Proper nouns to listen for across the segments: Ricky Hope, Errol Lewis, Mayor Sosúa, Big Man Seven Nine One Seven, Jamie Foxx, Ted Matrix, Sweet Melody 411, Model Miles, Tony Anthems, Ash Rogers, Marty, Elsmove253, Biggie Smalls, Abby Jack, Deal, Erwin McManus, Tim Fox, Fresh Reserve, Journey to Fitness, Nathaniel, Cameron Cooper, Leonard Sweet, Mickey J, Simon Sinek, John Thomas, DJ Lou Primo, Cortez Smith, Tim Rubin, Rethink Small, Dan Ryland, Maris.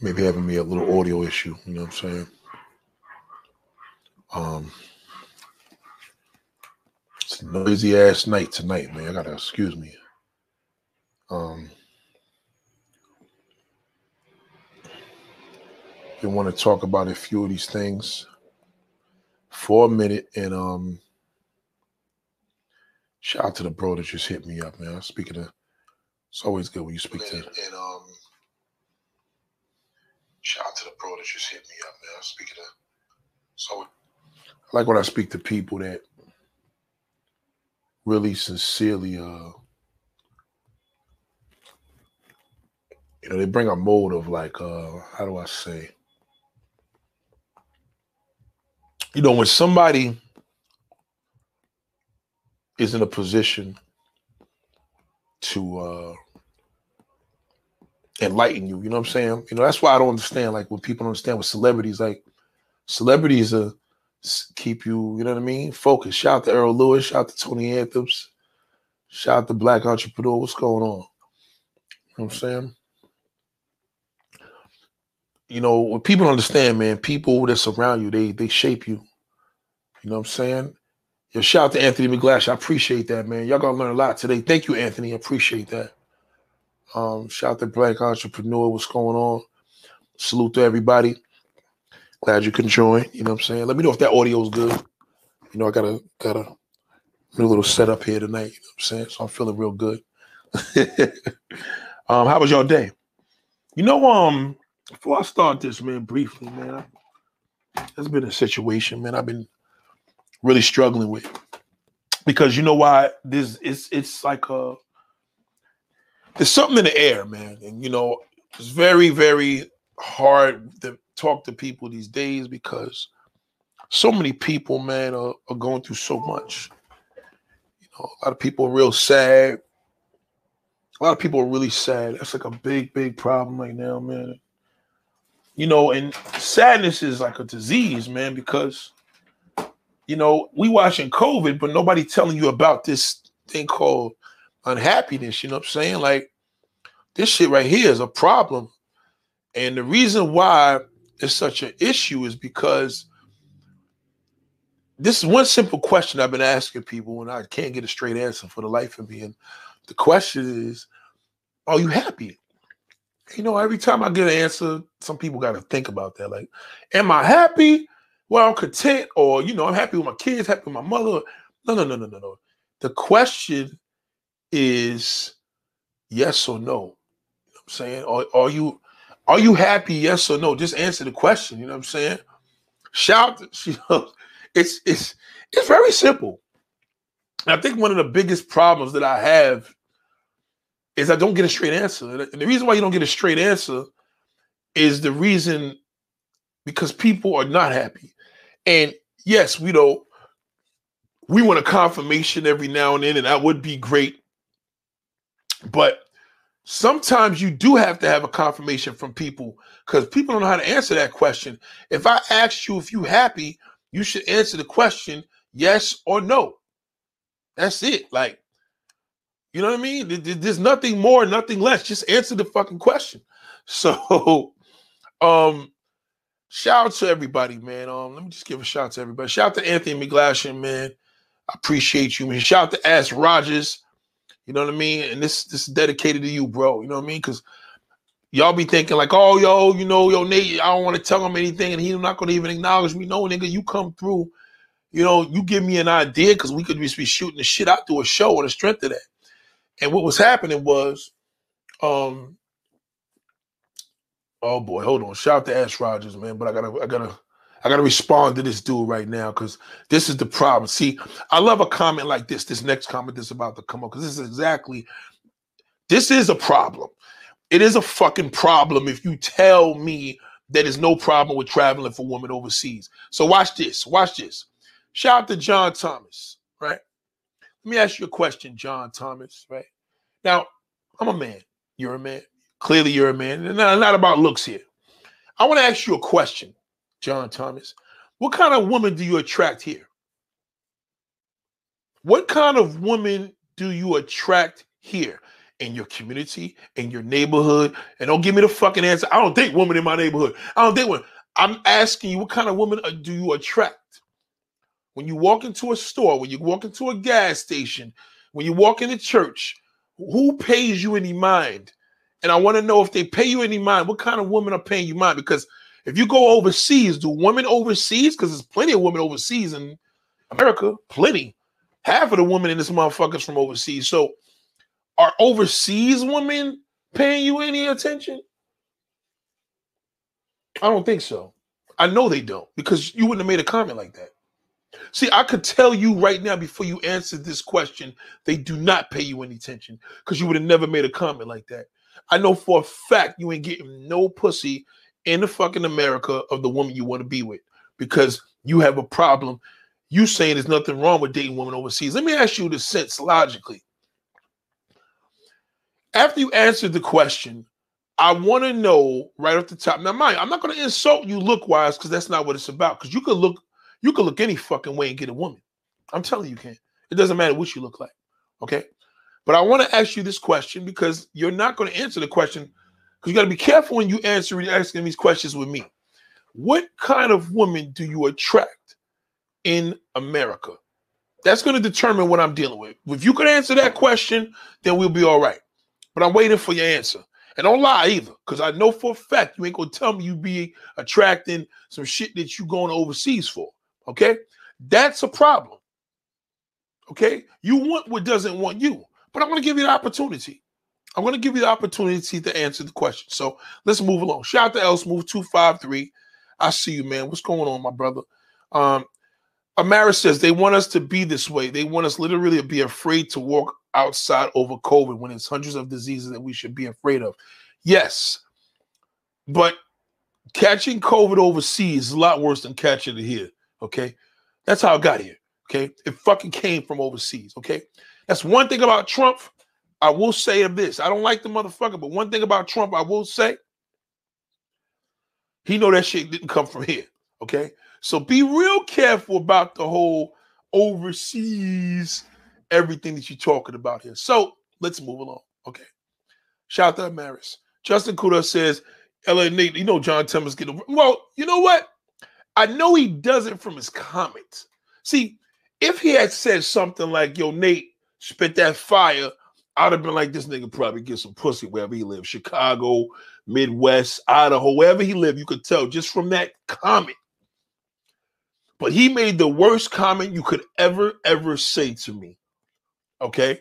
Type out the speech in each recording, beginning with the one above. maybe having me a little audio issue, you know what I'm saying? It's a noisy ass night tonight, man. I gotta excuse me. I want to talk about a few of these things for a minute, and shout out to the bro that just hit me up, man. Speaking of, it's always good when you speak to. And shout out to the bro that just hit me up, man. Speaking of, so I like when I speak to people that really sincerely, you know, they bring a mode of like, how do I say? You know, when somebody is in a position to enlighten you, you know what I'm saying? You know, that's why I don't understand, like, when people don't understand what celebrities, like, celebrities keep you, you know what I mean, focused. Shout out to Errol Lewis. Shout out to Tony Anthems. Shout out to Black Entrepreneur. What's going on? You know what I'm saying? You know, what people don't understand, man, people that surround you, they shape you. You know what I'm saying? Yo, shout out to Anthony McGlash. I appreciate that, man. Y'all gonna learn a lot today. Thank you, Anthony. I appreciate that. Shout out to Black Entrepreneur. What's going on? Salute to everybody. Glad you can join. You know what I'm saying? Let me know if that audio's good. You know, I got a new little setup here tonight. You know what I'm saying? So I'm feeling real good. How was your day? You know, before I start this, man, briefly, man, there's been a situation, man, I've been really struggling with, because you know why? It's like there's something in the air, man, and you know it's very, very hard to talk to people these days, because so many people, man, are going through so much. You know, a lot of people are real sad. A lot of people are really sad. That's like a big, big problem right now, man. You know, and sadness is like a disease, man, because, you know, we watching COVID, but nobody telling you about this thing called unhappiness, you know what I'm saying? Like, this shit right here is a problem. And the reason why it's such an issue is because this is one simple question I've been asking people, and I can't get a straight answer for the life of me. And the question is, are you happy? You know, every time I get an answer, some people got to think about that. Like, am I happy? Well, I'm content, or, you know, I'm happy with my kids, happy with my mother. No. The question is yes or no. You know what I'm saying? Are you happy, yes or no? Just answer the question, you know what I'm saying? Shout, you know, it's very simple. And I think one of the biggest problems that I have is I don't get a straight answer. And the reason why you don't get a straight answer is the reason because people are not happy. And yes, we know we want a confirmation every now and then, and that would be great. But sometimes you do have to have a confirmation from people, because people don't know how to answer that question. If I asked you if you're happy, you should answer the question yes or no. That's it. Like, you know what I mean? There's nothing more, nothing less. Just answer the fucking question. So, shout out to everybody, man. Let me just give a shout out to everybody. Shout out to Anthony McGlashan, man. I appreciate you, man. Shout out to Ash Rogers. You know what I mean? And this is dedicated to you, bro. You know what I mean? Because y'all be thinking like, oh, yo, you know, yo, Nate, I don't want to tell him anything, and he's not going to even acknowledge me. No, nigga, you come through. You know, you give me an idea, because we could just be shooting the shit out through a show on the strength of that. And what was happening was, oh boy, hold on. Shout out to Ash Rogers, man. But I gotta respond to this dude right now, because this is the problem. See, I love a comment like this. This next comment that's about to come up, because this is a problem. It is a fucking problem if you tell me that there's no problem with traveling for women overseas. So watch this. Watch this. Shout out to John Thomas, right? Let me ask you a question, John Thomas, right? Now, I'm a man. You're a man. Clearly, you're a man. And not about looks here. I want to ask you a question, John Thomas. What kind of woman do you attract here? What kind of woman do you attract here? in your community, in your neighborhood. And don't give me the fucking answer, I don't date women in my neighborhood, I don't date women. I'm asking you, what kind of woman do you attract? When you walk into a store, when you walk into a gas station, when you walk into church, who pays you any mind? And I want to know if they pay you any mind, what kind of women are paying you mind? Because if you go overseas, do women overseas, because there's plenty of women overseas in America, plenty. Half of the women in this motherfucker's from overseas. So are overseas women paying you any attention? I don't think so. I know they don't, because you wouldn't have made a comment like that. See, I could tell you right now before you answered this question, they do not pay you any attention, because you would have never made a comment like that. I know for a fact you ain't getting no pussy in the fucking America of the woman you want to be with, because you have a problem. You saying there's nothing wrong with dating women overseas. Let me ask you this sense logically. After you answered the question, I want to know right off the top. Now, mind you, I'm not going to insult you look-wise, because that's not what it's about. Because you can look any fucking way and get a woman. I'm telling you, you can. It doesn't matter what you look like, okay? But I want to ask you this question, because you're not going to answer the question, because you got to be careful when you answer asking these questions with me. What kind of woman do you attract in America? That's going to determine what I'm dealing with. If you could answer that question, then we'll be all right. But I'm waiting for your answer. And don't lie either, because I know for a fact you ain't going to tell me you be attracting some shit that you going overseas for, okay? That's a problem, okay? You want what doesn't want you. But I'm going to give you the opportunity. I'm going to give you the opportunity to answer the question. So let's move along. Shout out to Elsmove253. I see you, man. What's going on, my brother? Ameris says they want us to be this way. They want us literally to be afraid to walk outside over COVID when it's hundreds of diseases that we should be afraid of. Yes, but catching COVID overseas is a lot worse than catching it here, okay? That's how it got here, okay? It fucking came from overseas, okay? That's one thing about Trump. I will say of this, I don't like the motherfucker, but one thing about Trump I will say, he know that shit didn't come from here, okay? So be real careful about the whole overseas, everything that you're talking about here. So let's move along, okay? Shout out to Maris. Justin Kuda says, LA Nate, you know John Thomas getting over. Well, you know what? I know he does it from his comments. See, if he had said something like, yo, Nate, spit that fire, I'd have been like, this nigga probably get some pussy wherever he lives. Chicago, Midwest, Idaho, wherever he lived, you could tell just from that comment. But he made the worst comment you could ever, ever say to me. Okay?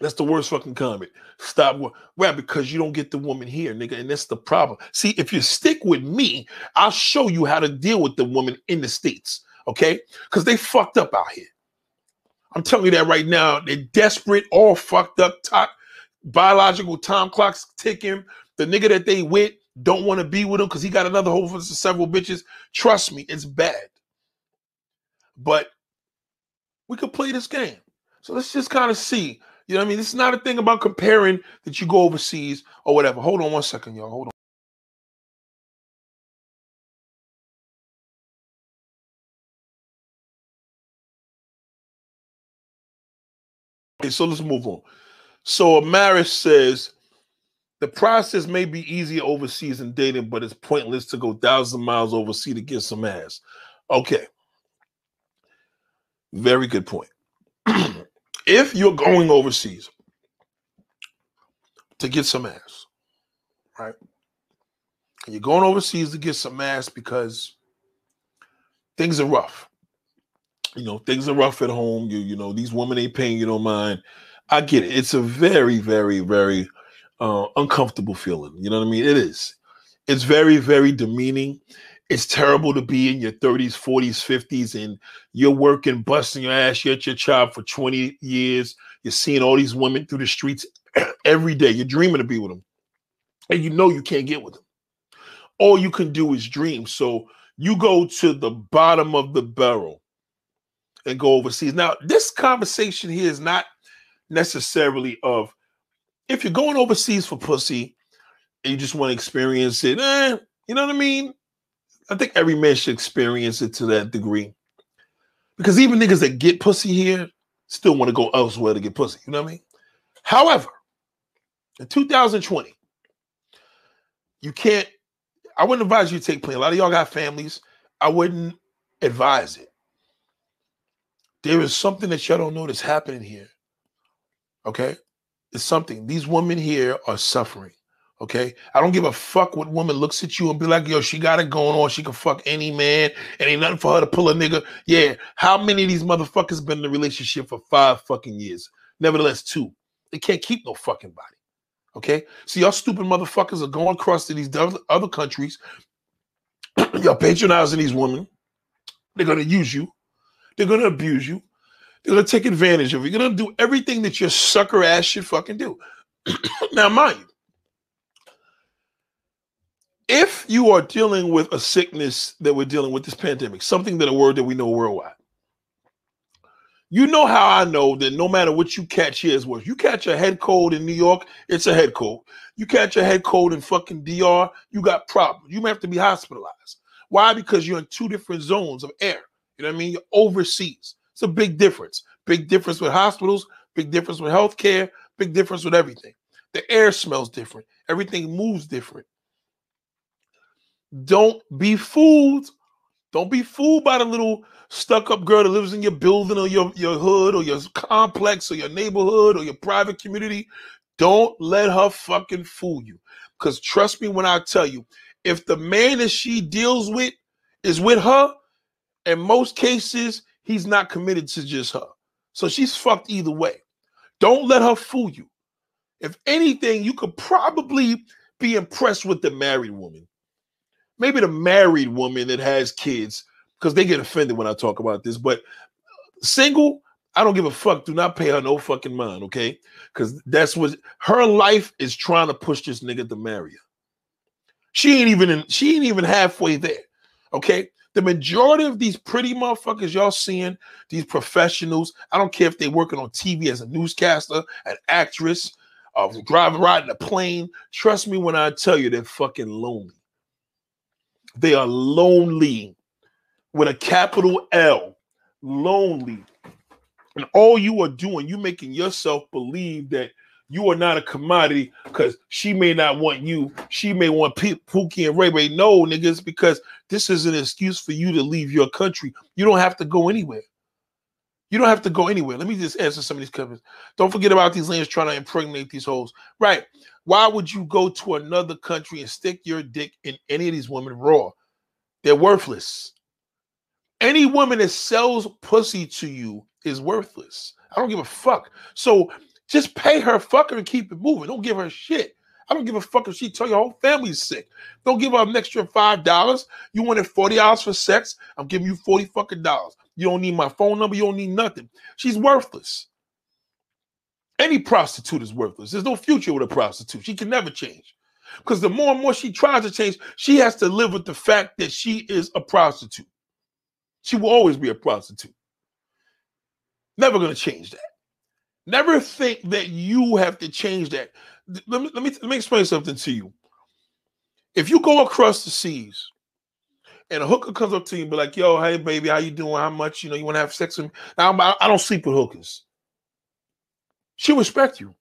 That's the worst fucking comment. Stop. Why? Because you don't get the woman here, nigga, and that's the problem. See, if you stick with me, I'll show you how to deal with the woman in the States. Okay? Because they fucked up out here. I'm telling you that right now. They're desperate, all fucked up. Biological time clocks ticking. The nigga that they with don't want to be with him because he got another whole bunch of several bitches. Trust me, it's bad. But we could play this game. So let's just kind of see. You know what I mean? This is not a thing about comparing that you go overseas or whatever. Hold on one second, y'all. Hold on. Okay, so let's move on. So Maris says, the process may be easier overseas in dating, but it's pointless to go thousands of miles overseas to get some ass. Okay. Very good point. If you're going overseas to get some ass, right? And you're going overseas to get some ass because things are rough. You know, things are rough at home. You know, these women ain't paying you no mind. I get it. It's a very, very, very uncomfortable feeling. You know what I mean? It is. It's very, very demeaning. It's terrible to be in your 30s, 40s, 50s, and you're working, busting your ass. You're at your job for 20 years. You're seeing all these women through the streets every day. You're dreaming to be with them. And you know you can't get with them. All you can do is dream. So you go to the bottom of the barrel and go overseas. Now, this conversation here is not necessarily of if you're going overseas for pussy and you just want to experience it, you know what I mean? I think every man should experience it to that degree. Because even niggas that get pussy here still want to go elsewhere to get pussy. You know what I mean? However, in 2020, you can't, I wouldn't advise you to take plane. A lot of y'all got families. I wouldn't advise it. There is something that y'all don't know that's happening here. Okay? It's something. These women here are suffering. Okay? I don't give a fuck what woman looks at you and be like, yo, she got it going on. She can fuck any man. It ain't nothing for her to pull a nigga. Yeah. How many of these motherfuckers been in a relationship for 5 fucking years? Nevertheless, 2. They can't keep no fucking body. Okay? See, y'all stupid motherfuckers are going across to these other countries. Y'all patronizing these women. They're going to use you. They're going to abuse you. They're going to take advantage of you. You're going to do everything that your sucker ass should fucking do. Now, mind you, if you are dealing with a sickness that we're dealing with, this pandemic, something that a word that we know worldwide, you know how I know that no matter what you catch here is worse. You catch a head cold in New York, it's a head cold. You catch a head cold in fucking DR, you got problems. You may have to be hospitalized. Why? Because you're in 2 different zones of air. You know what I mean? You're overseas. It's a big difference. Big difference with hospitals, big difference with healthcare, big difference with everything. The air smells different. Everything moves different. Don't be fooled. Don't be fooled by the little stuck-up girl that lives in your building or your hood or your complex or your neighborhood or your private community. Don't let her fucking fool you. Because trust me when I tell you, if the man that she deals with is with her, in most cases, he's not committed to just her. So she's fucked either way. Don't let her fool you. If anything, you could probably be impressed with the married woman. Maybe the married woman that has kids, because they get offended when I talk about this. But single, I don't give a fuck. Do not pay her no fucking mind, okay? Because that's what her life is, trying to push this nigga to marry her. She ain't even halfway there, okay? The majority of these pretty motherfuckers y'all seeing, these professionals, I don't care if they're working on TV as a newscaster, an actress, driving, riding a plane. Trust me when I tell you, they're fucking lonely. They are lonely with a capital L. Lonely. And all you are doing, you making yourself believe that you are not a commodity because she may not want you. She may want Pookie and Ray Ray. No, niggas, because this is an excuse for you to leave your country. You don't have to go anywhere. You don't have to go anywhere. Let me just answer some of these comments. Don't forget about these lanes trying to impregnate these hoes. Right. Why would you go to another country and stick your dick in any of these women raw? They're worthless. Any woman that sells pussy to you is worthless. I don't give a fuck. So just pay her, fuck her, and keep it moving. Don't give her shit. I don't give a fuck if she tell your whole family's sick. Don't give her an extra $5. You wanted $40 for sex? I'm giving you $40 fucking dollars. You don't need my phone number. You don't need nothing. She's worthless. Any prostitute is worthless. There's no future with a prostitute. She can never change. Because the more and more she tries to change, she has to live with the fact that she is a prostitute. She will always be a prostitute. Never going to change that. Never think that you have to change that. Let me explain something to you. If you go across the seas and a hooker comes up to you and be like, yo, hey, baby, how you doing? How much? You know, you want to have sex with me? Now, I don't sleep with hookers. She'll respect you.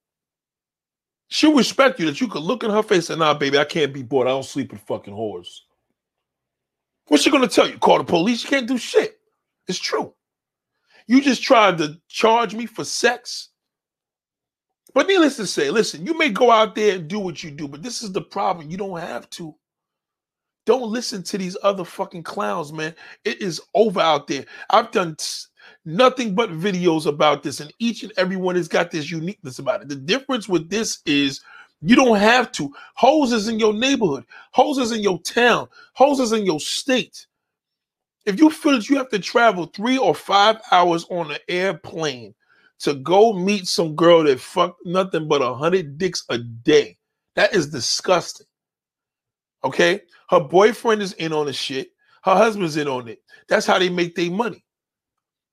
She'll respect you that you could look in her face and, nah, baby, I can't be bored. I don't sleep with fucking whores. What's she going to tell you? Call the police? She can't do shit. It's true. You just tried to charge me for sex. But needless to say, listen, you may go out there and do what you do, but this is the problem. You don't have to. Don't listen to these other fucking clowns, man. It is over out there. I've done nothing but videos about this, and each and every one has got this uniqueness about it. The difference with this is you don't have to. Hoes is in your neighborhood. Hoes is in your town. Hoes is in your state. If you feel that you have to travel 3 or 5 hours on an airplane to go meet some girl that fucked nothing but 100 dicks a day, that is disgusting. Okay? Her boyfriend is in on the shit. Her husband's in on it. That's how they make their money.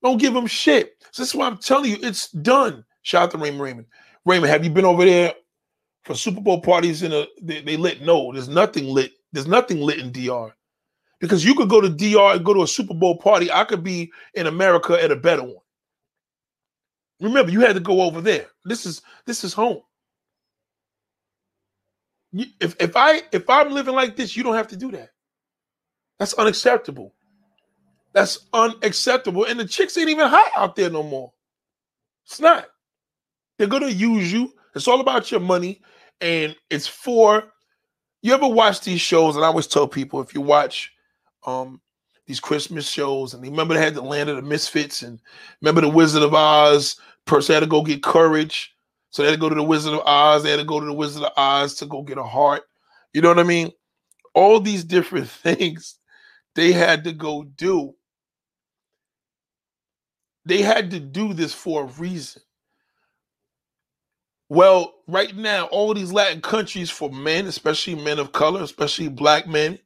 Don't give them shit. So that's why I'm telling you, it's done. Shout out to Raymond. Raymond, have you been over there for Super Bowl parties? They lit? No, there's nothing lit. There's nothing lit in DR. Because you could go to DR and go to a Super Bowl party. I could be in America at a better one. Remember, you had to go over there. This is home. If I'm living like this, you don't have to do that. That's unacceptable. That's unacceptable. And the chicks ain't even hot out there no more. It's not. They're gonna use you. It's all about your money, and it's for. You ever watch these shows? And I always tell people, if you watch these Christmas shows, and remember they had the Land of the Misfits, and remember the Wizard of Oz. Person had to go get courage, so they had to go to the Wizard of Oz. They had to go to the Wizard of Oz to go get a heart. You know what I mean? All these different things they had to go do. They had to do this for a reason. Well, right now, all these Latin countries for men, especially men of color, especially black men,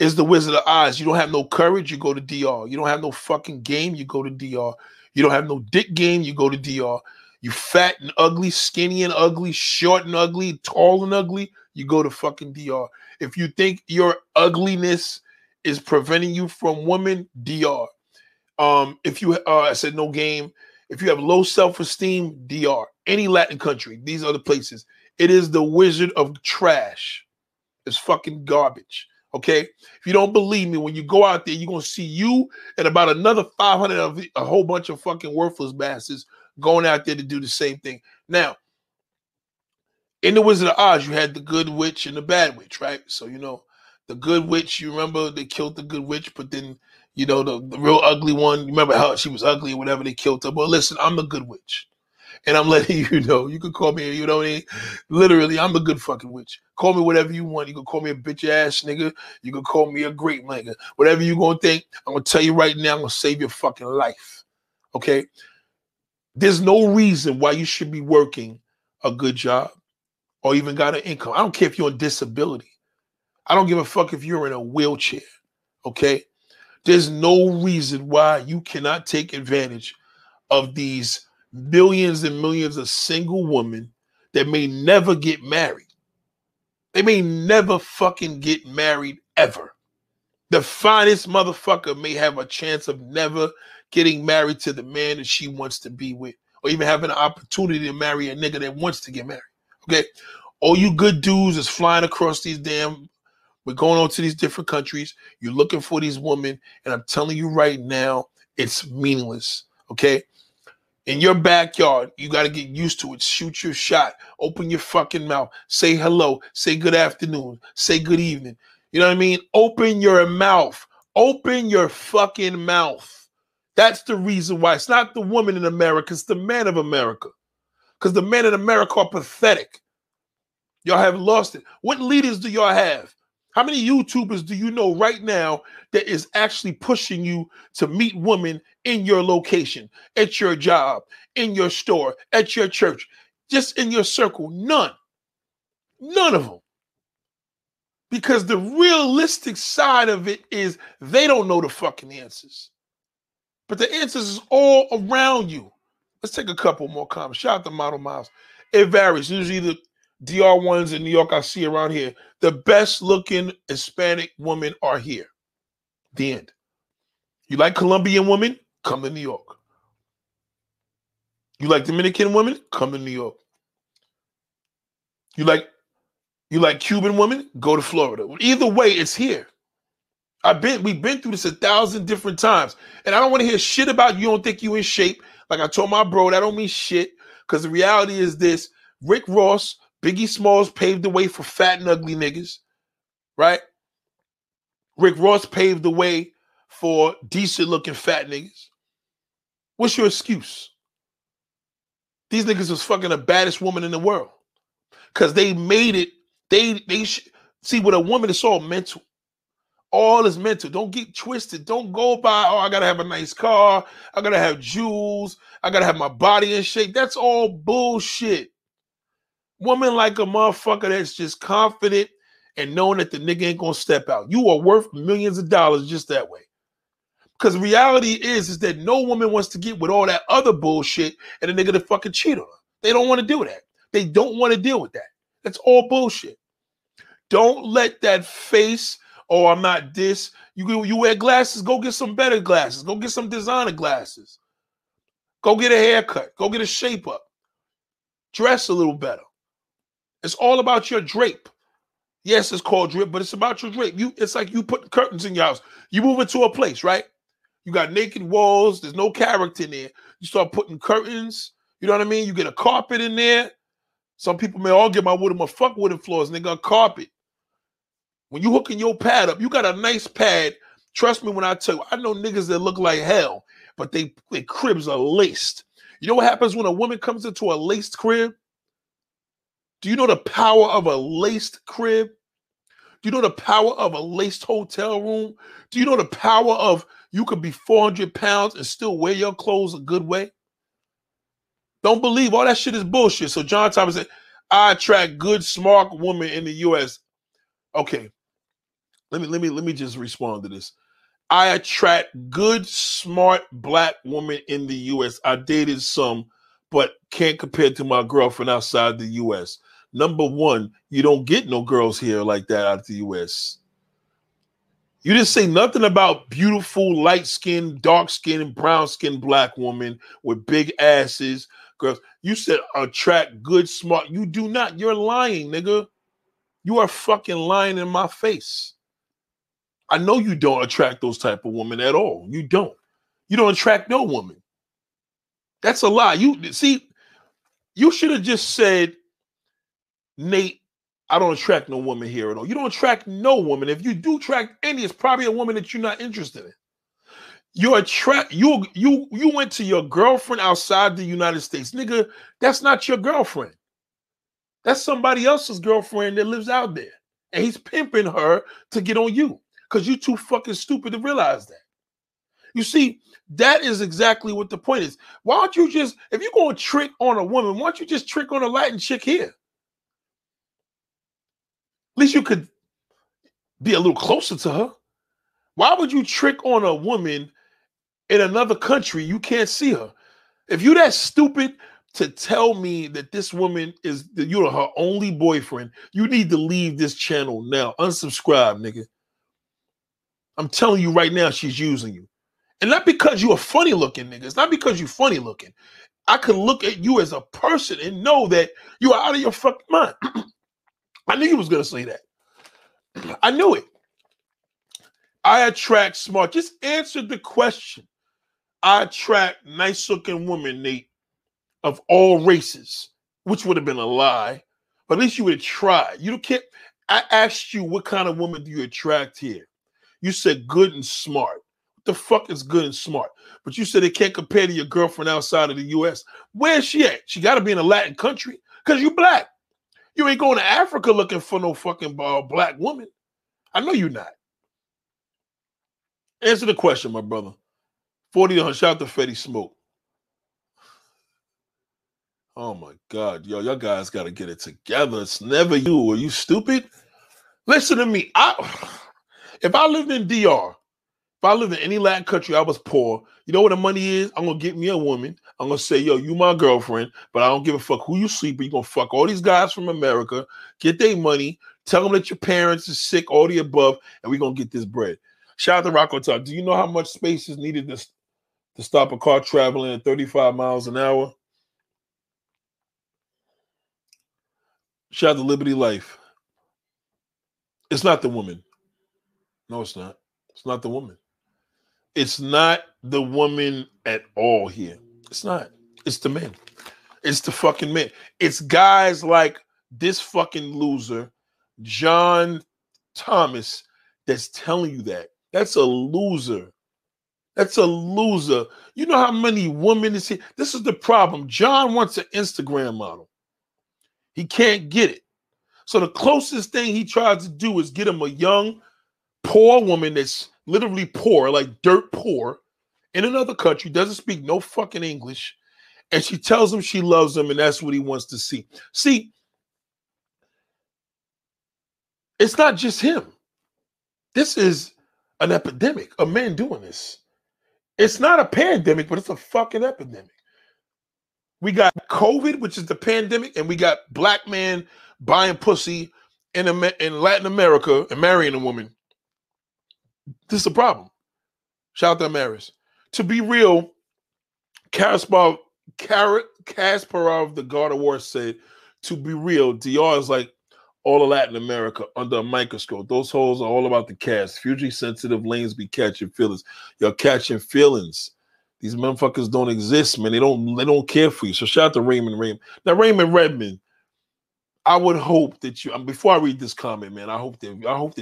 is the Wizard of Oz. You don't have no courage, you go to DR. You don't have no fucking game, you go to DR. You don't have no dick game, you go to DR. You fat and ugly, skinny and ugly, short and ugly, tall and ugly, you go to fucking DR. If you think your ugliness is preventing you from women, DR. If you, I said no game. If you have low self-esteem, DR. Any Latin country, these are the places. It is the wizard of trash. It's fucking garbage, okay? If you don't believe me, when you go out there, you're going to see you and about another 500 of a whole bunch of fucking worthless bastards going out there to do the same thing. Now, in the Wizard of Oz, you had the good witch and the bad witch, right? So, you know, the good witch, you remember they killed the good witch, but then... You know, the real ugly one. Remember how she was ugly or whatever, they killed her. But listen, I'm the good witch. And I'm letting you know. You can call me, you know what I mean? Literally, I'm the good fucking witch. Call me whatever you want. You can call me a bitch ass nigga. You can call me a great nigga. Whatever you gonna think, I'm gonna tell you right now, I'm gonna save your fucking life. Okay? There's no reason why you should be working a good job or even got an income. I don't care if you're on disability. I don't give a fuck if you're in a wheelchair. Okay? There's no reason why you cannot take advantage of these millions and millions of single women that may never get married. They may never fucking get married ever. The finest motherfucker may have a chance of never getting married to the man that she wants to be with, or even having an opportunity to marry a nigga that wants to get married. Okay? All you good dudes is flying across these damn... We're going on to these different countries. You're looking for these women. And I'm telling you right now, it's meaningless. Okay? In your backyard, you got to get used to it. Shoot your shot. Open your fucking mouth. Say hello. Say good afternoon. Say good evening. You know what I mean? Open your mouth. Open your fucking mouth. That's the reason why. It's not the woman in America. It's the man of America. Because the men in America are pathetic. Y'all have lost it. What leaders do y'all have? How many YouTubers do you know right now that is actually pushing you to meet women in your location, at your job, in your store, at your church, just in your circle? None. None of them. Because the realistic side of it is they don't know the fucking answers. But the answers is all around you. Let's take a couple more comments. Shout out to Model Miles. It varies. Usually the DR ones in New York I see around here. The best looking Hispanic women are here. The end. You like Colombian women? Come to New York. You like Dominican women? Come to New York. You like Cuban women? Go to Florida. Either way, it's here. We've been through this 1,000 different times. And I don't want to hear shit about you don't think you in shape. Like I told my bro, that don't mean shit. Because the reality is this: Rick Ross, Biggie Smalls paved the way for fat and ugly niggas, right? Rick Ross paved the way for decent-looking fat niggas. What's your excuse? These niggas was fucking the baddest woman in the world because they made it. See, with a woman, it's all mental. All is mental. Don't get twisted. Don't go by, oh, I got to have a nice car. I got to have jewels. I got to have my body in shape. That's all bullshit. Woman like a motherfucker that's just confident and knowing that the nigga ain't gonna step out. You are worth millions of dollars just that way. Because the reality is that no woman wants to get with all that other bullshit and a nigga to fucking cheat on her. They don't want to do that. They don't want to deal with that. That's all bullshit. Don't let that face, oh, I'm not this. You wear glasses, go get some better glasses. Go get some designer glasses. Go get a haircut. Go get a shape up. Dress a little better. It's all about your drape. Yes, it's called drip, but it's about your drip. It's like you put curtains in your house. You move into a place, right? You got naked walls. There's no character in there. You start putting curtains. You know what I mean? You get a carpet in there. Some people may all get my wooden, but fuck wooden floors, nigga, carpet. When you hooking your pad up, you got a nice pad. Trust me when I tell you, I know niggas that look like hell, but their cribs are laced. You know what happens when a woman comes into a laced crib? Do you know the power of a laced crib? Do you know the power of a laced hotel room? Do you know the power of you could be 400 pounds and still wear your clothes a good way? Don't believe all that shit is bullshit. So John Thomas said, I attract good, smart women in the U.S. Okay, let me just respond to this. I attract good, smart black women in the U.S. I dated some, but can't compare to my girlfriend outside the U.S. Number one, you don't get no girls here like that out of the U.S. You didn't say nothing about beautiful, light-skinned, dark-skinned, brown-skinned black women with big asses, girls. You said attract good, smart. You do not. You're lying, nigga. You are fucking lying in my face. I know you don't attract those type of women at all. You don't. You don't attract no woman. That's a lie. You see, you should have just said, Nate, I don't attract no woman here at all. You don't attract no woman. If you do attract any, it's probably a woman that you're not interested in. You went to your girlfriend outside the United States. Nigga, that's not your girlfriend. That's somebody else's girlfriend that lives out there. And he's pimping her to get on you because you're too fucking stupid to realize that. You see, that is exactly what the point is. Why don't you just, if you're going to trick on a woman, why don't you just trick on a Latin chick here? At least you could be a little closer to her. Why would you trick on a woman in another country? You can't see her. If you're that stupid to tell me that this woman is you're her only boyfriend, you need to leave this channel now. Unsubscribe, nigga. I'm telling you right now, she's using you. And not because you're funny looking, nigga. It's not because you're funny looking. I could look at you as a person and know that you are out of your fucking mind. I knew you was going to say that. I knew it. I attract smart. Just answer the question. I attract nice-looking women, Nate, of all races, which would have been a lie, but at least you would have tried. You can't. I asked you, what kind of woman do you attract here? You said good and smart. What the fuck is good and smart? But you said it can't compare to your girlfriend outside of the U.S. Where is she at? She got to be in a Latin country because you're black. You ain't going to Africa looking for no fucking black woman. I know you're not. Answer the question, my brother. 40 to 100. Shout out to Fetty Smoke. Oh, my God. Yo, y'all guys got to get it together. It's never you. Are you stupid? Listen to me. If I lived in DR, if I lived in any Latin country, I was poor. You know what the money is? I'm going to get me a woman. I'm going to say, yo, you my girlfriend, but I don't give a fuck who you sleep with. You're going to fuck all these guys from America, get their money, tell them that your parents is sick, all the above, and we're going to get this bread. Shout out to Rocco Top. Do you know how much space is needed to stop a car traveling at 35 miles an hour? Shout out to Liberty Life. It's not the woman. No, it's not. It's not the woman. It's not the woman at all here. It's not. It's the men. It's the fucking men. It's guys like this fucking loser, John Thomas, that's telling you that. That's a loser. That's a loser. You know how many women is here? This is the problem. John wants an Instagram model. He can't get it. So the closest thing he tries to do is get him a young, poor woman that's literally poor, like dirt poor, in another country, doesn't speak no fucking English, and she tells him she loves him, and that's what he wants to see. See, it's not just him. This is an epidemic of men doing this. It's not a pandemic, but it's a fucking epidemic. We got COVID, which is the pandemic, and we got black men buying pussy in Latin America and marrying a woman. This is a problem. Shout out to Ameris. To be real, Kasparov, the God of War, said, to be real, DR is like all of Latin America under a microscope. Those holes are all about the cast. Future sensitive lanes be catching feelings. You're catching feelings. These motherfuckers don't exist, man. They don't care for you. So shout out to Raymond. Now, Raymond Redman, I would hope that you, before I read this comment, man, I hope that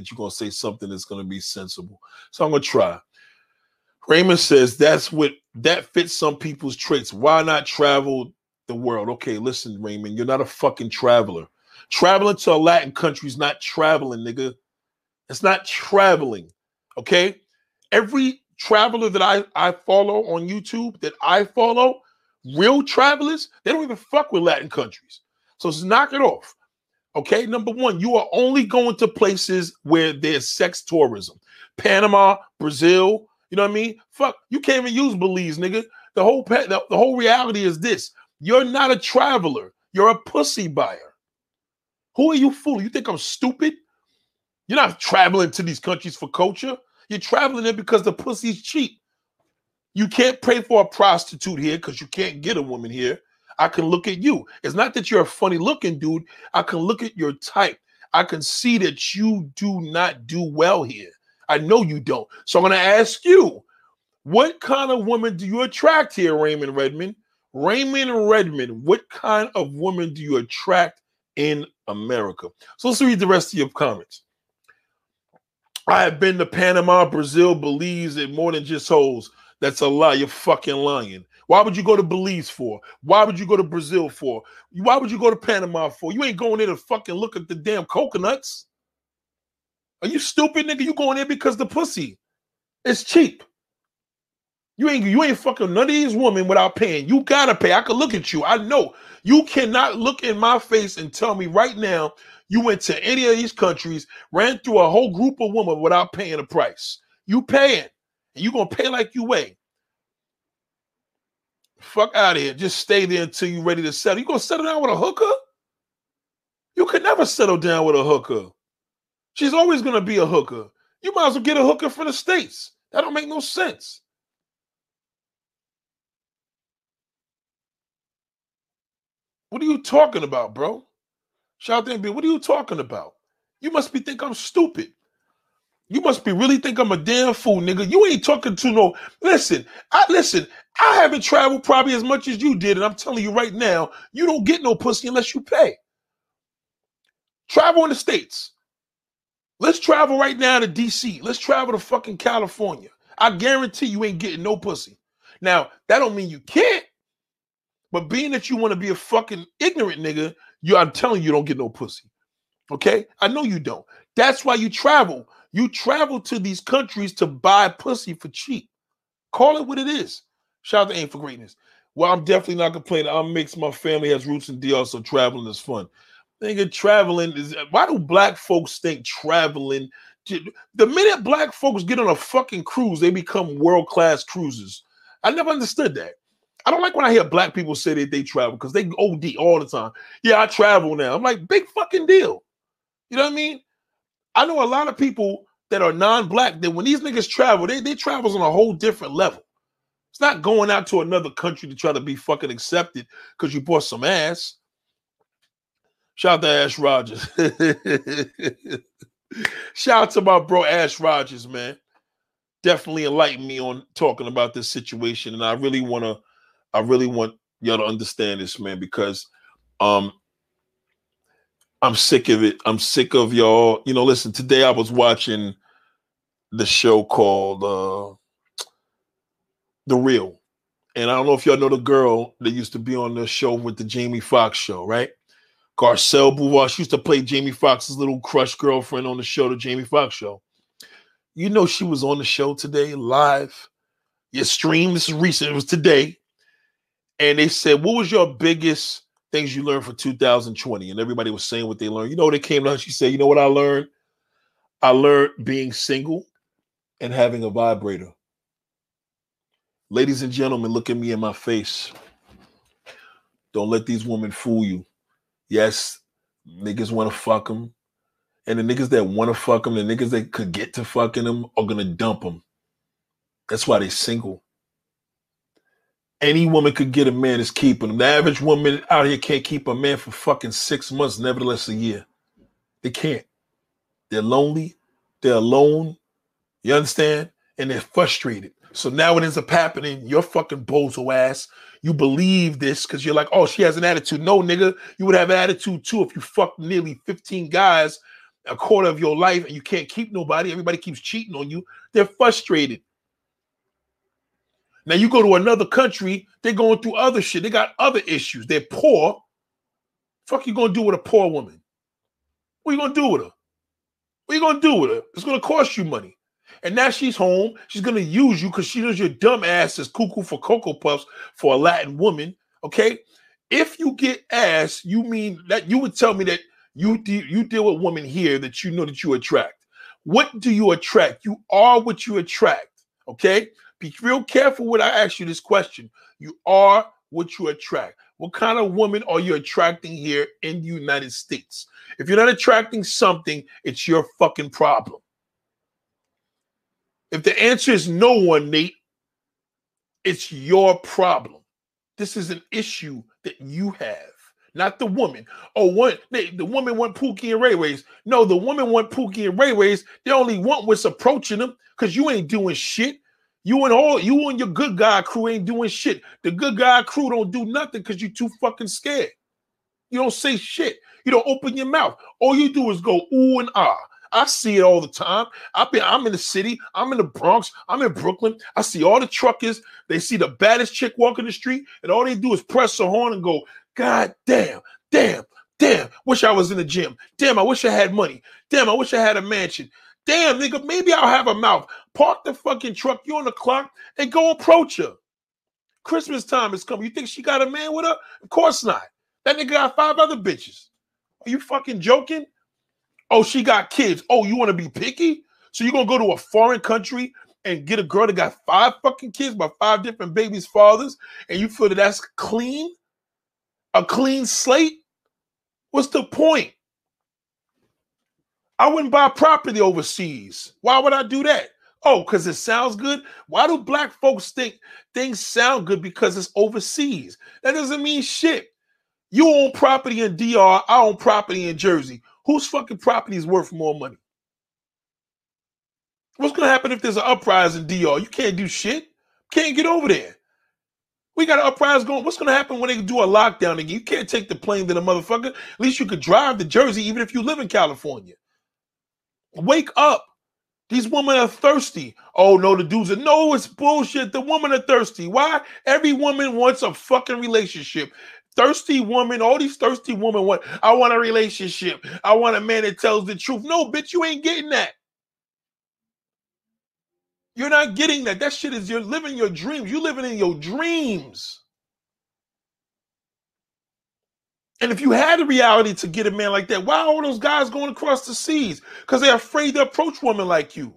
you're gonna say something that's gonna be sensible. So I'm gonna try. Raymond says that fits some people's traits. Why not travel the world? Okay, listen, Raymond, you're not a fucking traveler. Traveling to a Latin country is not traveling, nigga. It's not traveling. Okay? Every traveler that I follow on YouTube, real travelers, they don't even fuck with Latin countries. So just knock it off. Okay? Number one, you are only going to places where there's sex tourism. Panama, Brazil, you know what I mean? Fuck, you can't even use Belize, nigga. The whole reality is this. You're not a traveler. You're a pussy buyer. Who are you fooling? You think I'm stupid? You're not traveling to these countries for culture. You're traveling there because the pussy's cheap. You can't pay for a prostitute here because you can't get a woman here. I can look at you. It's not that you're a funny-looking dude. I can look at your type. I can see that you do not do well here. I know you don't. So I'm going to ask you, what kind of woman do you attract here, Raymond Redman? Raymond Redman, what kind of woman do you attract in America? So let's read the rest of your comments. I have been to Panama, Brazil, Belize, and more than just hoes. That's a lie. You're fucking lying. Why would you go to Belize for? Why would you go to Brazil for? Why would you go to Panama for? You ain't going there to fucking look at the damn coconuts. Are you stupid, nigga? You going there because the pussy is cheap. You ain't fucking none of these women without paying. You gotta pay. I can look at you. I know. You cannot look in my face and tell me right now you went to any of these countries, ran through a whole group of women without paying a price. You paying. And you gonna pay like you ain't. Fuck out of here. Just stay there until you're ready to settle. You gonna settle down with a hooker? You could never settle down with a hooker. She's always gonna be a hooker. You might as well get a hooker from the States. That don't make no sense. What are you talking about, bro? Shout out to NB. What are you talking about? You must be think I'm stupid. You must be really think I'm a damn fool, nigga. You ain't talking to no... Listen, I haven't traveled probably as much as you did, and I'm telling you right now, you don't get no pussy unless you pay. Travel in the States. Let's travel right now to D.C. Let's travel to fucking California. I guarantee you ain't getting no pussy. Now, that don't mean you can't. But being that you want to be a fucking ignorant nigga, I'm telling you, you don't get no pussy. Okay? I know you don't. That's why you travel. You travel to these countries to buy pussy for cheap. Call it what it is. Shout out to Aim for Greatness. Well, I'm definitely not complaining. I'm mixed. My family has roots in DR, so traveling is fun. Nigga, traveling is... Why do black folks think traveling... The minute black folks get on a fucking cruise, they become world-class cruisers. I never understood that. I don't like when I hear black people say that they travel because they OD all the time. Yeah, I travel now. I'm like, big fucking deal. You know what I mean? I know a lot of people that are non-black that when these niggas travel, they travel on a whole different level. It's not going out to another country to try to be fucking accepted because you bought some ass. Shout out to Ash Rogers. Shout out to my bro Ash Rogers, man. Definitely enlightened me on talking about this situation, and I really want y'all to understand this, man, because I'm sick of it. I'm sick of y'all. You know, listen, today I was watching the show called The Real. And I don't know if y'all know the girl that used to be on the show with the Jamie Foxx show, right? Garcelle Bouvard. She used to play Jamie Foxx's little crush girlfriend on the show, the Jamie Foxx show. You know she was on the show today, live. Your stream, this is recent. It was today. And they said, what was your biggest things you learned for 2020? And everybody was saying what they learned. You know, they came down, she said, you know what I learned? I learned being single and having a vibrator. Ladies and gentlemen, look at me in my face. Don't let these women fool you. Yes, niggas want to fuck them. And the niggas that want to fuck them, the niggas that could get to fucking them are going to dump them. That's why they're single. Any woman could get a man is keeping him. The average woman out here can't keep a man for fucking 6 months, nevertheless a year. They can't. They're lonely. They're alone. You understand? And they're frustrated. So now what ends up happening, your fucking bozo ass, you believe this because you're like, oh, she has an attitude. No, nigga, you would have an attitude too if you fucked nearly 15 guys a quarter of your life and you can't keep nobody. Everybody keeps cheating on you. They're frustrated. Now you go to another country, they're going through other shit. They got other issues. They're poor. Fuck you gonna do with a poor woman? What you gonna do with her? What you gonna do with her? It's gonna cost you money. And now she's home. She's going to use you because she knows your dumb ass is cuckoo for Cocoa Puffs for a Latin woman, okay? If you get ass, you mean that you would tell me that you deal with women here that you know that you attract. What do you attract? You are what you attract, okay? Be real careful when I ask you this question. You are what you attract. What kind of woman are you attracting here in the United States? If you're not attracting something, it's your fucking problem. If the answer is no one, Nate, it's your problem. This is an issue that you have, not the woman. Oh, what? The woman want Pookie and Ray Rays. No, the woman want Pookie and Ray Rays. They only want what's approaching them because you ain't doing shit. You and your good guy crew ain't doing shit. The good guy crew don't do nothing because you too fucking scared. You don't say shit. You don't open your mouth. All you do is go ooh and ah. I see it all the time. I'm in the city. I'm in the Bronx. I'm in Brooklyn. I see all the truckers. They see the baddest chick walking the street, and all they do is press the horn and go, God damn, damn, damn. Wish I was in the gym. Damn, I wish I had money. Damn, I wish I had a mansion. Damn, nigga, maybe I'll have a mouth. Park the fucking truck. You're on the clock, and go approach her. Christmas time is coming. You think she got a man with her? Of course not. That nigga got 5 other bitches. Are you fucking joking? Oh, she got kids. Oh, you want to be picky? So you're going to go to a foreign country and get a girl that got 5 fucking kids by 5 different babies' fathers, and you feel that that's clean? A clean slate? What's the point? I wouldn't buy property overseas. Why would I do that? Oh, because it sounds good? Why do black folks think things sound good because it's overseas? That doesn't mean shit. You own property in DR. I own property in Jersey. Whose fucking property is worth more money? What's going to happen if there's an uprising in DR? You can't do shit. Can't get over there. We got an uprising going. What's going to happen when they do a lockdown again? You can't take the plane to the motherfucker. At least you could drive to Jersey even if you live in California. Wake up. These women are thirsty. Oh, no, the dudes are. No, it's bullshit. The women are thirsty. Why? Every woman wants a fucking relationship. Thirsty woman, all these thirsty women want, I want a relationship. I want a man that tells the truth. No, bitch, you ain't getting that. You're not getting that. That shit is, you're living your dreams. You're living in your dreams. And if you had the reality to get a man like that, why are all those guys going across the seas? Because they're afraid to approach women like you.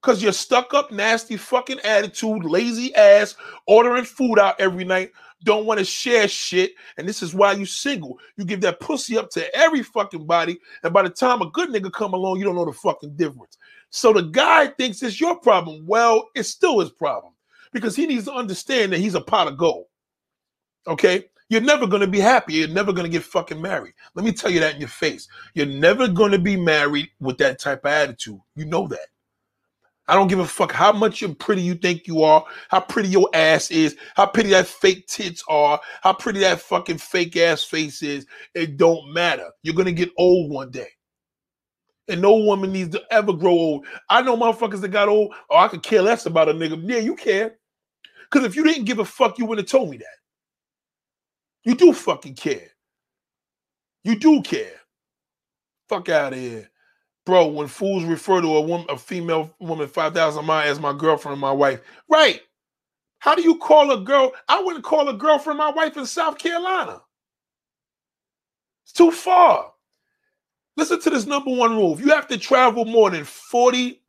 Because you're stuck up, nasty fucking attitude, lazy ass, ordering food out every night. Don't want to share shit, and this is why you single. You give that pussy up to every fucking body, and by the time a good nigga come along, you don't know the fucking difference. So the guy thinks it's your problem. Well, it's still his problem because he needs to understand that he's a pot of gold, okay? You're never going to be happy. You're never going to get fucking married. Let me tell you that in your face. You're never going to be married with that type of attitude. You know that. I don't give a fuck how much and pretty you think you are, how pretty your ass is, how pretty that fake tits are, how pretty that fucking fake ass face is. It don't matter. You're going to get old one day. And no woman needs to ever grow old. I know motherfuckers that got old, oh, I could care less about a nigga. Yeah, you care. Because if you didn't give a fuck, you wouldn't have told me that. You do fucking care. You do care. Fuck out of here. Bro, when fools refer to a female woman 5,000 miles as my girlfriend and my wife. Right. How do you call a girl? I wouldn't call a girlfriend my wife in South Carolina. It's too far. Listen to this number 1 rule. If you have to travel more than 40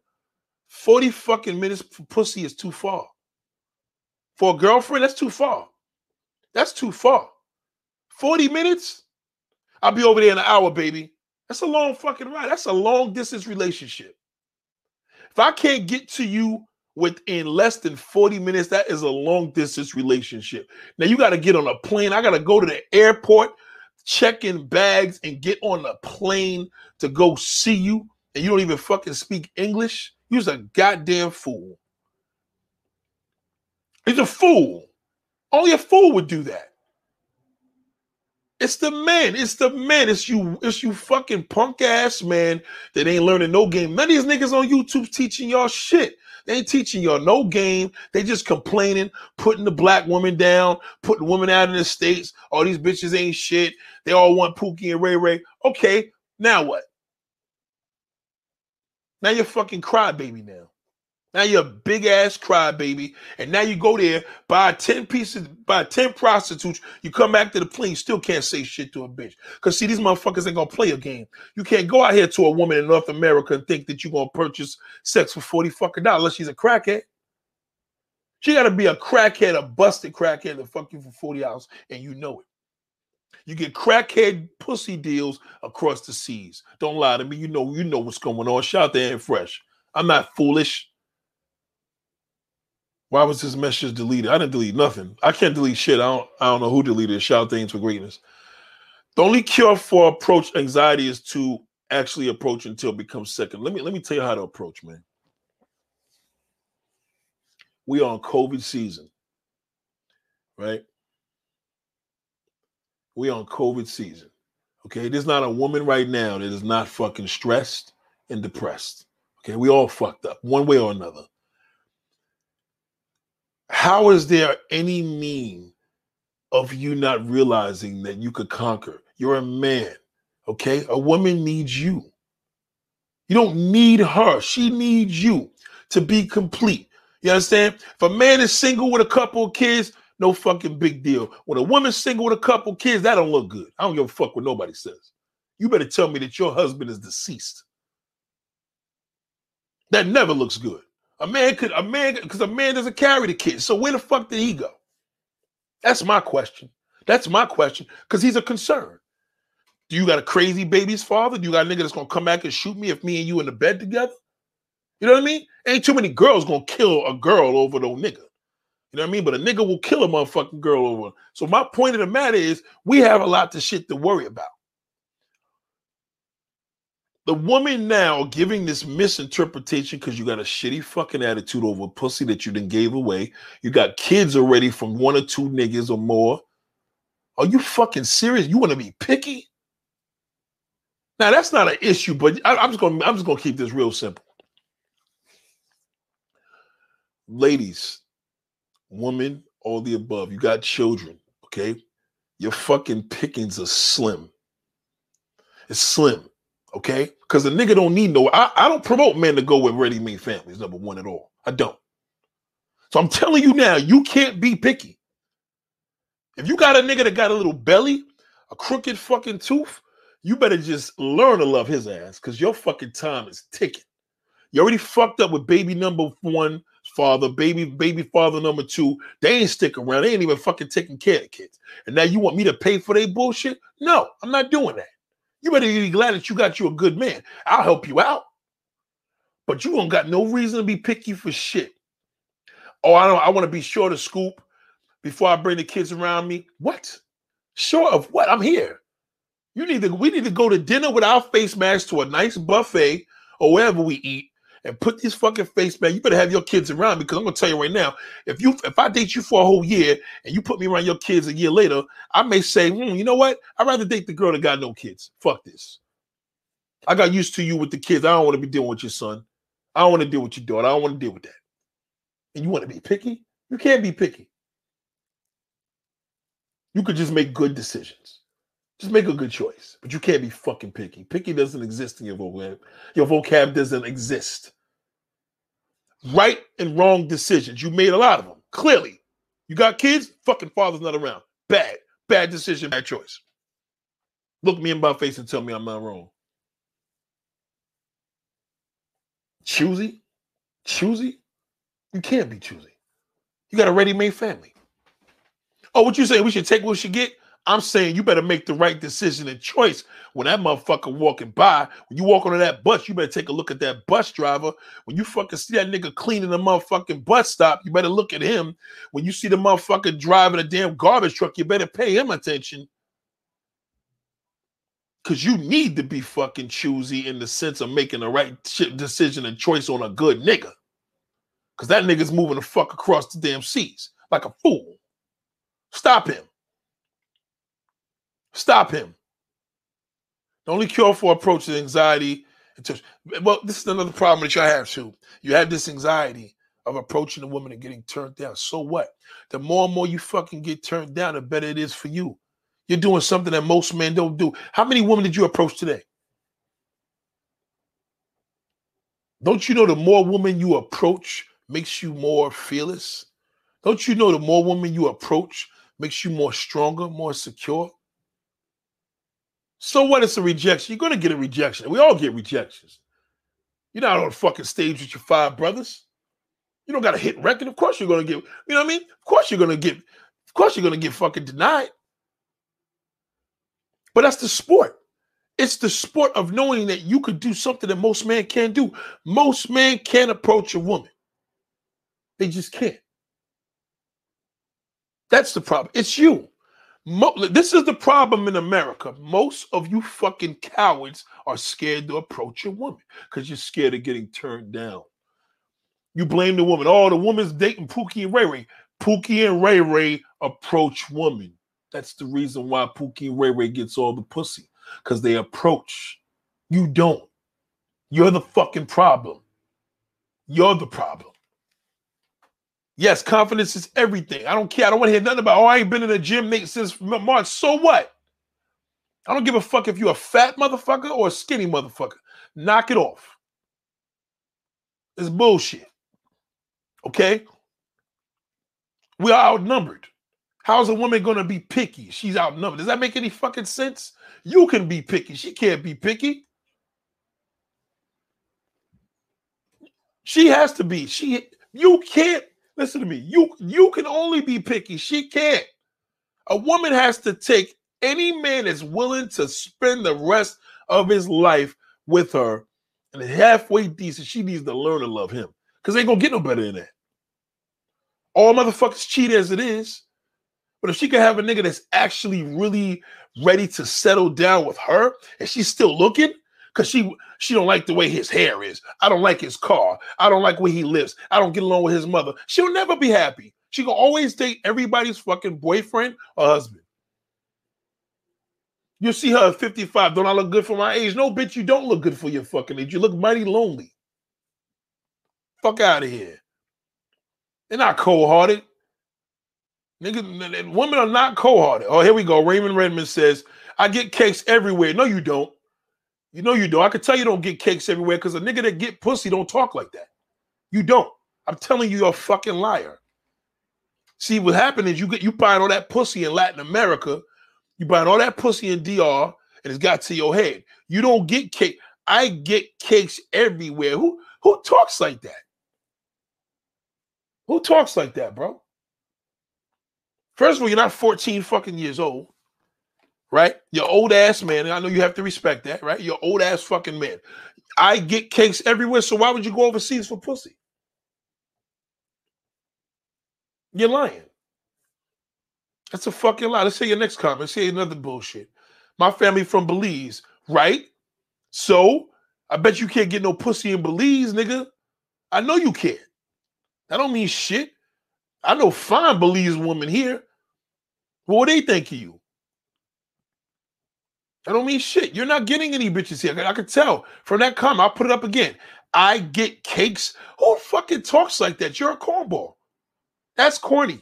fucking minutes for pussy is too far. For a girlfriend, that's too far. That's too far. 40 minutes? I'll be over there in an hour, baby. That's a long fucking ride. That's a long distance relationship. If I can't get to you within less than 40 minutes, that is a long distance relationship. Now you got to get on a plane. I got to go to the airport. check in bags and get on a plane to go see you, and you don't even fucking speak English? You's a goddamn fool. He's a fool. Only a fool would do that. It's the men. It's the men. It's you fucking punk ass man that ain't learning no game. None of these niggas on YouTube teaching y'all shit. They ain't teaching y'all no game. They just complaining, putting the black woman down, putting women out in the States. All these bitches ain't shit. They all want Pookie and Ray Ray. Okay, now what? Now you're fucking crybaby now. Now you're a big ass crybaby, and now you go there, buy 10 prostitutes, you come back to the plane, you still can't say shit to a bitch. Because see, these motherfuckers ain't gonna play a game. You can't go out here to a woman in North America and think that you're gonna purchase sex for $40 unless she's a crackhead. She gotta be a crackhead, a busted crackhead to fuck you for $40, and you know it. You get crackhead pussy deals across the seas. Don't lie to me, you know what's going on. Shout out to Aunt Fresh. I'm not foolish. Why was this message deleted? I didn't delete nothing. I can't delete shit. I don't know who deleted it. Shout out to Aim for Greatness. The only cure for approach anxiety is to actually approach until it becomes second. Let me tell you how to approach, man. We are on COVID season, right? We on COVID season. Okay, there's not a woman right now that is not fucking stressed and depressed. Okay, we all fucked up one way or another. How is there any mean of you not realizing that you could conquer? You're a man, okay? A woman needs you. You don't need her. She needs you to be complete. You understand? If a man is single with a couple of kids, no fucking big deal. When a woman's single with a couple of kids, that don't look good. I don't give a fuck what nobody says. You better tell me that your husband is deceased. That never looks good. A man doesn't carry the kid. So where the fuck did he go? That's my question. Because he's a concern. Do you got a crazy baby's father? Do you got a nigga that's going to come back and shoot me if me and you in the bed together? You know what I mean? Ain't too many girls going to kill a girl over no nigga. You know what I mean? But a nigga will kill a motherfucking girl over. So my point of the matter is we have a lot of shit to worry about. The woman now giving this misinterpretation because you got a shitty fucking attitude over pussy that you done gave away. You got kids already from one or two niggas or more. Are you fucking serious? You want to be picky? Now that's not an issue, but I'm just gonna keep this real simple. Ladies, women, all the above. You got children, okay? Your fucking pickings are slim. It's slim. Okay, because the nigga don't need no. I don't promote men to go with ready-made families, number one, at all. I don't. So I'm telling you now, you can't be picky. If you got a nigga that got a little belly, a crooked fucking tooth, you better just learn to love his ass because your fucking time is ticking. You already fucked up with baby number one father, baby father number two. They ain't sticking around. They ain't even fucking taking care of kids. And now you want me to pay for their bullshit? No, I'm not doing that. You better be glad that you got you a good man. I'll help you out. But you don't got no reason to be picky for shit. Oh, I want to be sure to scoop before I bring the kids around me. What? Sure of what? I'm here. We need to go to dinner with our face masks to a nice buffet or wherever we eat and put these fucking face masks. You better have your kids around me because I'm going to tell you right now, if I date you for a whole year and you put me around your kids a year later, I may say, you know what? I'd rather date the girl that got no kids. Fuck this. I got used to you with the kids. I don't want to be dealing with your son. I don't want to deal with your daughter. I don't want to deal with that. And you want to be picky? You can't be picky. You could just make good decisions. Just make a good choice. But you can't be fucking picky. Picky doesn't exist in your vocab. Your vocab doesn't exist. Right and wrong decisions. You made a lot of them. Clearly. You got kids? Fucking father's not around. Bad. Bad decision. Bad choice. Look me in my face and tell me I'm not wrong. Choosy? Choosy? You can't be choosy. You got a ready-made family. Oh, what you saying? We should take what we should get? I'm saying you better make the right decision and choice when that motherfucker walking by. When you walk onto that bus, you better take a look at that bus driver. When you fucking see that nigga cleaning the motherfucking bus stop, you better look at him. When you see the motherfucker driving a damn garbage truck, you better pay him attention. Because you need to be fucking choosy in the sense of making the right decision and choice on a good nigga. Because that nigga's moving the fuck across the damn seas like a fool. Stop him. Stop him. The only cure for approach is anxiety. Well, this is another problem that y'all have too. You have this anxiety of approaching a woman and getting turned down. So what? The more and more you fucking get turned down, the better it is for you. You're doing something that most men don't do. How many women did you approach today? Don't you know the more women you approach makes you more fearless? Don't you know the more women you approach makes you more stronger, more secure? So what? It's a rejection. You're going to get a rejection. We all get rejections. You're not on a fucking stage with your five brothers. You don't got a hit record. Of course you're going to get, you know what I mean? Of course you're going to get fucking denied. But that's the sport. It's the sport of knowing that you could do something that most men can't do. Most men can't approach a woman. They just can't. That's the problem. It's you. This is the problem in America. Most of you fucking cowards are scared to approach a woman because you're scared of getting turned down. You blame the woman. Oh, the woman's dating Pookie and Ray Ray. Pookie and Ray Ray approach women. That's the reason why Pookie and Ray Ray gets all the pussy, because they approach. You don't. You're the fucking problem. You're the problem. Yes, confidence is everything. I don't care. I don't want to hear nothing about, oh, I ain't been in the gym since March. So what? I don't give a fuck if you're a fat motherfucker or a skinny motherfucker. Knock it off. It's bullshit. Okay? We are outnumbered. How's a woman going to be picky? She's outnumbered. Does that make any fucking sense? You can be picky. She can't be picky. She has to be. You can't. Listen to me. You can only be picky. She can't. A woman has to take any man that's willing to spend the rest of his life with her and halfway decent. She needs to learn to love him because they ain't going to get no better than that. All motherfuckers cheat as it is. But if she can have a nigga that's actually really ready to settle down with her and she's still looking, because she don't like the way his hair is. I don't like his car. I don't like where he lives. I don't get along with his mother. She'll never be happy. She can always date everybody's fucking boyfriend or husband. You'll see her at 55. Don't I look good for my age? No, bitch, you don't look good for your fucking age. You look mighty lonely. Fuck out of here. They're not cold-hearted. Niggas, women are not cold-hearted. Oh, here we go. Raymond Redman says, I get cakes everywhere. No, you don't. You know you don't. I can tell you don't get cakes everywhere because a nigga that get pussy don't talk like that. You don't. I'm telling you, you're a fucking liar. See, what happened is you buying all that pussy in Latin America. You buying all that pussy in DR, and it's got to your head. You don't get cake. I get cakes everywhere. Who talks like that? Who talks like that, bro? First of all, you're not 14 fucking years old. Right? Your old ass man. And I know you have to respect that, right? Your old ass fucking man. I get cakes everywhere, so why would you go overseas for pussy? You're lying. That's a fucking lie. Let's say your next comment. Let's say another bullshit. My family from Belize, right? So, I bet you can't get no pussy in Belize, nigga. I know you can't. That don't mean shit. I know fine Belize women here. Well, what they think of you? I don't mean shit. You're not getting any bitches here. I could tell from that comment. I'll put it up again. I get cakes. Who fucking talks like that? You're a cornball. That's corny.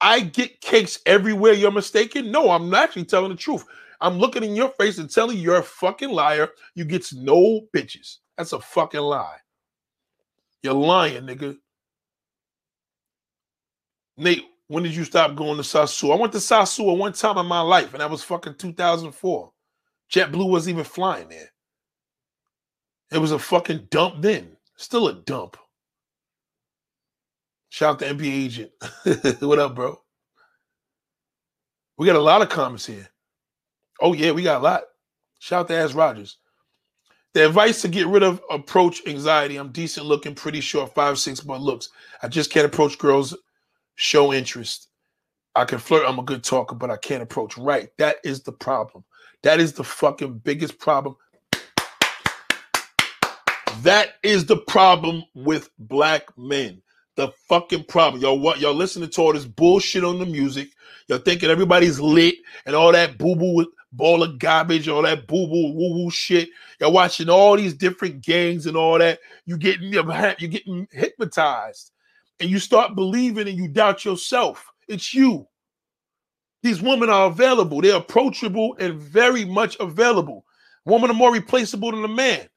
I get cakes everywhere. You're mistaken. No, I'm not actually telling the truth. I'm looking in your face and telling you you're a fucking liar. You gets no bitches. That's a fucking lie. You're lying, nigga. Nate, when did you stop going to Sosúa? I went to Sosúa one time in my life, and that was fucking 2004. JetBlue wasn't even flying there. It was a fucking dump then. Still a dump. Shout out to NBA Agent. What up, bro? We got a lot of comments here. Oh, yeah, we got a lot. Shout out to Ash Rogers. The advice to get rid of approach anxiety. I'm decent looking, pretty short, 5'6", but looks. I just can't approach girls. Show interest. I can flirt. I'm a good talker, but I can't approach. Right. That is the problem. That is the fucking biggest problem. That is the problem with black men. The fucking problem. Y'all, what y'all listening to all this bullshit on the music. Y'all thinking everybody's lit and all that boo-boo with ball of garbage, all that boo-boo, woo-woo shit. Y'all watching all these different gangs and all that. You're getting hypnotized. And you start believing and you doubt yourself. It's you. These women are available. They're approachable and very much available. Women are more replaceable than a man.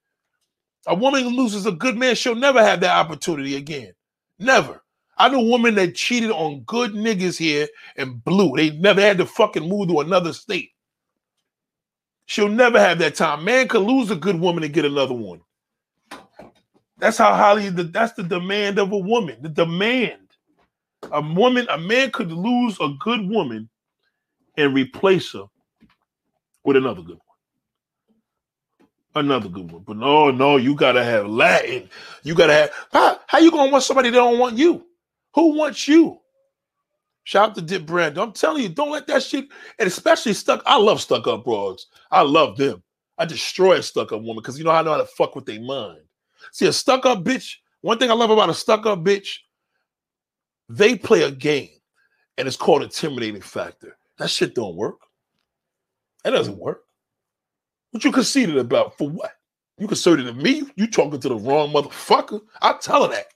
A woman who loses a good man, she'll never have that opportunity again. Never. I know women that cheated on good niggas here and blew. They never had to fucking move to another state. She'll never have that time. Man could lose a good woman and get another one. That's how highly, that's the demand of a woman. The demand. A man could lose a good woman and replace her with another good one. Another good one. But no, you gotta have Latin. You gotta have, how you gonna want somebody that don't want you? Who wants you? Shout out to Dio Brando. I'm telling you, don't let that shit, and especially I love stuck-up broads. I love them. I destroy a stuck-up woman because you know I know how to fuck with their mind. See, a stuck-up bitch, one thing I love about a stuck-up bitch, they play a game, and it's called intimidating factor. That shit don't work. That doesn't work. What you conceited about, for what? You conceited to me? You talking to the wrong motherfucker? I tell her that.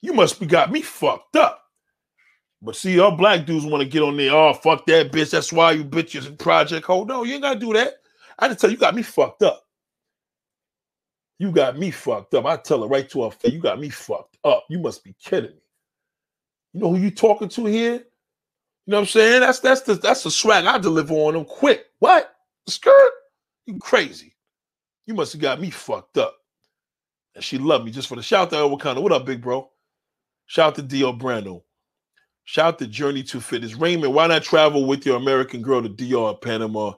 You must be got me fucked up. But see, all black dudes want to get on there, oh, fuck that bitch, that's why you bitches in Project Ho. No, you ain't got to do that. I just tell you, you got me fucked up. You got me fucked up. I tell her right to her face, you got me fucked up. You must be kidding me. You know who you talking to here? You know what I'm saying? That's the swag I deliver on them quick. What? Skirt? You crazy. You must have got me fucked up. And she loved me just for the shout out to Elwood Connor. What up, big bro? Shout out to Dio Brando. Shout out to Journey to Fitness. Raymond, why not travel with your American girl to DR Panama?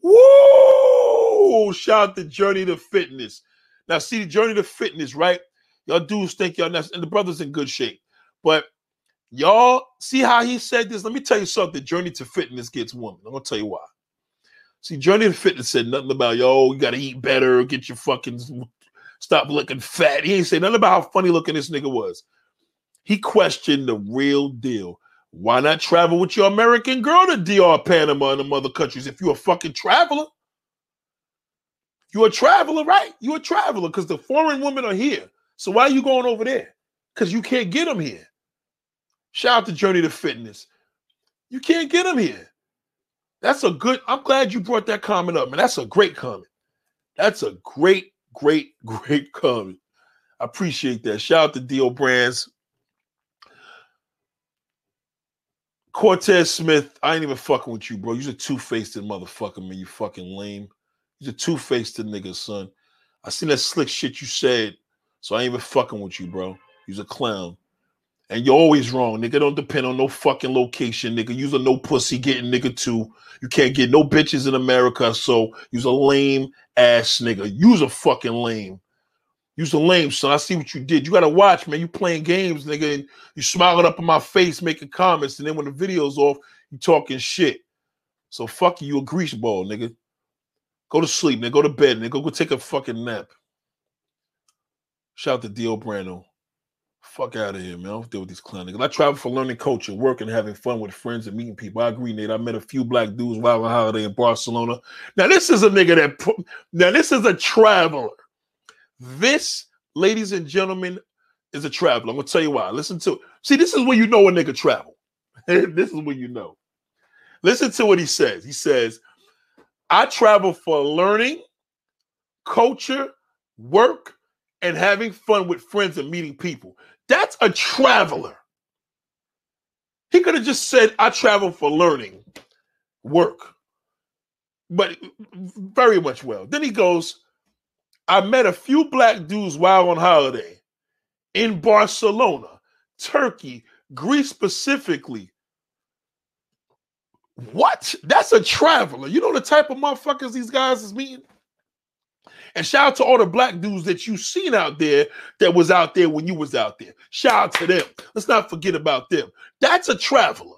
Woo! Shout out to Journey to Fitness. Now, see, the Journey to Fitness, right? Y'all dudes think y'all nuts, and the brother's in good shape. But y'all, see how he said this? Let me tell you something. Journey to Fitness gets women. I'm going to tell you why. See, Journey to Fitness said nothing about, yo, you got to eat better, get your fucking, stop looking fat. He ain't say nothing about how funny looking this nigga was. He questioned the real deal. Why not travel with your American girl to DR Panama and them other countries if you're a fucking traveler? You're a traveler, right? You're a traveler because the foreign women are here. So why are you going over there? Because you can't get them here. Shout out to Journey to Fitness. You can't get them here. That's a good, I'm glad you brought that comment up, man. That's a great comment. That's a great, great, great comment. I appreciate that. Shout out to Dio Brands. Cortez Smith, I ain't even fucking with you, bro. You're a two-faced motherfucker, man. You fucking lame. You're a two-faced nigga, son. I seen that slick shit you said, so I ain't even fucking with you, bro. You're a clown. And you're always wrong, nigga. Don't depend on no fucking location, nigga. You's a no pussy getting nigga too. You can't get no bitches in America, so you's a lame ass nigga. You's a fucking lame. You's a lame, son. I see what you did. You gotta watch, man. You playing games, nigga, and you smiling up in my face, making comments, and then when the video's off, you talking shit. So fuck you, a grease ball, nigga. Go to sleep, nigga. Go to bed, nigga. Go take a fucking nap. Shout out to Dio Brando. Fuck out of here, man. I don't deal with these clown niggas. I travel for learning culture, working, having fun with friends and meeting people. I agree, Nate. I met a few black dudes while on holiday in Barcelona. Now, this is a nigga that... Now, this is a traveler. This, ladies and gentlemen, is a traveler. I'm going to tell you why. Listen to it. See, this is where you know a nigga travel. This is where you know. Listen to what he says. He says, I travel for learning, culture, work, and having fun with friends and meeting people. That's a traveler. He could have just said, I travel for learning, work. But very much well. Then he goes, I met a few black dudes while on holiday in Barcelona, Turkey, Greece specifically. What? That's a traveler. You know the type of motherfuckers these guys is meeting? And shout out to all the black dudes that you seen out there that was out there when you was out there. Shout out to them. Let's not forget about them. That's a traveler.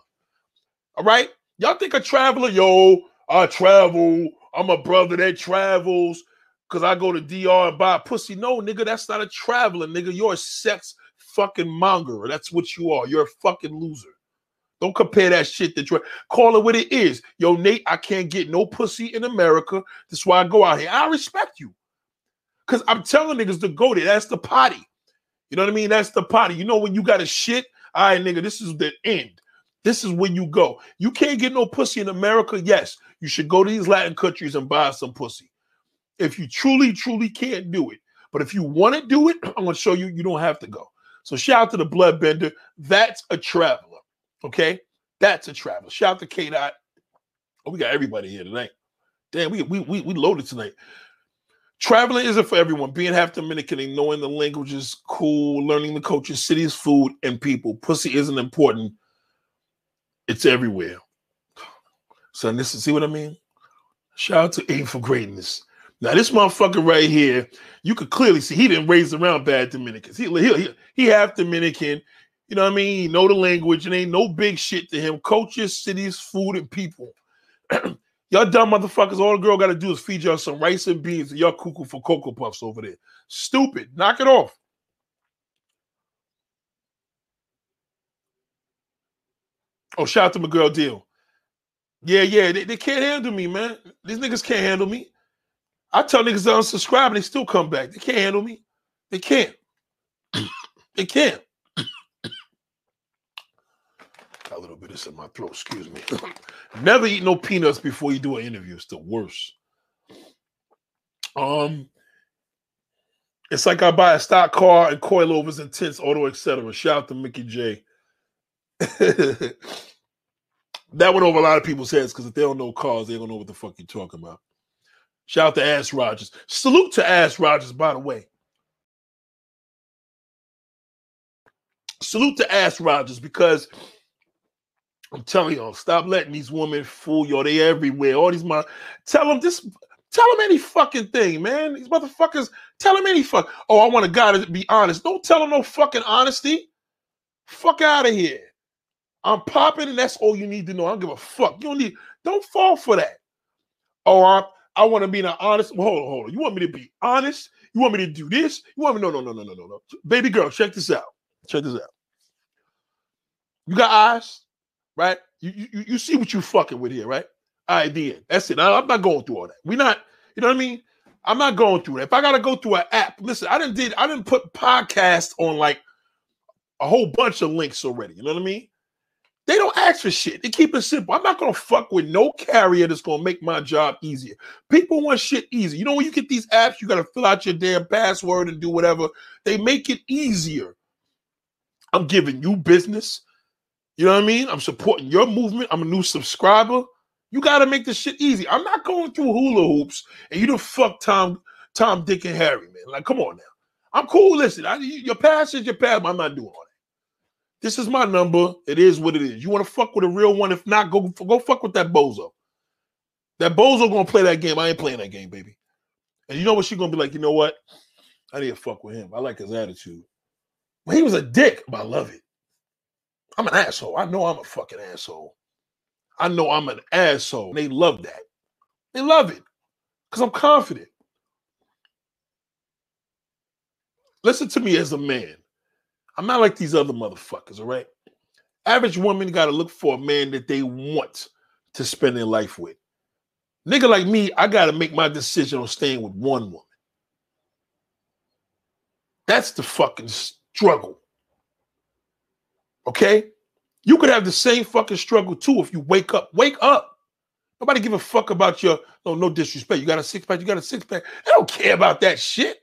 All right? Y'all think a traveler, yo, I travel, I'm a brother that travels because I go to DR and buy a pussy. No, nigga, that's not a traveler, nigga. You're a sex fucking monger. That's what you are. You're a fucking loser. Don't compare that shit to travel. Call it what it is. Yo, Nate, I can't get no pussy in America. That's why I go out here. I respect you. Because I'm telling niggas to go there. That's the potty. You know what I mean? That's the potty. You know when you got a shit? All right, nigga, this is the end. This is when you go. You can't get no pussy in America? Yes. You should go to these Latin countries and buy some pussy. If you truly, truly can't do it. But if you want to do it, I'm going to show you, you don't have to go. So shout out to the Bloodbender. That's a traveler. Okay? That's a traveler. Shout out to K-Dot. Oh, we got everybody here tonight. Damn, we loaded tonight. Traveling isn't for everyone. Being half Dominican and knowing the language is cool. Learning the culture, cities, food, and people. Pussy isn't important. It's everywhere. So this is, see what I mean? Shout out to Aim for Greatness. Now, this motherfucker right here, you could clearly see he didn't raise around bad Dominicans. He half Dominican. You know what I mean? He know the language. It ain't no big shit to him. Cultures, cities, food, and people. Y'all dumb motherfuckers, all the girl got to do is feed y'all some rice and beans and y'all cuckoo for Cocoa Puffs over there. Stupid. Knock it off. Oh, shout out to my girl Deal. Yeah, they can't handle me, man. These niggas can't handle me. I tell niggas to unsubscribe and they still come back. They can't handle me. They can't. They can't. A little bit is in my throat, excuse me. Never eat no peanuts before you do an interview. It's the worst. It's like I buy a stock car and coilovers and tents, auto, etc. Shout out to Mickey J. That went over a lot of people's heads because if they don't know cars, they don't know what the fuck you're talking about. Shout out to Ash Rogers. Salute to Ash Rogers, by the way. Salute to Ash Rogers because I'm telling y'all, stop letting these women fool y'all. They everywhere. All these mother, tell them any fucking thing, man. These motherfuckers, tell them any fuck. Oh, I want a guy to be honest. Don't tell them no fucking honesty. Fuck out of here. I'm popping, and that's all you need to know. I don't give a fuck. You don't need. Don't fall for that. Oh, I want to be an honest. Well, hold on. You want me to be honest? You want me to do this? You want me? No. Baby girl, check this out. You got eyes. Right? You see what you fucking with here, right? All right, then. That's it. I'm not going through all that. We're not, you know what I mean? I'm not going through that. If I got to go through an app, listen, I didn't put podcasts on like a whole bunch of links already. You know what I mean? They don't ask for shit. They keep it simple. I'm not going to fuck with no carrier that's going to make my job easier. People want shit easy. You know, when you get these apps, you got to fill out your damn password and do whatever. They make it easier. I'm giving you business. You know what I mean? I'm supporting your movement. I'm a new subscriber. You got to make this shit easy. I'm not going through hula hoops and you done fuck Tom, Dick, and Harry, man. Like, come on now. I'm cool. Listen, your past is your past, but I'm not doing all that. This is my number. It is what it is. You want to fuck with a real one? If not, go fuck with that bozo. That bozo going to play that game. I ain't playing that game, baby. And you know what? She's going to be like, you know what? I need to fuck with him. I like his attitude. Well, he was a dick, but I love it. I'm an asshole. I know I'm a fucking asshole. I know I'm an asshole. They love that. They love it because I'm confident. Listen to me as a man. I'm not like these other motherfuckers, all right? Average woman got to look for a man that they want to spend their life with. Nigga like me, I got to make my decision on staying with one woman. That's the fucking struggle. Okay? You could have the same fucking struggle, too, if you wake up. Wake up. Nobody give a fuck about your, no disrespect. You got a six-pack, you got a six-pack. They don't care about that shit.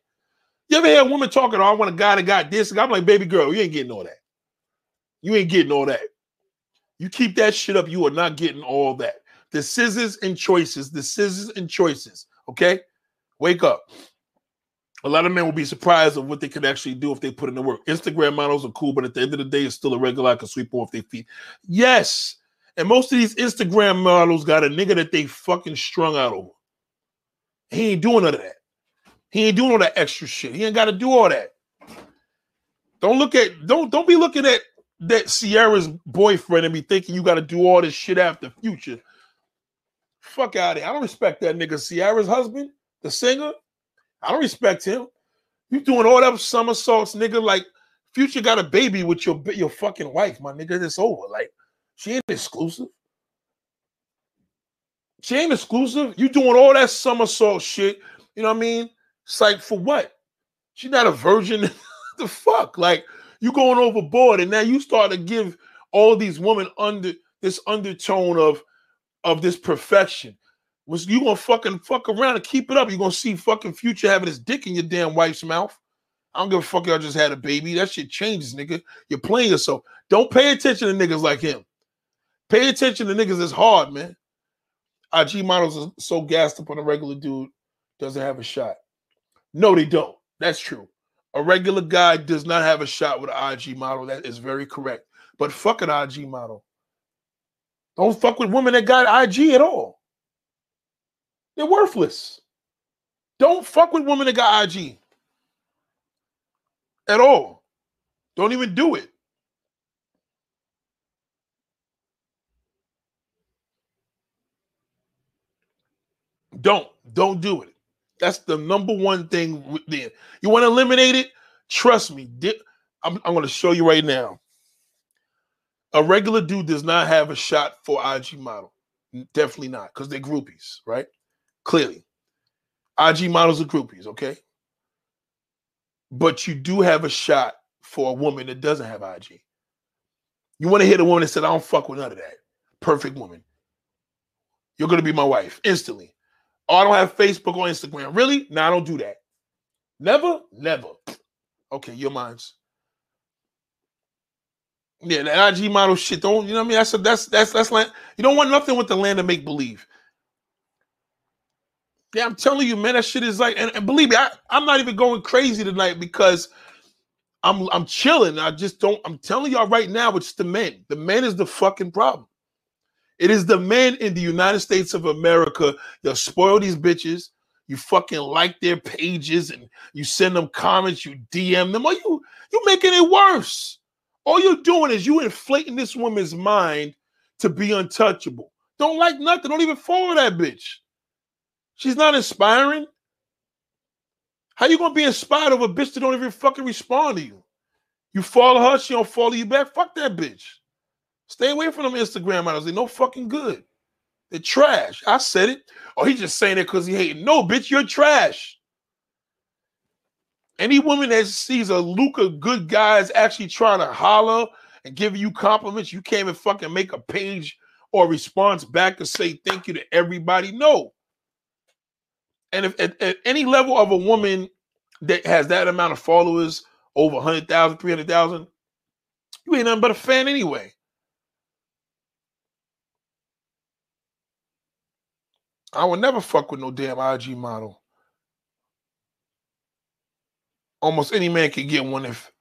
You ever hear a woman talking, oh, I want a guy that got this? I'm like, baby girl, you ain't getting all that. You ain't getting all that. You keep that shit up, you are not getting all that. The scissors and choices, okay? Wake up. A lot of men will be surprised of what they could actually do if they put in the work. Instagram models are cool, but at the end of the day, it's still a regular I can sweep off their feet. Yes. And most of these Instagram models got a nigga that they fucking strung out over. He ain't doing none of that. He ain't doing all that extra shit. He ain't got to do all that. Don't be looking at that Sierra's boyfriend and be thinking you got to do all this shit after Future. fuck out of here. I don't respect that nigga. Ciara's husband, the singer, I don't respect him. You doing all that somersaults, nigga. Like, Future got a baby with your fucking wife, my nigga. It's over. Like, she ain't exclusive. She ain't exclusive. You doing all that somersault shit. You know what I mean? It's like, for what? She's not a virgin. The fuck? Like, you going overboard, and now you start to give all these women under this undertone of this perfection. Was you gonna fucking fuck around and keep it up? You're gonna see fucking Future having his dick in your damn wife's mouth. I don't give a fuck. Y'all just had a baby. That shit changes, nigga. You're playing yourself. Don't pay attention to niggas like him. Pay attention to niggas. It's hard, man. IG models are so gassed up on a regular dude doesn't have a shot. No, they don't. That's true. A regular guy does not have a shot with an IG model. That is very correct. But fuck an IG model. Don't fuck with women that got IG at all. They're worthless. Don't fuck with women that got IG at all. Don't even do it. Don't do it. That's the number one thing there. You want to eliminate it? Trust me. I'm going to show you right now. A regular dude does not have a shot for IG model. Definitely not, because they're groupies, right? Clearly. IG models are groupies, okay? But you do have a shot for a woman that doesn't have IG. You want to hit a woman that said, I don't fuck with none of that. Perfect woman. You're going to be my wife instantly. Oh, I don't have Facebook or Instagram. Really? No, I don't do that. Never? Never. Okay, your minds. Yeah, the IG model shit. Don't, you know what I mean? That's like, you don't want nothing with the land of make-believe. Yeah, I'm telling you, man, that shit is like, and believe me, I'm not even going crazy tonight because I'm chilling. I just don't, I'm telling y'all right now, it's the men. The men is the fucking problem. It is the men in the United States of America. You'll spoil these bitches. You fucking like their pages and you send them comments. You DM them. Or you making it worse. All you're doing is you inflating this woman's mind to be untouchable. Don't like nothing. Don't even follow that bitch. She's not inspiring. How you going to be inspired over a bitch that don't even fucking respond to you? You follow her, she don't follow you back. Fuck that bitch. Stay away from them Instagram models. They're no fucking good. They're trash. I said it. Oh, he's just saying it because he hating. No, bitch, you're trash. Any woman that sees a Luke of good guys actually trying to holler and give you compliments, you can't even fucking make a page or response back to say thank you to everybody. No. And if at any level of a woman that has that amount of followers, over 100,000, 300,000, you ain't nothing but a fan anyway. I would never fuck with no damn IG model. Almost any man could get one if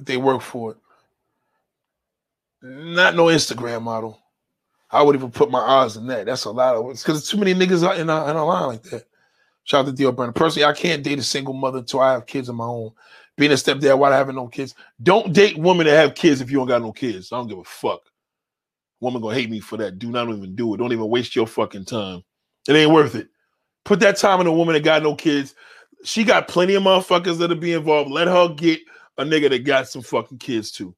they work for it. Not no Instagram model. I would even put my odds in that. That's a lot of it's because too many niggas are in a line like that. Shout out to Dio Brando. Personally, I can't date a single mother until I have kids of my own. Being a stepdad while having no kids. Don't date women that have kids if you don't got no kids. I don't give a fuck. Woman gonna hate me for that. Do not even do it. Don't even waste your fucking time. It ain't worth it. Put that time in a woman that got no kids. She got plenty of motherfuckers that'll be involved. Let her get a nigga that got some fucking kids too.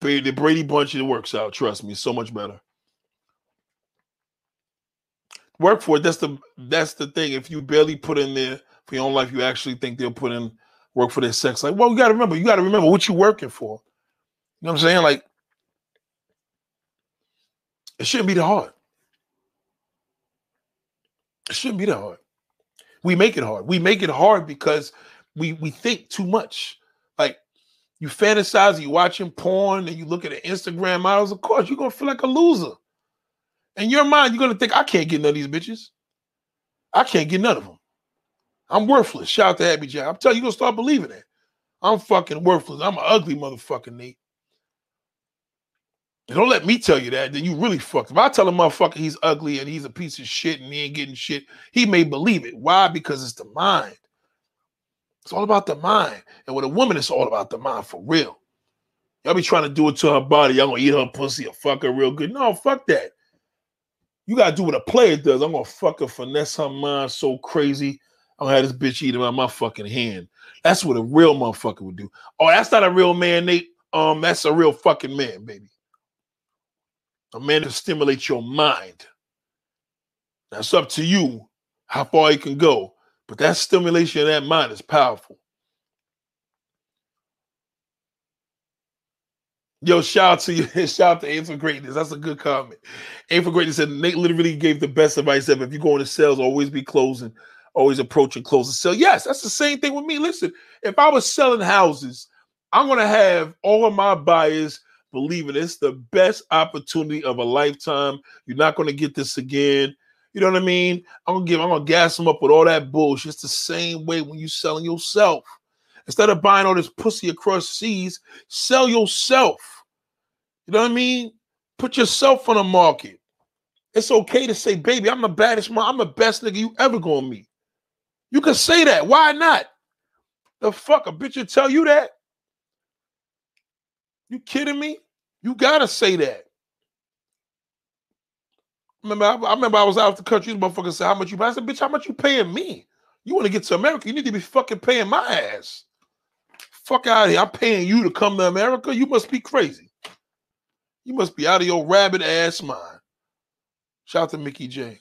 The Brady Bunch, it works out. Trust me, so much better. Work for it. That's the thing. If you barely put in there for your own life, you actually think they'll put in work for their sex. Like, well, you gotta remember what you're working for. You know what I'm saying? Like, it shouldn't be that hard. It shouldn't be that hard. We make it hard. We make it hard because we think too much. Like, you fantasize, you watching porn, and you look at the Instagram models, of course, you're going to feel like a loser. In your mind, you're going to think, I can't get none of these bitches. I can't get none of them. I'm worthless. Shout out to Abby Jack. I'm telling you, you're going to start believing that. I'm fucking worthless. I'm an ugly motherfucking Nate. Don't let me tell you that. Then you really fucked. If I tell a motherfucker he's ugly and he's a piece of shit and he ain't getting shit, he may believe it. Why? Because it's the mind. It's all about the mind. And with a woman, it's all about the mind for real. Y'all be trying to do it to her body. Y'all gonna eat her pussy or fuck her real good. No, fuck that. You got to do what a player does. I'm going to fucking finesse her mind so crazy. I'm going to have this bitch eating out my fucking hand. That's what a real motherfucker would do. Oh, that's not a real man, Nate. That's a real fucking man, baby. A man to stimulate your mind. That's up to you how far you can go. But that stimulation of that mind is powerful. Yo, shout out to you. Shout out to Aim for Greatness. That's a good comment. Aim for Greatness said, Nate literally gave the best advice ever. If you go into sales, always be closing, always approach and close the sale. Yes, that's the same thing with me. Listen, if I was selling houses, I'm going to have all of my buyers believing it's the best opportunity of a lifetime. You're not going to get this again. You know what I mean? I'm going to gas them up with all that bullshit. It's the same way when you're selling yourself. Instead of buying all this pussy across seas, sell yourself. You know what I mean? Put yourself on the market. It's okay to say, baby, I'm the baddest mom. I'm the best nigga you ever gonna meet. You can say that. Why not? The fuck, a bitch will tell you that? You kidding me? You gotta say that. I remember I was out of the country. This motherfucker said, how much you paying? I said, bitch, how much you paying me? You want to get to America? You need to be fucking paying my ass. Fuck out of here. I'm paying you to come to America? You must be crazy. You must be out of your rabbit ass mind. Shout out to Mickey J.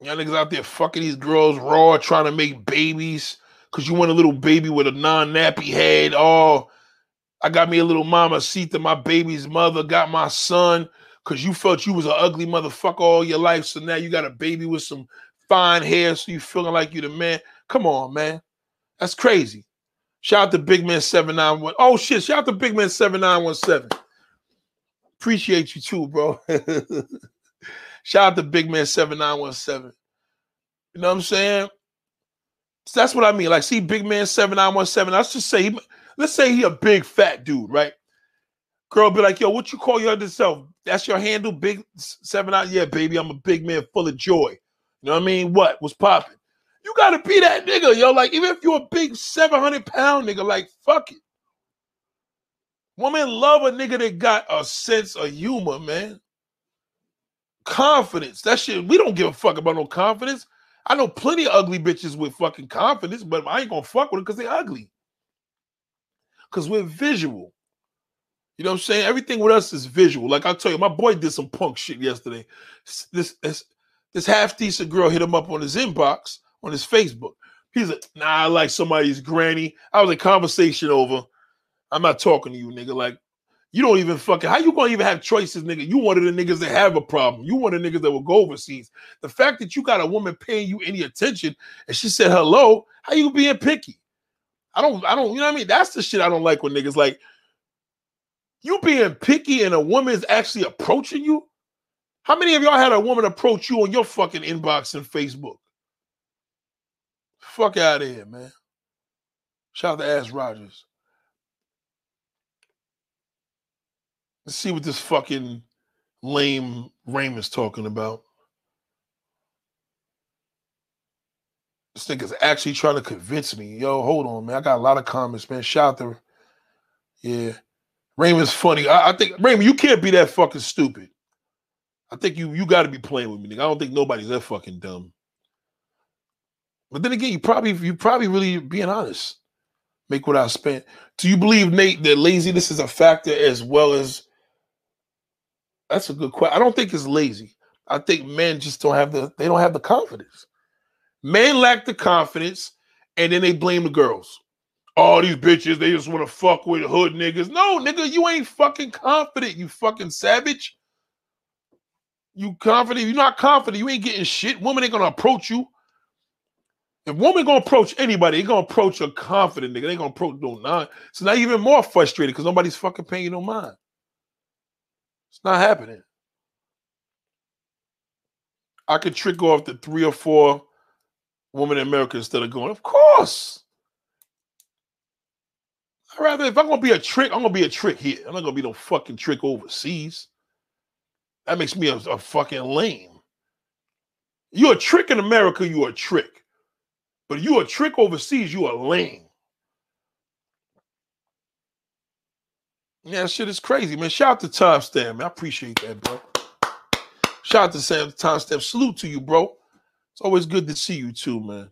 Y'all niggas out there fucking these girls raw, trying to make babies because you want a little baby with a non-nappy head. Oh, I got me a little mama seat to my baby's mother, got my son. Because you felt you was an ugly motherfucker all your life, so now you got a baby with some fine hair, so you feeling like you the man. Come on, man. That's crazy. Shout out to Big Man 791. Oh, shit. Shout out to Big Man 7917. Appreciate you, too, bro. Shout out to Big Man 7917. You know what I'm saying? So that's what I mean. Like, see, Big Man 7917, let's just say, let's say he a big, fat dude, right? Girl be like, yo, what you call yourself? That's your handle, Big 7 9. Yeah, baby, I'm a big man full of joy. You know what I mean? What's popping? You got to be that nigga, yo. Like, even if you're a big 700-pound nigga, like, fuck it. Women love a nigga that got a sense of humor, man. Confidence. That shit, we don't give a fuck about no confidence. I know plenty of ugly bitches with fucking confidence, but I ain't going to fuck with them because they ugly. Because we're visual. You know what I'm saying? Everything with us is visual. Like I tell you, my boy did some punk shit yesterday. This half-decent girl hit him up on his inbox, on his Facebook. He's like, nah, I like somebody's granny. I was like, conversation over. I'm not talking to you, nigga. Like, you don't even fucking, how you gonna even have choices, nigga? You one of the niggas that have a problem. You one of the niggas that will go overseas. The fact that you got a woman paying you any attention and she said hello, how you being picky? I don't, you know what I mean? That's the shit I don't like with niggas. Like, you being picky and a woman's actually approaching you? How many of y'all had a woman approach you on your fucking inbox and Facebook? Fuck out of here, man. Shout out to Ash Rogers. Let's see what this fucking lame Raymond's talking about. This nigga's actually trying to convince me. Yo, hold on, man. I got a lot of comments, man. Shout out to... Yeah. Raymond's funny. I think, Raymond, you can't be that fucking stupid. I think you got to be playing with me, nigga. I don't think nobody's that fucking dumb. But then again, you probably really being honest. Make what I spent. Do you believe, Nate, that laziness is a factor as well as? That's a good question. I don't think it's lazy. I think men just don't have the confidence. Men lack the confidence, and then they blame the girls. All these bitches, they just want to fuck with hood niggas. No, nigga, you ain't fucking confident, you fucking savage. You confident? You're not confident. You ain't getting shit. Women ain't going to approach you. If women going to approach anybody, they going to approach a confident nigga. They going to approach no nine. So now you're even more frustrated because nobody's fucking paying you no mind. It's not happening. I could trick off the 3 or 4 women in America instead of going, of course. I'd rather, if I'm going to be a trick, I'm going to be a trick here. I'm not going to be no fucking trick overseas. That makes me a fucking lame. You're a trick in America, you're a trick. But you're a trick overseas, you're a lame. Yeah, that shit is crazy, man. Shout out to Tom Stam, man. I appreciate that, bro. Shout out to Tom Stam. Salute to you, bro. It's always good to see you too, man.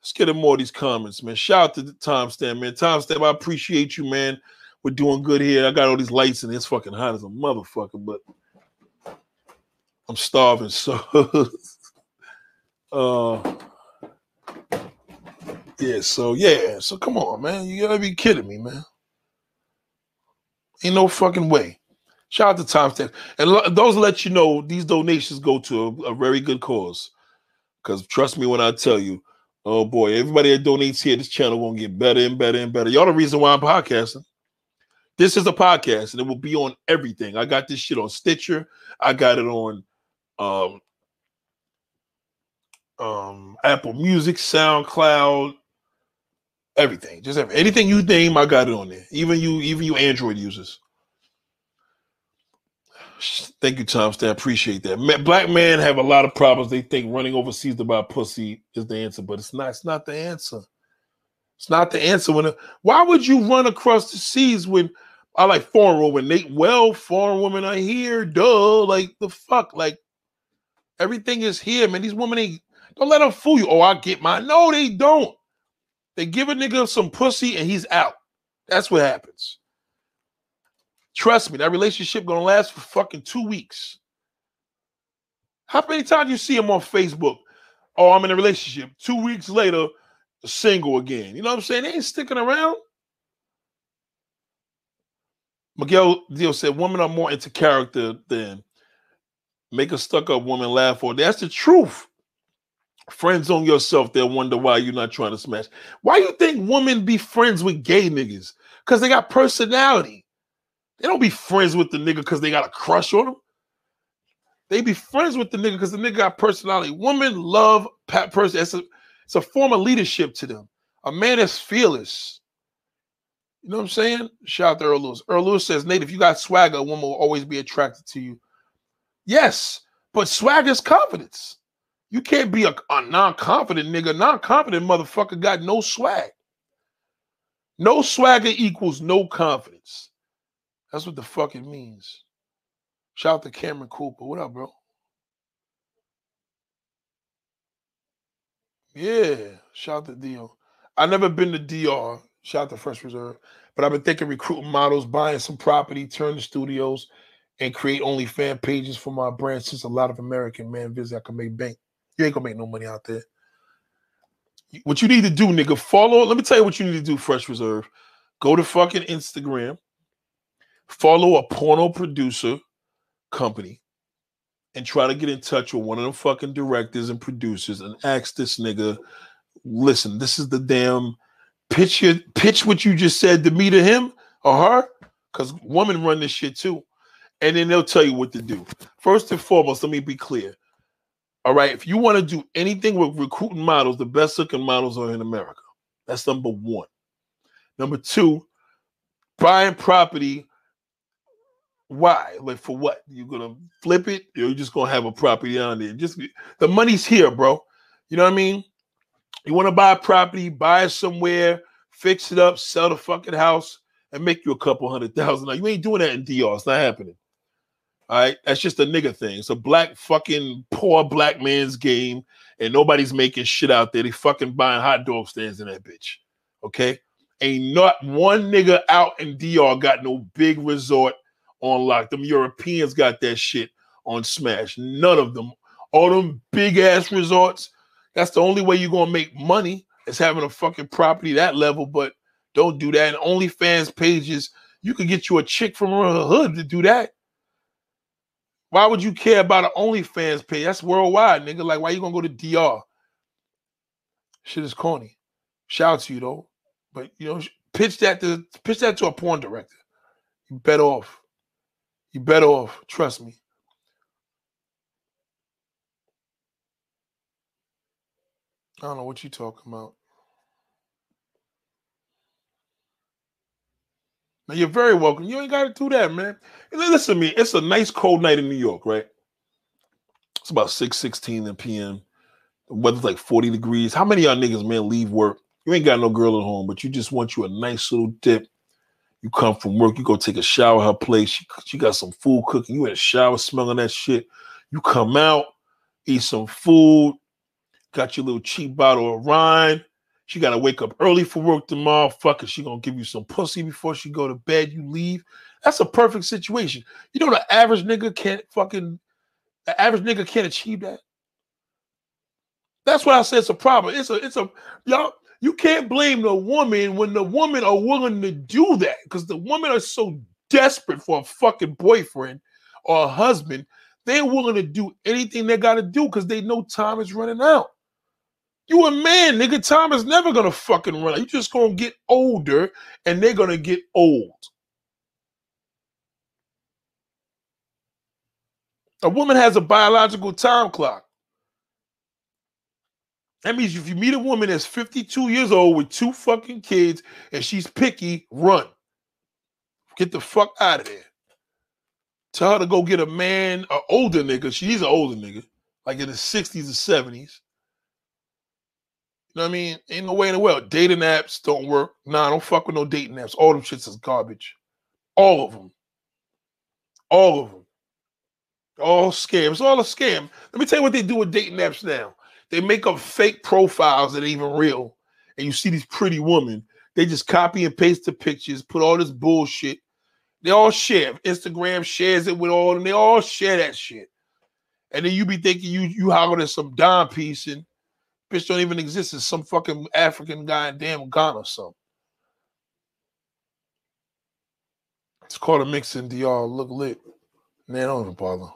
Let's get in more of these comments, man. Shout out to Tom Stam, man. Tom Stam, I appreciate you, man. We're doing good here. I got all these lights and it's fucking hot as a motherfucker, but I'm starving, so so come on, man. You gotta be kidding me, man. Ain't no fucking way. Shout out to Tom Stam. And those let you know these donations go to a very good cause. Because trust me when I tell you, oh boy, everybody that donates here, this channel won't get better and better and better. Y'all the reason why I'm podcasting. This is a podcast, and it will be on everything. I got this shit on Stitcher. I got it on Apple Music, SoundCloud, everything. Just everything. Anything you name, I got it on there. Even you Android users. Thank you, Tom Stam. Appreciate that. Black men have a lot of problems. They think running overseas to buy pussy is the answer, but it's not. It's not the answer. It's not the answer. Why would you run across the seas when I like foreign women? Foreign women are here, duh. Like the fuck, like everything is here, man. These women don't let them fool you. Oh, I get mine. No, they don't. They give a nigga some pussy and he's out. That's what happens. Trust me, that relationship gonna last for fucking 2 weeks. How many times you see him on Facebook? Oh, I'm in a relationship. 2 weeks later. Single again. You know what I'm saying? They ain't sticking around. Miguel Dio said, women are more into character than make a stuck-up woman laugh. Or that's the truth. Friends on yourself, they'll wonder why you're not trying to smash. Why you think women be friends with gay niggas? Because they got personality. They don't be friends with the nigga because they got a crush on them. They be friends with the nigga because the nigga got personality. Women love personality. It's a form of leadership to them. A man that's fearless. You know what I'm saying? Shout out to Errol Lewis. Errol Lewis says, Nate, if you got swagger, a woman will always be attracted to you. Yes, but swagger is confidence. You can't be a non-confident nigga. Non-confident motherfucker got no swag. No swagger equals no confidence. That's what the fuck it means. Shout out to Cameron Cooper. What up, bro? Yeah, shout out to Dio. I've never been to DR, shout out to Fresh Reserve, but I've been thinking recruiting models, buying some property, turning studios, and create OnlyFans pages for my brand since a lot of American men visit. I can make bank. You ain't gonna make no money out there. What you need to do, nigga, follow. Let me tell you what you need to do, Fresh Reserve. Go to fucking Instagram, follow a porno producer company, and try to get in touch with one of them fucking directors and producers and ask this nigga, listen, this is the damn pitch what you just said to me to him or her, because women run this shit too. And then they'll tell you what to do. First and foremost, let me be clear. All right, if you want to do anything with recruiting models, the best looking models are in America. That's number one. Number two, buying property. Why? Like for what? You're gonna flip it? You're just gonna have a property on there. Just the money's here, bro. You know what I mean? You want to buy a property, buy it somewhere, fix it up, sell the fucking house, and make you a couple $100,000. You ain't doing that in DR. It's not happening. All right, that's just a nigga thing. It's a black fucking poor black man's game, and nobody's making shit out there. They fucking buying hot dog stands in that bitch. Okay, ain't not one nigga out in DR got no big resort. On lock. Them Europeans got that shit on smash. None of them. All them big-ass resorts, that's the only way you're going to make money is having a fucking property that level, but don't do that. And OnlyFans pages, you could get you a chick from her hood to do that. Why would you care about an OnlyFans page? That's worldwide, nigga. Like, why you going to go to DR? Shit is corny. Shout out to you, though. But, you know, pitch that to a porn director. You bet off. You're better off, trust me. I don't know what you're talking about. Now, you're very welcome. You ain't got to do that, man. Listen to me. It's a nice cold night in New York, right? It's about 6:16 p.m. The weather's like 40 degrees. How many of y'all niggas, man, leave work? You ain't got no girl at home, but you just want you a nice little dip. You come from work, you go take a shower at her place. She got some food cooking. You in the shower smelling that shit. You come out, eat some food, got your little cheap bottle of wine. She got to wake up early for work tomorrow. Fuck it, she going to give you some pussy before she go to bed. You leave. That's a perfect situation. You know the average nigga can't achieve that. That's why I say it's a problem. Y'all, you can't blame the woman when the women are willing to do that, because the women are so desperate for a fucking boyfriend or a husband, they're willing to do anything they got to do because they know time is running out. You a man, nigga. Time is never going to fucking run out. You just going to get older and they're going to get old. A woman has a biological time clock. That means if you meet a woman that's 52 years old with two fucking kids and she's picky, run. Get the fuck out of there. Tell her to go get a man, an older nigga. She's an older nigga, like in the 60s or 70s. You know what I mean? Ain't no way in the world. Dating apps don't work. Nah, don't fuck with no dating apps. All them shits is garbage. All of them. All of them. All scams. All a scam. Let me tell you what they do with dating apps now. They make up fake profiles that ain't even real. And you see these pretty women. They just copy and paste the pictures, put all this bullshit. They all share. Instagram shares it with all, and they all share that shit. And then you be thinking you hollering at some dime piece, and bitch don't even exist. It's some fucking African guy in damn Ghana or something. It's called a mixing DR. Look lit. Man, I don't even bother.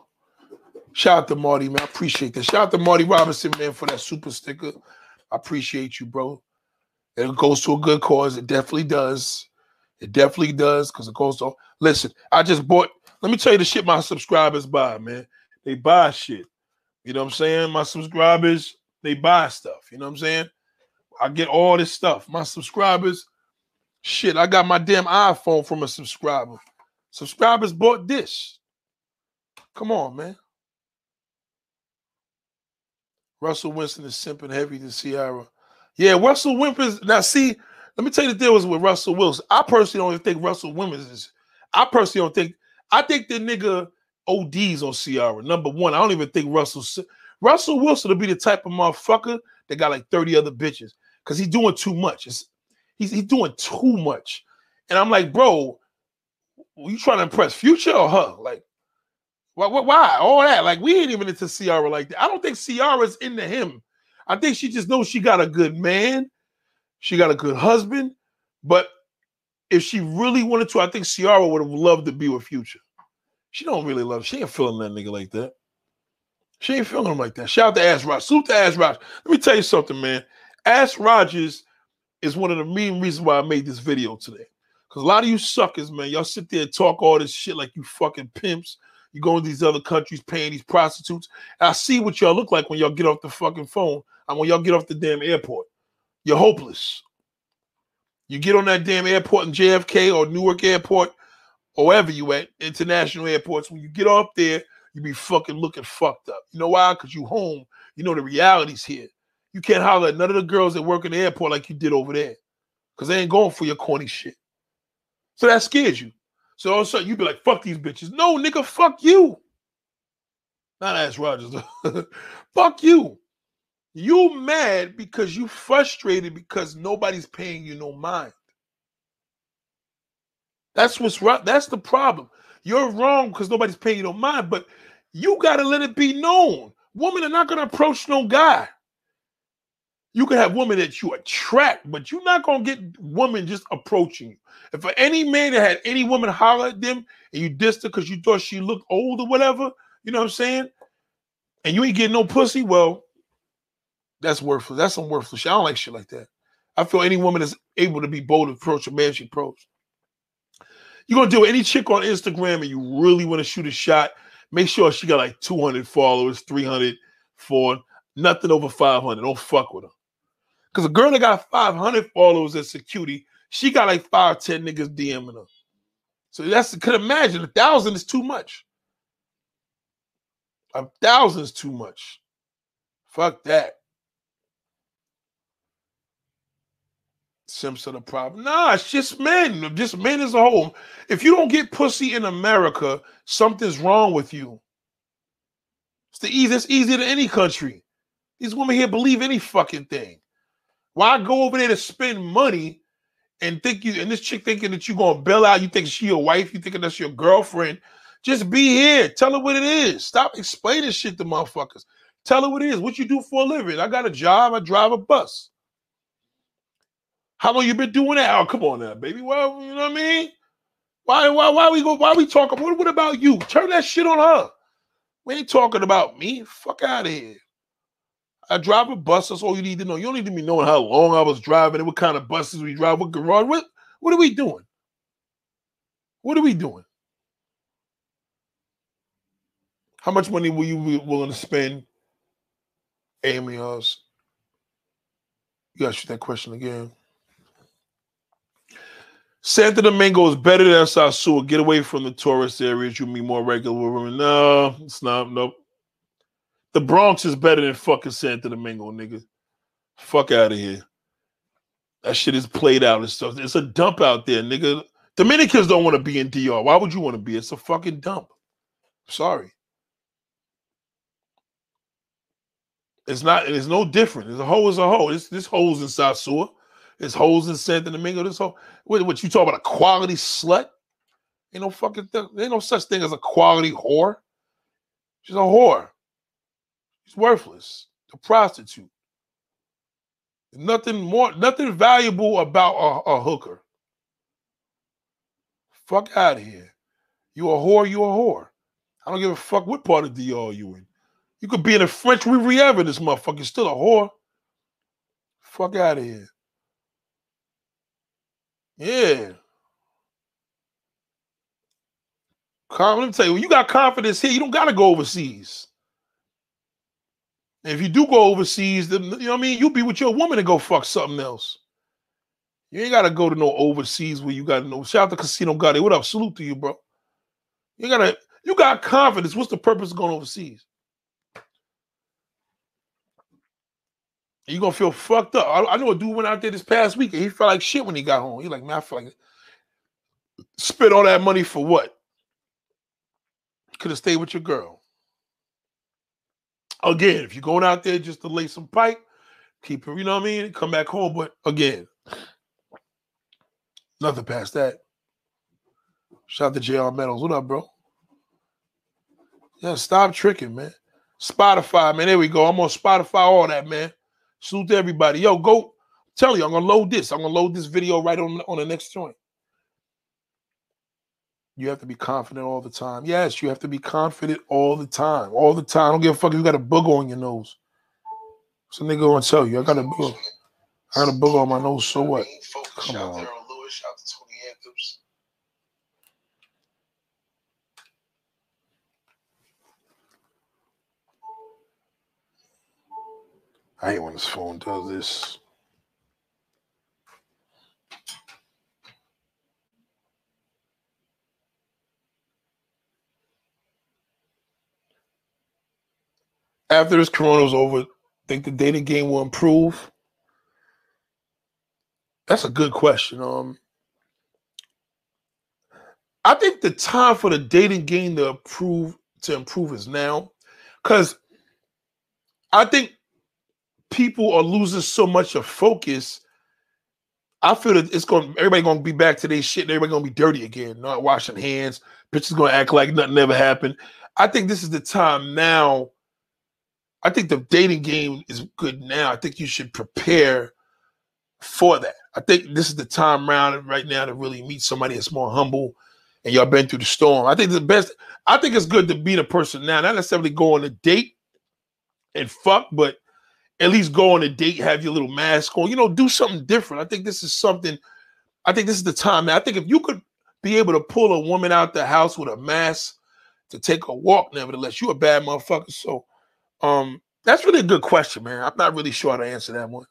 Shout out to Marty, man. I appreciate that. Shout out to Marty Robinson, man, for that super sticker. I appreciate you, bro. And it goes to a good cause. It definitely does. It definitely does, because it goes to... Listen, I just bought... Let me tell you the shit my subscribers buy, man. They buy shit. You know what I'm saying? My subscribers, they buy stuff. You know what I'm saying? I get all this stuff. My subscribers... Shit, I got my damn iPhone from a subscriber. Subscribers bought this. Come on, man. Russell Winston is simping heavy to Ciara. Yeah, Russell Winston's... Now, see, let me tell you the deal with Russell Wilson. I personally don't even think Russell Winston is... I personally don't think... I think the nigga ODs on Ciara, number one. I don't even think Russell Wilson will be the type of motherfucker that got like 30 other bitches because he's doing too much. He's doing too much. And I'm like, bro, you trying to impress Future or her? Like, why? All that. Like, we ain't even into Ciara like that. I don't think Ciara's into him. I think she just knows she got a good man. She got a good husband. But if she really wanted to, I think Ciara would have loved to be with Future. She don't really love him. She ain't feeling that nigga like that. She ain't feeling him like that. Shout out to Ash Rogers. Salute to Ash Rogers. Let me tell you something, man. Ash Rogers is one of the main reasons why I made this video today. Because a lot of you suckers, man, y'all sit there and talk all this shit like you fucking pimps. You go in these other countries paying these prostitutes. And I see what y'all look like when y'all get off the fucking phone and when y'all get off the damn airport. You're hopeless. You get on that damn airport in JFK or Newark Airport or wherever you at, international airports. When you get off there, you be fucking looking fucked up. You know why? Because you home. You know the reality's here. You can't holler at none of the girls that work in the airport like you did over there because they ain't going for your corny shit. So that scares you. So all of a sudden, you be like, fuck these bitches. No, nigga, fuck you. Not Ash Rogers. Fuck you. You mad because you frustrated because nobody's paying you no mind. That's what's right. That's the problem. You're wrong because nobody's paying you no mind, but you got to let it be known. Women are not going to approach no guy. You can have women that you attract, but you're not going to get women just approaching you. And for any man that had any woman holler at them and you dissed her because you thought she looked old or whatever, you know what I'm saying? And you ain't getting no pussy, well, that's worthless. That's some worthless shit. I don't like shit like that. I feel any woman that's able to be bold and approach a man she approaches. You're going to do any chick on Instagram and you really want to shoot a shot, make sure she got like 200 followers, 300, 400, nothing over 500. Don't fuck with her. Because a girl that got 500 followers as a cutie, she got like 5-10 niggas DMing her. So that's, could imagine, 1,000 is too much. 1,000 is too much. Fuck that. Simps are the problem. Nah, it's just men. Just men as a whole. If you don't get pussy in America, something's wrong with you. It's the easiest. It's easier than any country. These women here believe any fucking thing. Why go over there to spend money and think you and this chick thinking that you're gonna bail out? You think she your wife? You thinking that's your girlfriend? Just be here. Tell her what it is. Stop explaining shit to motherfuckers. Tell her what it is. What you do for a living? I got a job. I drive a bus. How long you been doing that? Oh, come on now, baby. Well, you know what I mean? Why we talking? What about you? Turn that shit on her. We ain't talking about me. Fuck out of here. I drive a bus. That's all you need to know. You don't need to be knowing how long I was driving and what kind of buses we drive. What garage? What are we doing? What are we doing? How much money were you willing to spend? Amy, you asked that question again. Santo Domingo is better than Sosúa. Get away from the tourist areas. You'll meet more regular women. No, it's not. Nope. The Bronx is better than fucking Santo Domingo, nigga. Fuck out of here. That shit is played out and stuff. It's a dump out there, nigga. Dominicans don't want to be in DR. Why would you want to be? It's a fucking dump. Sorry. It's not. It's no different. It's a hole is a hole. This hole's in Sosúa. There's holes in Santo Domingo. This whole what you talk about a quality slut? Ain't no fucking thing. Ain't no such thing as a quality whore. She's a whore. She's worthless. A prostitute. Nothing more. Nothing valuable about a hooker. Fuck out of here. You a whore. You a whore. I don't give a fuck what part of DR you in. You could be in a French Riviera. This motherfucker is still a whore. Fuck out of here. Yeah. Let me tell you, when you got confidence here, you don't got to go overseas. And if you do go overseas, then, you know what I mean? You'll be with your woman and go fuck something else. You ain't got to go to no overseas where you got to know. Shout out to Casino Gotti. What up? Salute to you, bro. You got confidence. What's the purpose of going overseas? You're going to feel fucked up. I know a dude went out there this past week and he felt like shit when he got home. He's like, man, I feel like spent all that money for what? Could have stayed with your girl. Again, if you're going out there just to lay some pipe, keep her, you know what I mean? Come back home, but again, nothing past that. Shout out to JR Meadows. What up, bro? Yeah, stop tricking, man. Spotify, man. There we go. I'm on Spotify, all that, man. Salute to everybody. Yo, go. Tell you, I'm going to load this. I'm going to load this video right on the next joint. You have to be confident all the time. Yes, you have to be confident all the time. All the time. I don't give a fuck if you got a bug on your nose. Some nigga going to tell you, I got a bug. I got a bug on my nose, so what? Come on. Shout out to Errol Lewis. Shout out to Tony Anthems. I hate when this phone does this. After this corona's over, think the dating game will improve? That's a good question. I think the time for the dating game to improve is now, because I think people are losing so much of focus. I feel that everybody gonna be back to their shit and everybody gonna be dirty again, not washing hands, bitches gonna act like nothing ever happened. I think this is the time now. I think the dating game is good now. I think you should prepare for that. I think this is the time round right now to really meet somebody that's more humble and y'all been through the storm. I think it's good to meet a person now, not necessarily go on a date and fuck, but at least go on a date, have your little mask on, you know, do something different. I think this is the time. Now, I think if you could be able to pull a woman out the house with a mask to take a walk, nevertheless, you a bad motherfucker. So that's really a good question, man. I'm not really sure how to answer that one.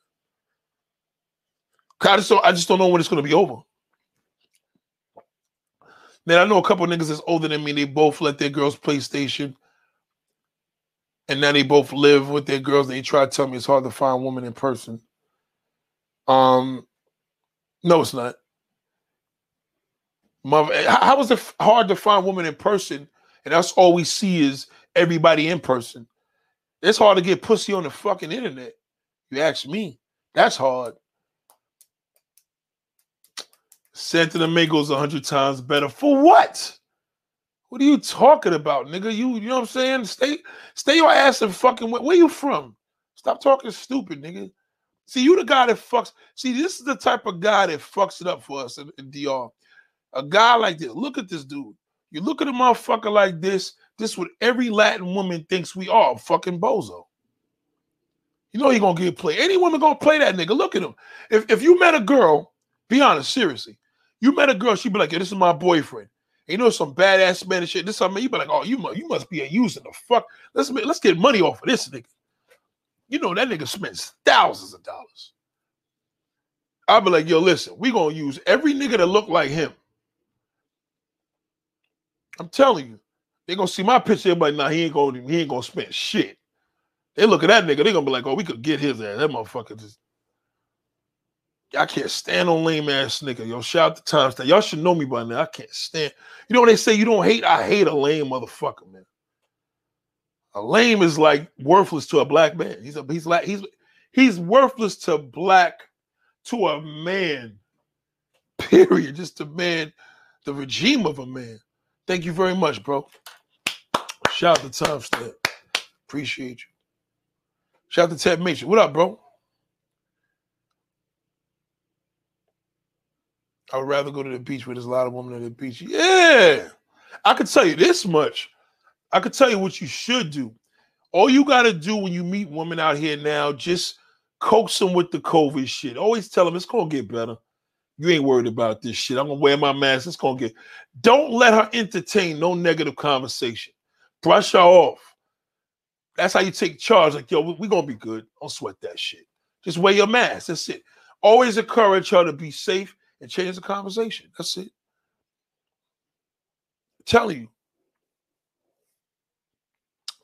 I just don't know when it's going to be over. Man, I know a couple of niggas that's older than me. They both let their girls PlayStation. And now they both live with their girls. They try to tell me it's hard to find women in person. No, it's not. How is it hard to find women in person, and that's all we see is everybody in person? It's hard to get pussy on the fucking internet. You ask me. That's hard. Santa Domingo's 100 times better. For what? What are you talking about, nigga? You know what I'm saying? Stay your ass and fucking where you from? Stop talking stupid, nigga. See, you the guy that fucks. See, this is the type of guy that fucks it up for us in DR. A guy like this. Look at this dude. You look at a motherfucker like this. This is what every Latin woman thinks we are. Fucking bozo. You know he gonna get played. Any woman gonna play that nigga. Look at him. If you met a girl, be honest, seriously. You met a girl, she'd be like, yeah, this is my boyfriend. And you know some badass man and shit. This something you be like, oh, you must be a user. The fuck. Let's get money off of this nigga. You know that nigga spends thousands of dollars. I'd be like, yo, listen, we gonna use every nigga that look like him. I'm telling you, they gonna see my picture. They're like, nah, he ain't gonna spend shit. They look at that nigga, they gonna be like, oh, we could get his ass. That motherfucker just. I can't stand on lame ass nigga. Yo, shout out to Tom Stam. Y'all should know me by now. I can't stand. You know when they say you don't hate? I hate a lame motherfucker, man. A lame is like worthless to a black man. He's worthless to black, to a man. Period. Just a man, the regime of a man. Thank you very much, bro. Shout out to Tom Stam. Appreciate you. Shout out to Ted Mason. What up, bro? I would rather go to the beach where there's a lot of women at the beach. Yeah. I could tell you this much. I could tell you what you should do. All you got to do when you meet women out here now, just coax them with the COVID shit. Always tell them it's going to get better. You ain't worried about this shit. I'm going to wear my mask. It's going to get. Don't let her entertain no negative conversation. Brush her off. That's how you take charge. Like, yo, we're going to be good. Don't sweat that shit. Just wear your mask. That's it. Always encourage her to be safe. And change the conversation. That's it. I'm telling you.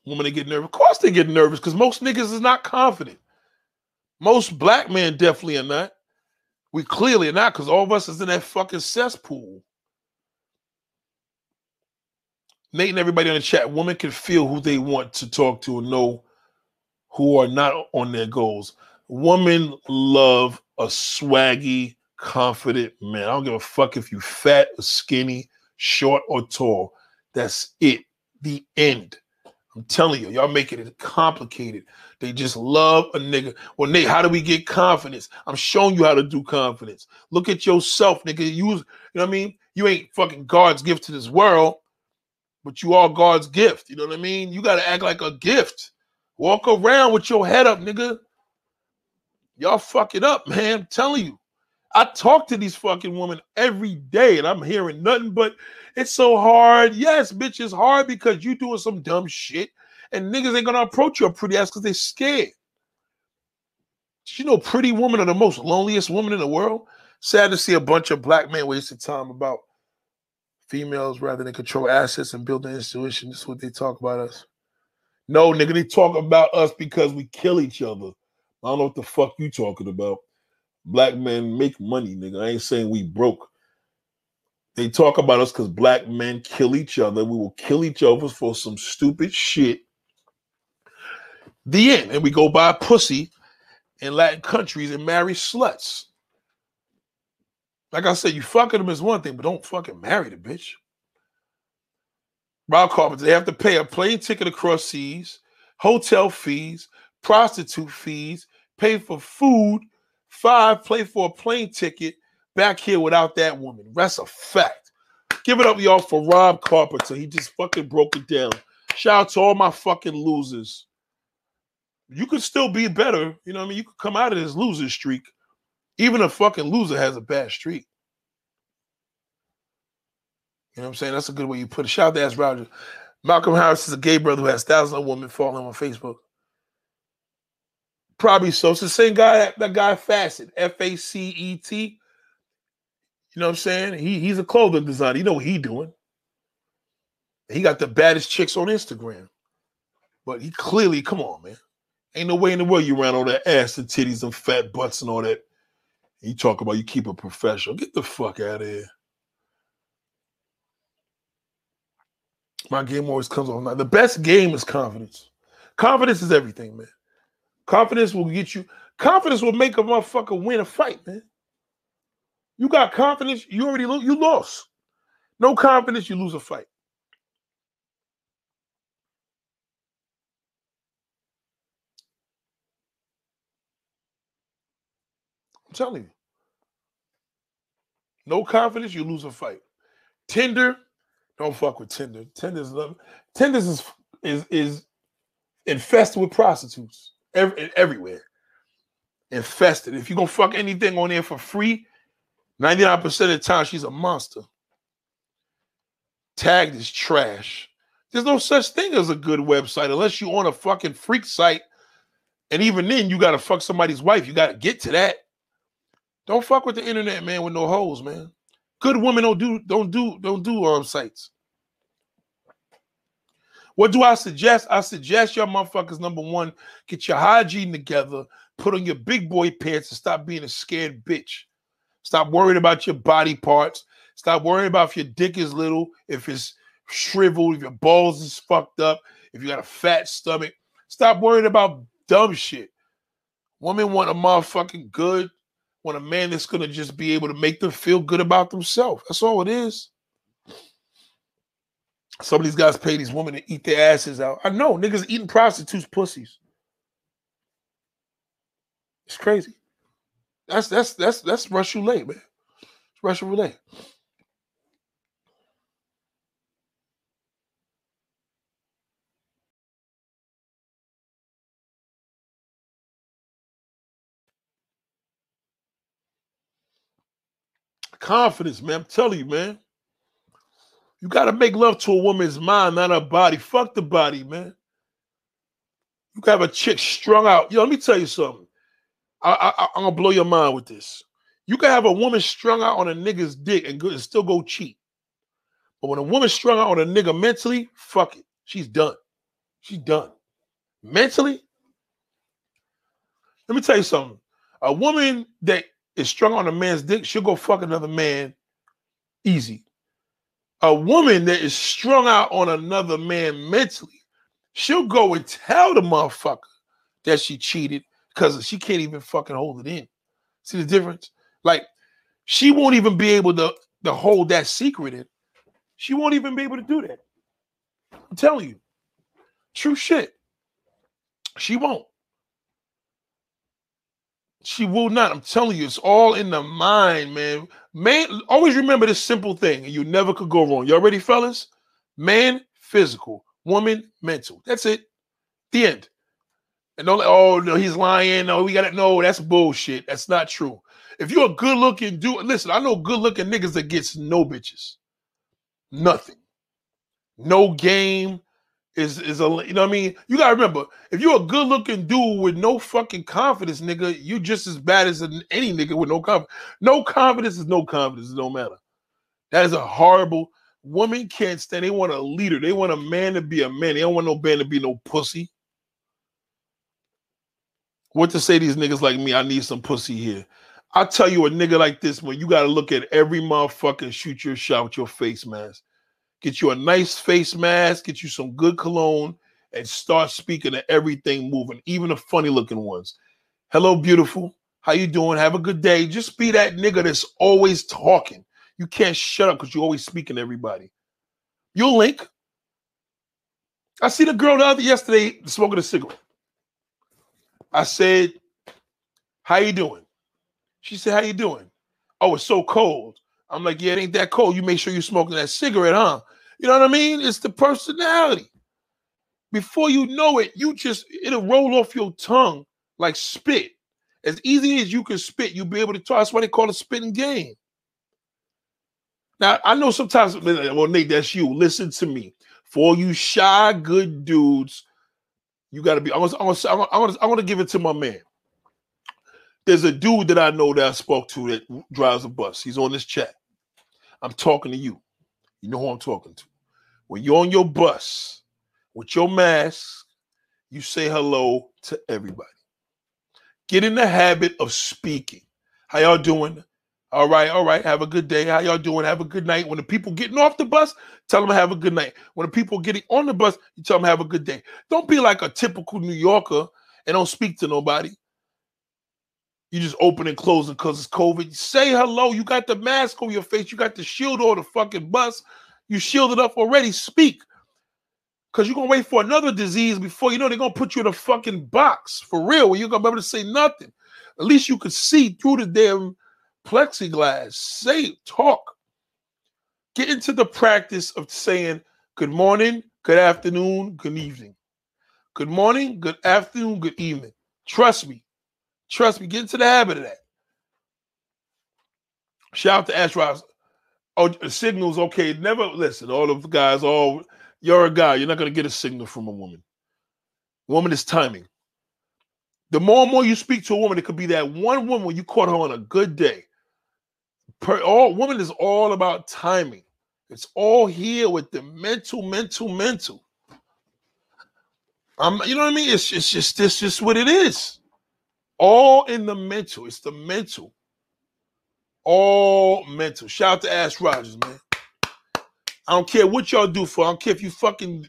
Women, they get nervous. Of course they get nervous because most niggas is not confident. Most black men definitely are not. We clearly are not because all of us is in that fucking cesspool. Nate and everybody on the chat, women can feel who they want to talk to and know who are not on their goals. Women love a swaggy, confident man. I don't give a fuck if you fat or skinny, short or tall. That's it. The end. I'm telling you, y'all making it complicated. They just love a nigga. Well, Nate, how do we get confidence? I'm showing you how to do confidence. Look at yourself, nigga. You know what I mean? You ain't fucking God's gift to this world, but you are God's gift. You know what I mean? You got to act like a gift. Walk around with your head up, nigga. Y'all fuck it up, man. I'm telling you. I talk to these fucking women every day, and I'm hearing nothing but it's so hard. Yes, bitch, it's hard because you doing some dumb shit, and niggas ain't gonna approach your pretty ass because they scared. Did you know pretty women are the most loneliest women in the world? Sad to see a bunch of black men wasting time about females rather than control assets and build their institution. This is what they talk about us. No, nigga, they talk about us because we kill each other. I don't know what the fuck you talking about. Black men make money, nigga. I ain't saying we broke. They talk about us because black men kill each other. We will kill each other for some stupid shit. The end. And we go buy pussy in Latin countries and marry sluts. Like I said, you fucking them is one thing, but don't fucking marry the bitch. Rob Carpenter, they have to pay a plane ticket across seas, hotel fees, prostitute fees, pay for food, play for a plane ticket back here without that woman. That's a fact. Give it up, y'all, for Rob Carpenter. He just fucking broke it down. Shout out to all my fucking losers. You could still be better. You know what I mean? You could come out of this loser streak. Even a fucking loser has a bad streak. You know what I'm saying? That's a good way you put it. Shout out to Ash Rogers. Malcolm Harris is a gay brother who has thousands of women following on Facebook. Probably so. It's the same guy that guy Facet, F-A-C-E-T. You know what I'm saying? He's a clothing designer. You know what he doing. He got the baddest chicks on Instagram. But he clearly, come on, man. Ain't no way in the world you ran all that ass and titties and fat butts and all that. You talk about you keep a professional. Get the fuck out of here. My game always comes on. The best game is confidence. Confidence is everything, man. Confidence will get you. Confidence will make a motherfucker win a fight, man. You got confidence, you already lose. You lost. No confidence, you lose a fight. I'm telling you. No confidence, you lose a fight. Tinder, don't fuck with Tinder. Tinder's love. Tinder's is infested with prostitutes everywhere. Infested. If you're going to fuck anything on there for free, 99% of the time, she's a monster. Tagged is trash. There's no such thing as a good website unless you're on a fucking freak site. And even then, you got to fuck somebody's wife. You got to get to that. Don't fuck with the internet, man, with no hoes, man. Good women don't do sites. What do I suggest? I suggest y'all motherfuckers, number one, get your hygiene together, put on your big boy pants, and stop being a scared bitch. Stop worrying about your body parts. Stop worrying about if your dick is little, if it's shriveled, if your balls is fucked up, if you got a fat stomach. Stop worrying about dumb shit. Women want a motherfucking good, want a man that's going to just be able to make them feel good about themselves. That's all it is. Some of these guys pay these women to eat their asses out. I know, niggas eating prostitutes' pussies. It's crazy. That's Russian roulette, man. It's Russian roulette. Confidence, man. I'm telling you, man. You got to make love to a woman's mind, not her body. Fuck the body, man. You can have a chick strung out. Yo, let me tell you something. I'm going to blow your mind with this. You can have a woman strung out on a nigga's dick and still go cheat. But when a woman strung out on a nigga mentally, fuck it. She's done. She's done. Mentally? Let me tell you something. A woman that is strung on a man's dick, she'll go fuck another man easy. A woman that is strung out on another man mentally, she'll go and tell the motherfucker that she cheated because she can't even fucking hold it in. See the difference? Like, she won't even be able to hold that secret in. She won't even be able to do that. I'm telling you. True shit. She won't. She will not. I'm telling you, it's all in the mind, man. Man, always remember this simple thing, and you never could go wrong. Y'all ready, fellas? Man, physical. Woman, mental. That's it. The end. And don't let, oh, no, he's lying. No, we got it. No, that's bullshit. That's not true. If you're a good-looking dude, listen, I know good-looking niggas that gets no bitches. Nothing. No game. Is a, you know what I mean? You gotta remember, if you're a good looking dude with no fucking confidence, nigga, you just as bad as any nigga with no confidence. No confidence is no confidence. It don't matter. That is a horrible. Women can't stand. They want a leader. They want a man to be a man. They don't want no man to be no pussy. What to say to these niggas like me? I need some pussy here. I tell you, a nigga like this, when you gotta look at every motherfucker, shoot your shot with your face mask. Get you a nice face mask, get you some good cologne, and start speaking to everything moving, even the funny-looking ones. Hello, beautiful. How you doing? Have a good day. Just be that nigga that's always talking. You can't shut up because you're always speaking to everybody. You'll link. I seen a girl yesterday smoking a cigarette. I said, how you doing? She said, how you doing? Oh, it's so cold. I'm like, yeah, it ain't that cold. You make sure you're smoking that cigarette, huh? You know what I mean? It's the personality. Before you know it, it'll roll off your tongue like spit. As easy as you can spit, you'll be able to talk. That's why they call it spitting game. Now, I know sometimes, well, Nate, that's you. Listen to me. For all you shy, good dudes, you got to be, I want to give it to my man. There's a dude that I know that I spoke to that drives a bus. He's on this chat. I'm talking to you. You know who I'm talking to. When you're on your bus with your mask, you say hello to everybody. Get in the habit of speaking. How y'all doing? All right, all right. Have a good day. How y'all doing? Have a good night. When the people getting off the bus, tell them have a good night. When the people getting on the bus, you tell them have a good day. Don't be like a typical New Yorker and don't speak to nobody. You just open and close it because it's COVID. Say hello. You got the mask on your face. You got the shield on the fucking bus. You shielded up already. Speak. Because you're going to wait for another disease before you know they're going to put you in a fucking box. For real. Where you're going to be able to say nothing. At least you could see through the damn plexiglass. Say, talk. Get into the practice of saying good morning, good afternoon, good evening. Good morning, good afternoon, good evening. Trust me. Trust me, get into the habit of that. Shout out to Ash Rogers. Oh, signals, okay. Never listen. All of the guys, all you're a guy. You're not gonna get a signal from a woman. Woman is timing. The more and more you speak to a woman, it could be that one woman when you caught her on a good day. All woman is all about timing. It's all here with the mental. You know what I mean? It's just what it is. All in the mental. It's the mental. All mental. Shout out to Ash Rogers, man. I don't care what y'all do for. I don't care if you fucking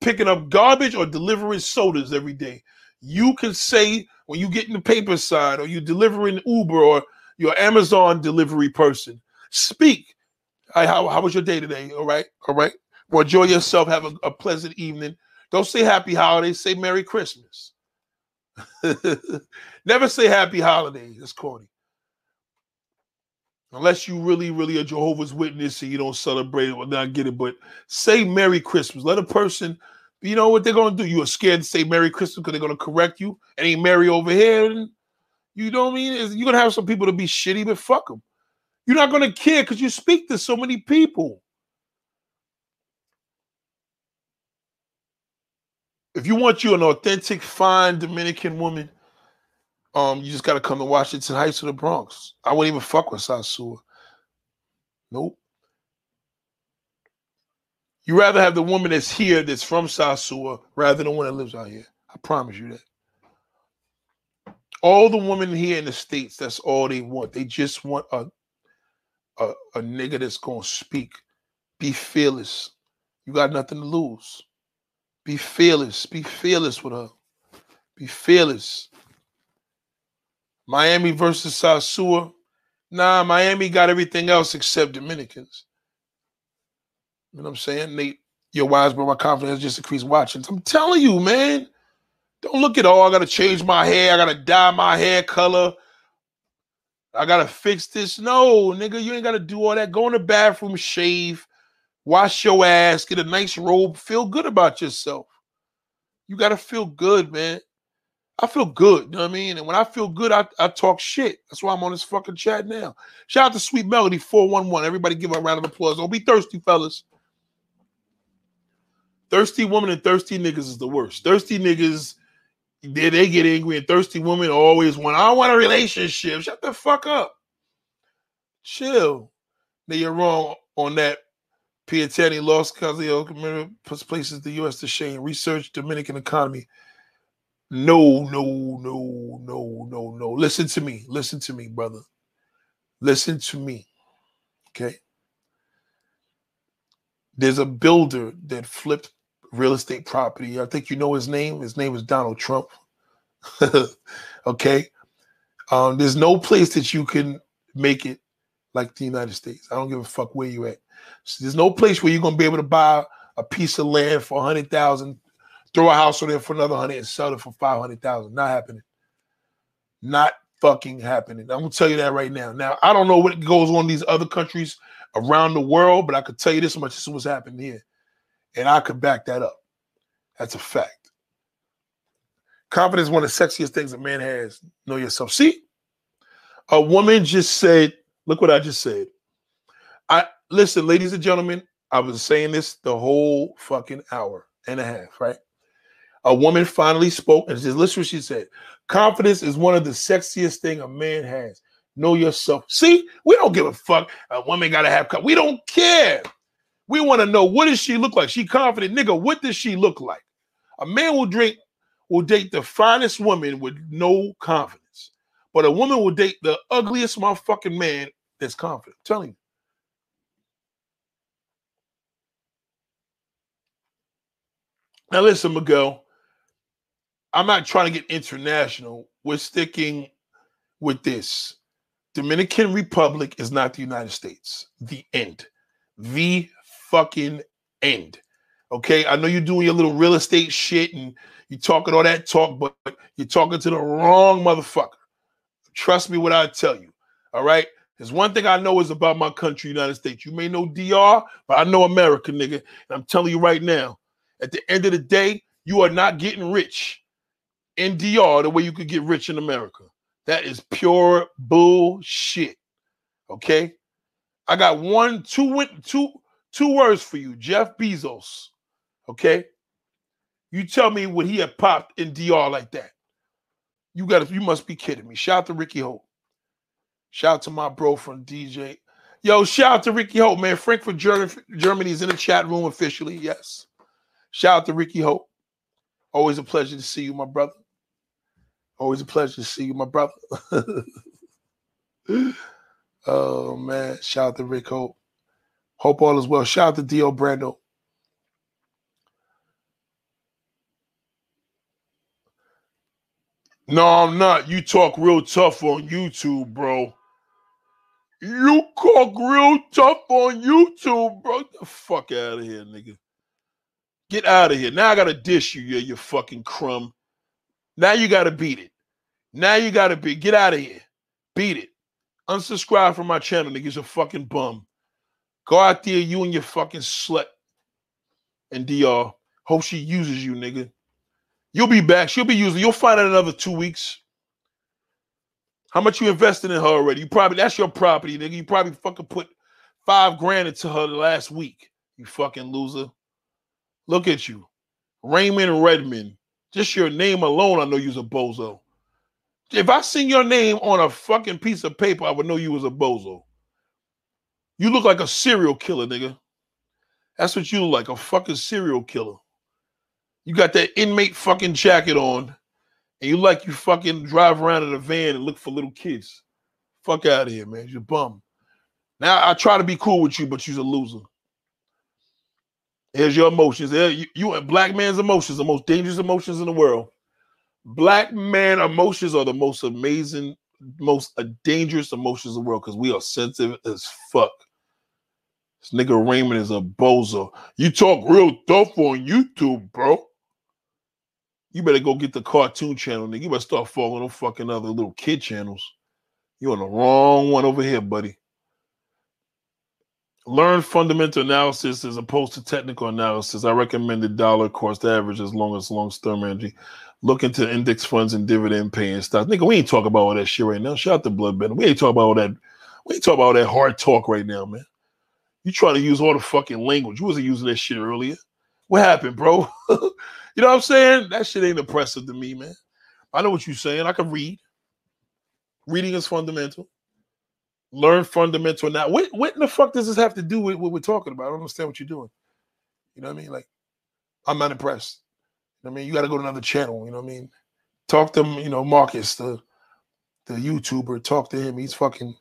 picking up garbage or delivering sodas every day. You can say when you get in the paper side or you're delivering Uber or you're an Amazon delivery person, speak. How was your day today? All right? All right? Well, enjoy yourself. Have a pleasant evening. Don't say happy holidays. Say Merry Christmas. Never say happy holidays. It's corny. Unless you really, really a Jehovah's Witness and you don't celebrate it, well, then I get it. But say Merry Christmas. Let a person, you know what they're going to do. You are scared to say Merry Christmas because they're going to correct you. It ain't Merry over here. And you know what I mean? You're going to have some people to be shitty, but fuck them. You're not going to care because you speak to so many people. If you want you an authentic, fine Dominican woman, you just got to come to Washington Heights or the Bronx. I wouldn't even fuck with Sosúa. Nope. You rather have the woman that's here that's from Sosúa rather than the one that lives out here. I promise you that. All the women here in the States, that's all they want. They just want a nigga that's going to speak. Be fearless. You got nothing to lose. Be fearless. Be fearless with her. Be fearless. Miami versus Sosúa. Nah, Miami got everything else except Dominicans. You know what I'm saying? Nate, your wives, but my confidence just increased watching. I'm telling you, man. Don't look at all. I got to change my hair. I got to dye my hair color. I got to fix this. No, nigga, you ain't got to do all that. Go in the bathroom, shave. Wash your ass, get a nice robe, feel good about yourself. You got to feel good, man. I feel good, you know what I mean? And when I feel good, I talk shit. That's why I'm on this fucking chat now. Shout out to Sweet Melody 411. Everybody give her a round of applause. Don't be thirsty, fellas. Thirsty women and thirsty niggas is the worst. Thirsty niggas, they get angry, and thirsty women always want, I want a relationship. Shut the fuck up. Chill. Now you're wrong on that. Piantani lost Cazio places the U.S. to shame. Research Dominican economy. No. Listen to me. Listen to me, brother. Listen to me. Okay? There's a builder that flipped real estate property. I think you know his name. His name is Donald Trump. Okay? There's no place that you can make it like the United States. I don't give a fuck where you at. So there's no place where you're going to be able to buy a piece of land for $100,000, throw a house on there for another $100,000 and sell it for $500,000. Not happening. Not fucking happening. I'm going to tell you that right now. Now, I don't know what goes on in these other countries around the world, but I could tell you this much. This is what's happening here. And I could back that up. That's a fact. Confidence is one of the sexiest things a man has. Know yourself. See, a woman just said, look what I just said. Listen, ladies and gentlemen, I was saying this the whole fucking hour and a half, right? A woman finally spoke and said, listen what she said. Confidence is one of the sexiest thing a man has. Know yourself. See, we don't give a fuck. A woman got to have confidence. We don't care. We want to know, what does she look like? She confident. Nigga, what does she look like? A man will date the finest woman with no confidence. But a woman will date the ugliest motherfucking man that's confident. I'm telling you. Now listen, Miguel, I'm not trying to get international. We're sticking with this. Dominican Republic is not the United States. The end. The fucking end. Okay? I know you're doing your little real estate shit and you're talking all that talk, but you're talking to the wrong motherfucker. Trust me what I tell you. All right? There's one thing I know is about my country, United States. You may know DR, but I know America, nigga. And I'm telling you right now, at the end of the day, you are not getting rich in DR the way you could get rich in America. That is pure bullshit. Okay? I got two words for you, Jeff Bezos. Okay? You tell me would he have popped in DR like that? You must be kidding me. Shout out to Ricky Hope. Shout out to my bro from DJ. Yo, shout out to Ricky Hope, man. Frankfurt, Germany is in the chat room officially. Yes. Shout out to Ricky Hope. Always a pleasure to see you, my brother. Always a pleasure to see you, my brother. Oh, man. Shout out to Rick Hope. Hope all is well. Shout out to Dio Brando. No, I'm not. You talk real tough on YouTube, bro. You talk real tough on YouTube, bro. Get the fuck out of here, nigga. Get out of here. Now I got to dish you, you fucking crumb. Now you got to beat it. Now you got to get out of here. Beat it. Unsubscribe from my channel, niggas. A fucking bum. Go out there, you and your fucking slut. And DR. Hope she uses you, nigga. You'll be back. She'll be using. You'll find out another 2 weeks. How much you invested in her already? You probably, that's your property, nigga. You probably fucking put $5,000 into her last week. You fucking loser. Look at you. Raymond Redman. Just your name alone, I know you's a bozo. If I seen your name on a fucking piece of paper, I would know you was a bozo. You look like a serial killer, nigga. That's what you look like, a fucking serial killer. You got that inmate fucking jacket on, and you like you fucking drive around in a van and look for little kids. Fuck out of here, man. You're a bum. Now, I try to be cool with you, but you's a loser. Here's your emotions. You and black man's emotions, the most dangerous emotions in the world. Black man emotions are the most amazing, most dangerous emotions in the world because we are sensitive as fuck. This nigga Raymond is a bozo. You talk real tough on YouTube, bro. You better go get the cartoon channel, nigga. You better start following them fucking other little kid channels. You're on the wrong one over here, buddy. Learn fundamental analysis as opposed to technical analysis. I recommend the dollar cost average as long as long-term energy. Look into index funds and dividend-paying stocks. Nigga, we ain't talking about all that shit right now. Shout out to Blood Bender. We ain't talking about all that. We ain't talking about all that hard talk right now, man. You trying to use all the fucking language. You wasn't using that shit earlier. What happened, bro? You know what I'm saying? That shit ain't impressive to me, man. I know what you're saying. I can read. Reading is fundamental. Learn fundamental now. What in the fuck does this have to do with what we're talking about? I don't understand what you're doing. You know what I mean? Like, I'm not impressed. You know what I mean? You got to go to another channel. You know what I mean? Talk to, you know, Marcus, the YouTuber. Talk to him. He's fucking,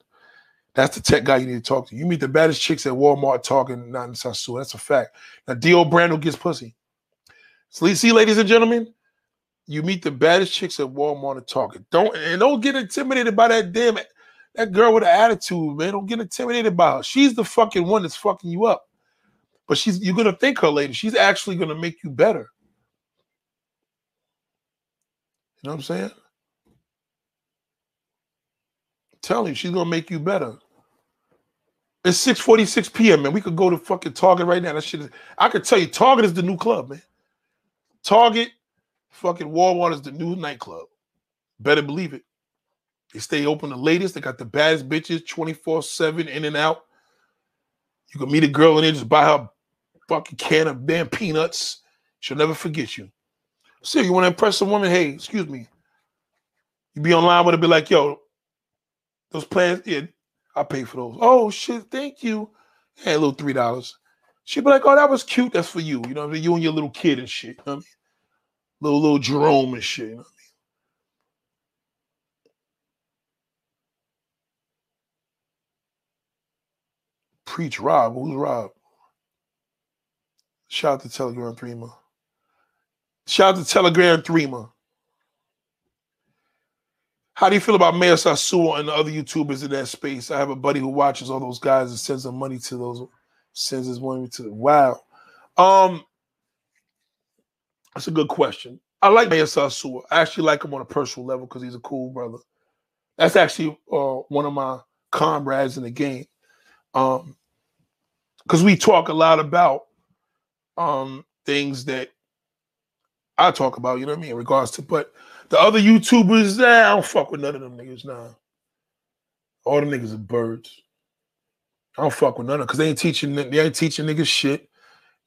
that's the tech guy you need to talk to. You meet the baddest chicks at Walmart talking, not in Sosúa. That's a fact. Now, Dio Brando gets pussy. So, see, ladies and gentlemen, you meet the baddest chicks at Walmart and talking. Don't get intimidated by that damn that girl with an attitude, man. Don't get intimidated by her. She's the fucking one that's fucking you up. But you're going to thank her later. She's actually going to make you better. You know what I'm saying? I'm telling you, she's going to make you better. It's 6:46 p.m., man. We could go to fucking Target right now. That shit is, I could tell you, Target is the new club, man. Target, fucking Walmart is the new nightclub. Better believe it. They stay open the latest. They got the baddest bitches 24/7 in and out. You can meet a girl in there, just buy her fucking can of damn peanuts. She'll never forget you. So you want to impress a woman? Hey, excuse me. You be online with her, be like, yo, those plans, yeah, I'll pay for those. Oh, shit, thank you. Hey, a little $3. She'd be like, oh, that was cute. That's for you. You know what I mean? You and your little kid and shit. You know what I mean? Little Jerome and shit, you know? Preach Rob. Who's Rob? Shout out to Telegram Threema. Shout out to Telegram Threema. How do you feel about Mayor Sosúa and the other YouTubers in that space? I have a buddy who watches all those guys and sends them money to those. Sends his money to. Wow. That's a good question. I like Mayor Sosúa. I actually like him on a personal level because he's a cool brother. That's actually one of my comrades in the game. Because we talk a lot about things that I talk about, you know what I mean, in regards to, but the other YouTubers, I don't fuck with none of them niggas now. Nah. All them niggas are birds. I don't fuck with none of them because they ain't teaching niggas shit.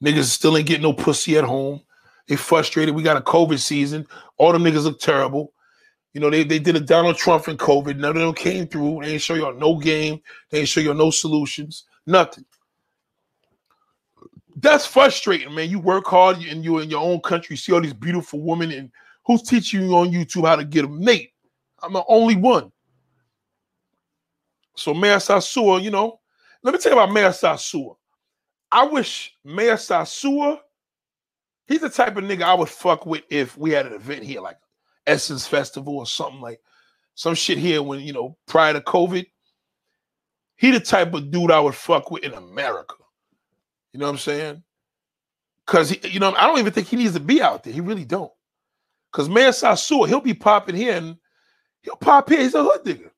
Niggas still ain't getting no pussy at home. They frustrated. We got a COVID season. All them niggas look terrible. You know, they did a Donald Trump in COVID. None of them came through. They ain't show y'all no game. They ain't show y'all no solutions. Nothing. That's frustrating, man. You work hard and you're in your own country. You see all these beautiful women, and who's teaching you on YouTube how to get them? Nate. I'm the only one. So Mayor Sosúa, you know, let me tell you about Mayor Sosúa. I wish Mayor Sosúa, he's the type of nigga I would fuck with if we had an event here, like Essence Festival or something, like some shit here when, you know, prior to COVID. He the type of dude I would fuck with in America. You know what I'm saying? Because, you know, I don't even think he needs to be out there. He really don't. Because Mayor Sosúa, he'll be popping here and he'll pop here. He's a hood nigga.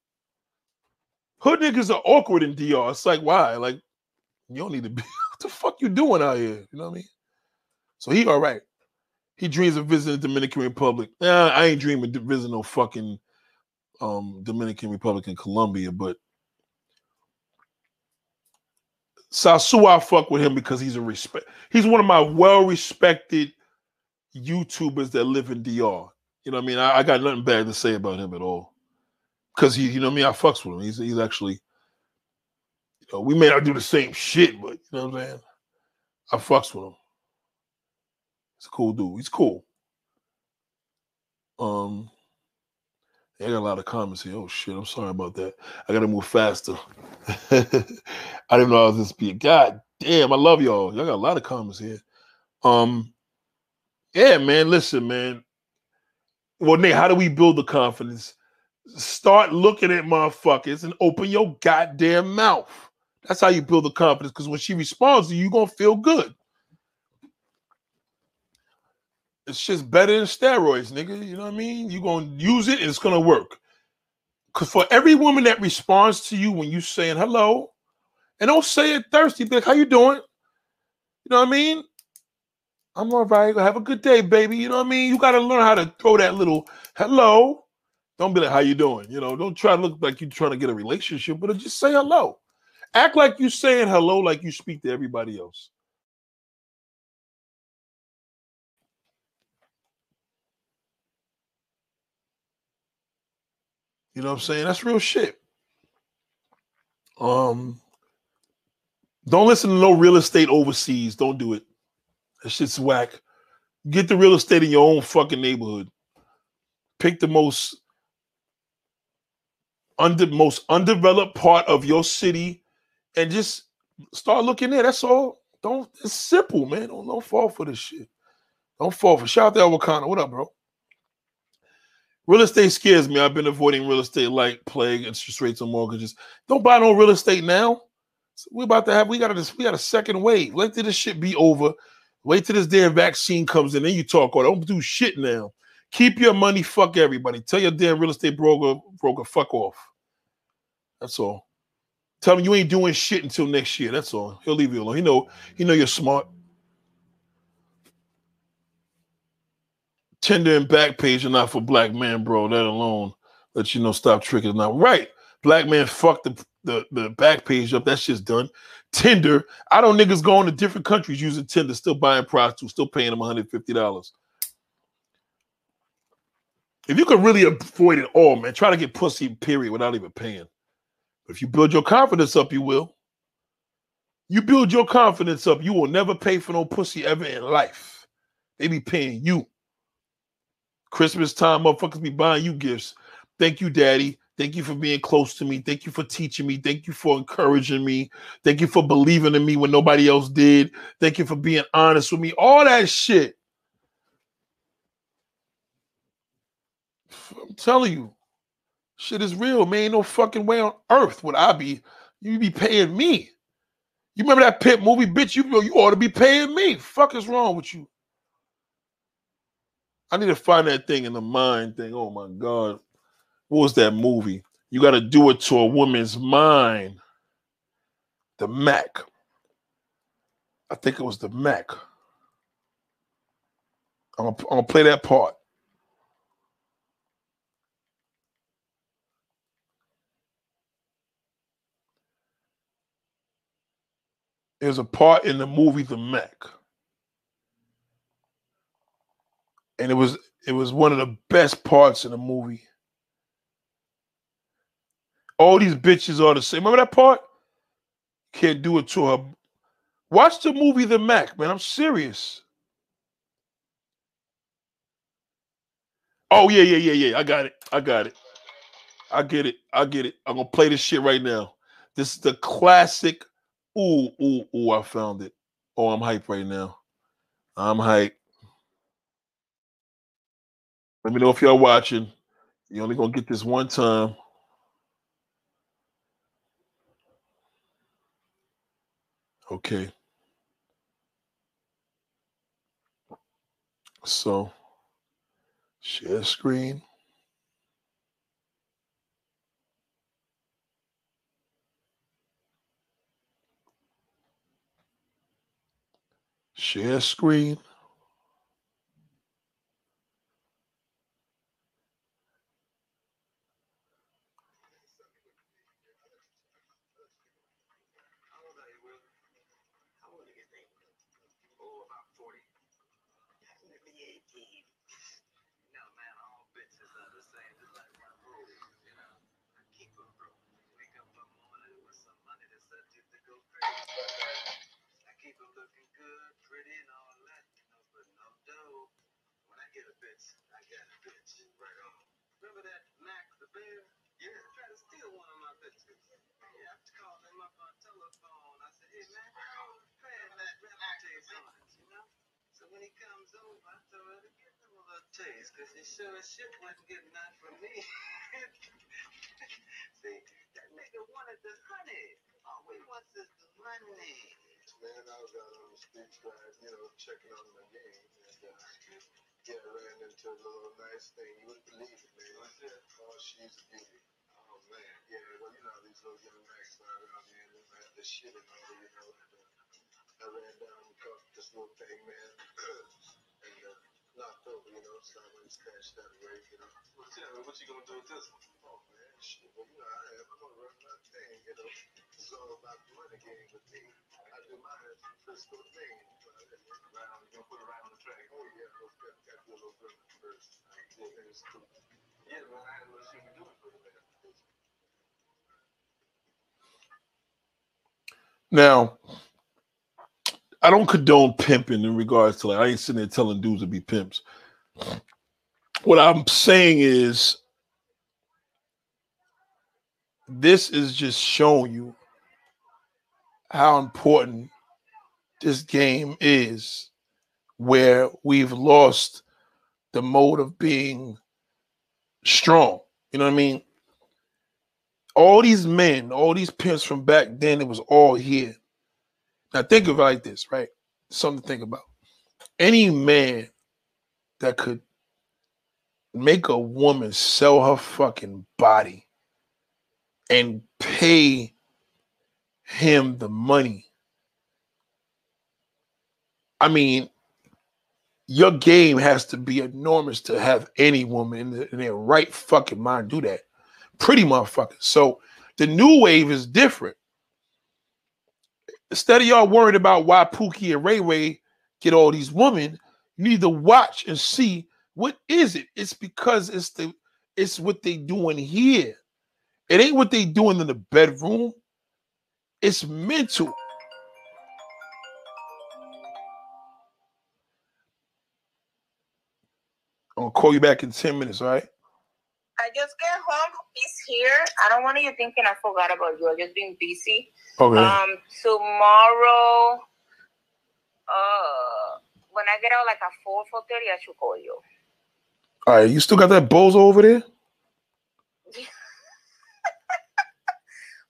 Hood niggas are awkward in DR. It's like, why? Like, you don't need to be. What the fuck you doing out here? You know what I mean? So he all right. He dreams of visiting the Dominican Republic. Nah, I ain't dreaming of visiting no fucking Dominican Republic and Colombia, but Sosúa, I fuck with him because he's a respect. He's one of my well-respected YouTubers that live in DR. You know what I mean? I got nothing bad to say about him at all. Because he, you know what I mean? I fucks with him. He's actually, you know, we may not do the same shit, but you know what I'm saying? I fucks with him. He's a cool dude. He's cool. I got a lot of comments here. Oh, shit. I'm sorry about that. I got to move faster. I didn't know I was this big. God damn. I love y'all. Y'all got a lot of comments here. Yeah, man. Listen, man. Well, Nate, how do we build the confidence? Start looking at motherfuckers and open your goddamn mouth. That's how you build the confidence, because when she responds to you, you're going to feel good. It's just better than steroids, nigga. You know what I mean? You're going to use it and it's going to work. Because for every woman that responds to you when you saying hello, and don't say it thirsty, be like, how you doing? You know what I mean? I'm all right. Have a good day, baby. You know what I mean? You got to learn how to throw that little hello. Don't be like, how you doing? You know, don't try to look like you're trying to get a relationship, but just say hello. Act like you're saying hello like you speak to everybody else. You know what I'm saying? That's real shit. Don't listen to no real estate overseas. Don't do it. That shit's whack. Get the real estate in your own fucking neighborhood. Pick the most undeveloped part of your city and just start looking there. That's all. Don't. It's simple, man. Don't fall for this shit. Don't fall for. Shout out to El Wakanda. What up, bro? Real estate scares me. I've been avoiding real estate like plague, interest rates on mortgages. Don't buy no real estate now. We're about to have, we got a second wave. Wait till this shit be over. Wait till this damn vaccine comes in. Then you talk, or don't do shit now. Keep your money. Fuck everybody. Tell your damn real estate broker, fuck off. That's all. Tell him you ain't doing shit until next year. That's all. He'll leave you alone. He know you're smart. Tinder and Backpage are not for black men, bro. Let alone let you know stop tricking. Now, right. Black man fucked the Backpage up. That shit's done. Tinder. I know niggas going to different countries using Tinder, still buying prostitutes, still paying them $150. If you could really avoid it all, man, try to get pussy, period, without even paying. But if you build your confidence up, you will. You build your confidence up, you will never pay for no pussy ever in life. They be paying you. Christmas time, motherfuckers be buying you gifts. Thank you, daddy. Thank you for being close to me. Thank you for teaching me. Thank you for encouraging me. Thank you for believing in me when nobody else did. Thank you for being honest with me. All that shit. I'm telling you, shit is real, man. Ain't no fucking way on earth would I be. You be paying me. You remember that Pit movie, bitch? You ought to be paying me. Fuck is wrong with you? I need to find that thing in the mind thing. Oh my God. What was that movie? You got to do it to a woman's mind. The Mac. I think it was The Mac. I'm going to play that part. There's a part in the movie The Mac. And it was one of the best parts in the movie. All these bitches are the same. Remember that part? Can't do it to her. Watch the movie The Mac, man. I'm serious. Oh, yeah. I got it. I get it. I'm going to play this shit right now. This is the classic. Ooh, I found it. Oh, I'm hype right now. I'm hype. Let me know if y'all watching. You only going to get this one time. Okay. So, share screen. Share screen. Because he sure as shit wasn't getting that from me. See, that nigga wanted the honey. All we want is the money. Man, I was out on the streets, you know, checking on my game. And, yeah, I ran into a little nice thing. You wouldn't believe it, man. Oh, she's a beauty. Oh, man. Yeah, well, you know, these little young racks are around here. They had the shit and all, you know. I ran down and caught this little thing, man. And, knocked over, you know, so I went and scratched that away, you know. What you gonna do with this one? Oh, man, shit, well, you know, I'm gonna run my thing, you know. It's all about the money game with me. I do my fiscal thing. Right on, you gonna put it right on the track. Oh, yeah, okay, I gotta do a little bit of it first. Yeah, man, I had a little shit to do it for the man. Now, I don't condone pimping in regards to, like, I ain't sitting there telling dudes to be pimps. What I'm saying is, this is just showing you how important this game is, where we've lost the mode of being strong. You know what I mean? All these men, all these pimps from back then, it was all here. Now, think of it like this, right? Something to think about. Any man that could make a woman sell her fucking body and pay him the money, I mean, your game has to be enormous to have any woman in their right fucking mind do that. Pretty motherfucker. So the new wave is different. Instead of y'all worried about why Pookie and Ray Ray get all these women, you need to watch and see what is it. It's because it's what they doing here. It ain't what they doing in the bedroom. It's mental. I'm gonna call you back in 10 minutes, all right? I just get home, he's here. I don't want you thinking I forgot about you. I've just been busy. Okay. Tomorrow, when I get out like at 4:30, I should call you. All right, you still got that bozo over there?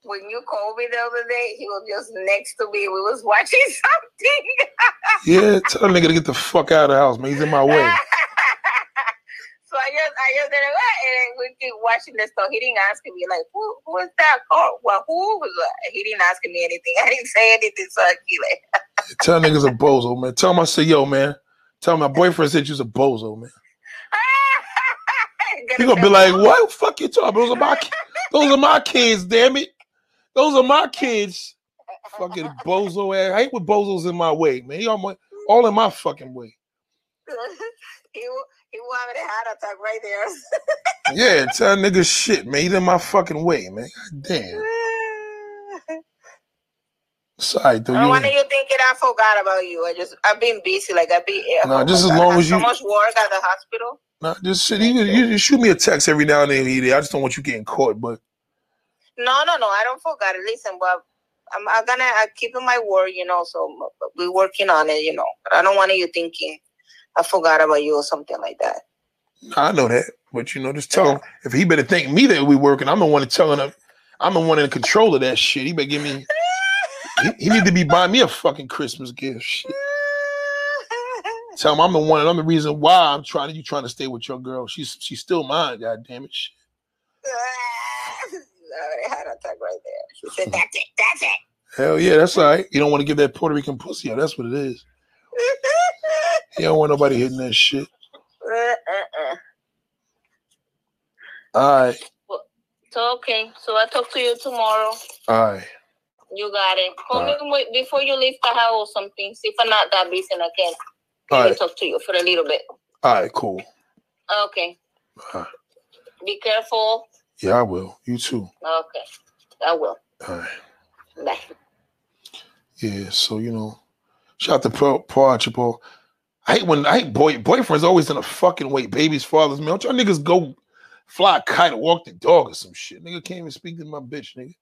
When you called me the other day, he was just next to me. We was watching something. Yeah, tell that nigga to get the fuck out of the house, man. He's in my way. So I just did that, and we keep watching this stuff. He didn't ask me, like, who is that? Oh, well, who was that? He didn't ask me anything. I didn't say anything, so I keep like. Tell niggas a bozo, man. Tell him I say, yo, man. Tell him my boyfriend said you's a bozo, man. He gonna be like, what? Fuck you talking? Those are my kids, damn it. Those are my kids. Fucking bozo ass. I hate when bozo's in my way, man. He all in my fucking way. He wanted a heart attack right there. Yeah, tell niggas shit, man. He's in my fucking way, man. God damn. Sorry, dude. I don't want you thinking I forgot about you. I've been busy. Like, I've been ill. Nah, just as long as you. So much work at the hospital. Nah, just shit. You shoot me a text every now and then. I just don't want you getting caught, but. No. I don't forget it. Listen, but I'm keeping my word, you know, so we're working on it, you know. I don't want you thinking I forgot about you or something like that. I know that, but, you know, just tell him. If he better think me that we working, I'm the one telling him. I'm the one in control of that shit. He better give me. He need to be buying me a fucking Christmas gift. Shit. Tell him I'm the one and I'm the reason why I'm trying to. You trying to stay with your girl. She's still mine, God damn it. Shit. I had a tag right there. She said, that's it. That's it. Hell yeah, that's all right. You don't want to give that Puerto Rican pussy up. That's what it is. You don't want nobody hitting that shit. All right. So, okay. So I'll talk to you tomorrow. All right. You got it. Call me before you leave the house or something. See if I'm not that busy and I can talk to you for a little bit. All right, cool. Okay. All right. Be careful. Yeah, I will. You too. Okay. I will. All right. Bye. Yeah, so, you know, shout out to Paul Archibald. I hate boyfriend's always in a fucking way. Baby's fathers, man. Don't y'all niggas go fly a kite or walk the dog or some shit? Nigga can't even speak to my bitch, nigga.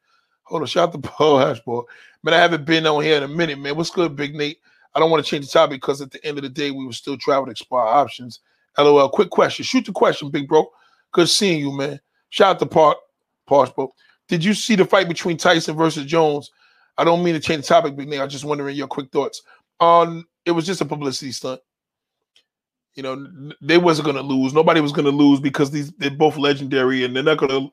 Hold on. Shout out to Paul Archibald. Man, I haven't been on here in a minute, man. What's good, Big Nate? I don't want to change the topic because at the end of the day, we were still trying to explore our options. LOL. Quick question. Shoot the question, big bro. Good seeing you, man. Shout out to Park. Did you see the fight between Tyson versus Jones? I don't mean to change the topic, but I'm just wondering your quick thoughts. It was just a publicity stunt. You know, they wasn't going to lose. Nobody was going to lose because they're both legendary, and they're not going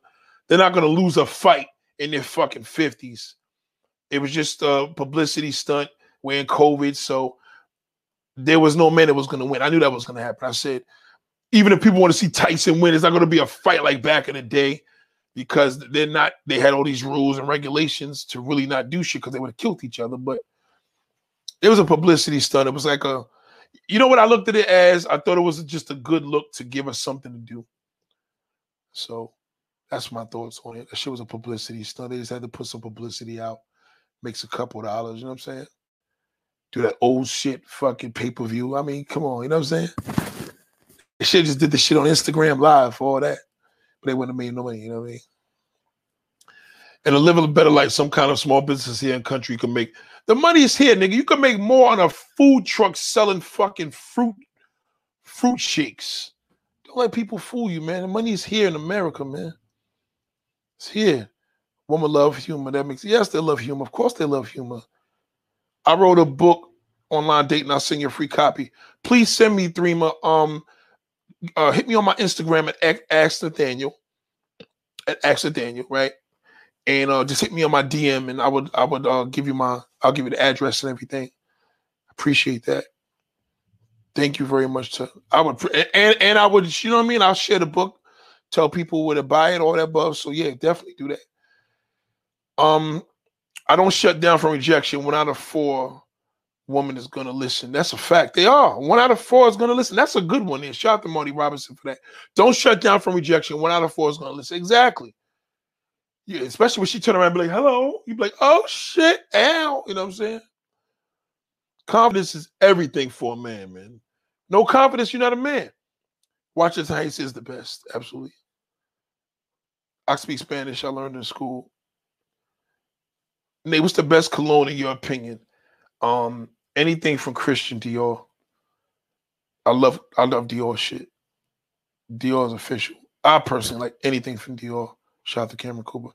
to lose a fight in their fucking 50s. It was just a publicity stunt. We're in COVID, so there was no man that was going to win. I knew that was going to happen. I said, even if people want to see Tyson win, it's not going to be a fight like back in the day because they had all these rules and regulations to really not do shit because they would have killed each other. But it was a publicity stunt. It was like you know what I looked at it as? I thought it was just a good look to give us something to do. So that's my thoughts on it. That shit was a publicity stunt. They just had to put some publicity out. Makes a couple of dollars, you know what I'm saying? Do that old shit fucking pay-per-view. I mean, come on, you know what I'm saying? They should have just did the shit on Instagram Live for all that. But they wouldn't have made no money, you know what I mean? And to live a better life, some kind of small business here in the country can make. The money is here, nigga. You can make more on a food truck selling fucking fruit shakes. Don't let people fool you, man. The money is here in America, man. It's here. Women love humor. That makes, yes, they love humor. Of course they love humor. I wrote a book, online date, and I'll send you a free copy. Please send me Threema. Hit me on my Instagram at AskNathaniel. At AskNathaniel, right? And just hit me on my DM, and I would give you I'll give you the address and everything. Appreciate that. Thank you very much. I would, you know what I mean? I'll share the book, tell people where to buy it, all that above. So yeah, definitely do that. I don't shut down from rejection. 1 out of 4 woman is going to listen. That's a fact. They are. 1 out of 4 is going to listen. That's a good one there. Shout out to Marty Robinson for that. Don't shut down from rejection. 1 out of 4 is going to listen. Exactly. Yeah, especially when she turned around and be like, hello. You'd be like, oh, shit, ow. You know what I'm saying? Confidence is everything for a man, man. No confidence, you're not a man. Watch this, how he says the best. Absolutely. I speak Spanish. I learned in school. Nate, what's the best cologne in your opinion? Anything from Christian Dior. I love Dior shit. Dior is official. I personally like anything from Dior. Shout out to Cameron Cooper.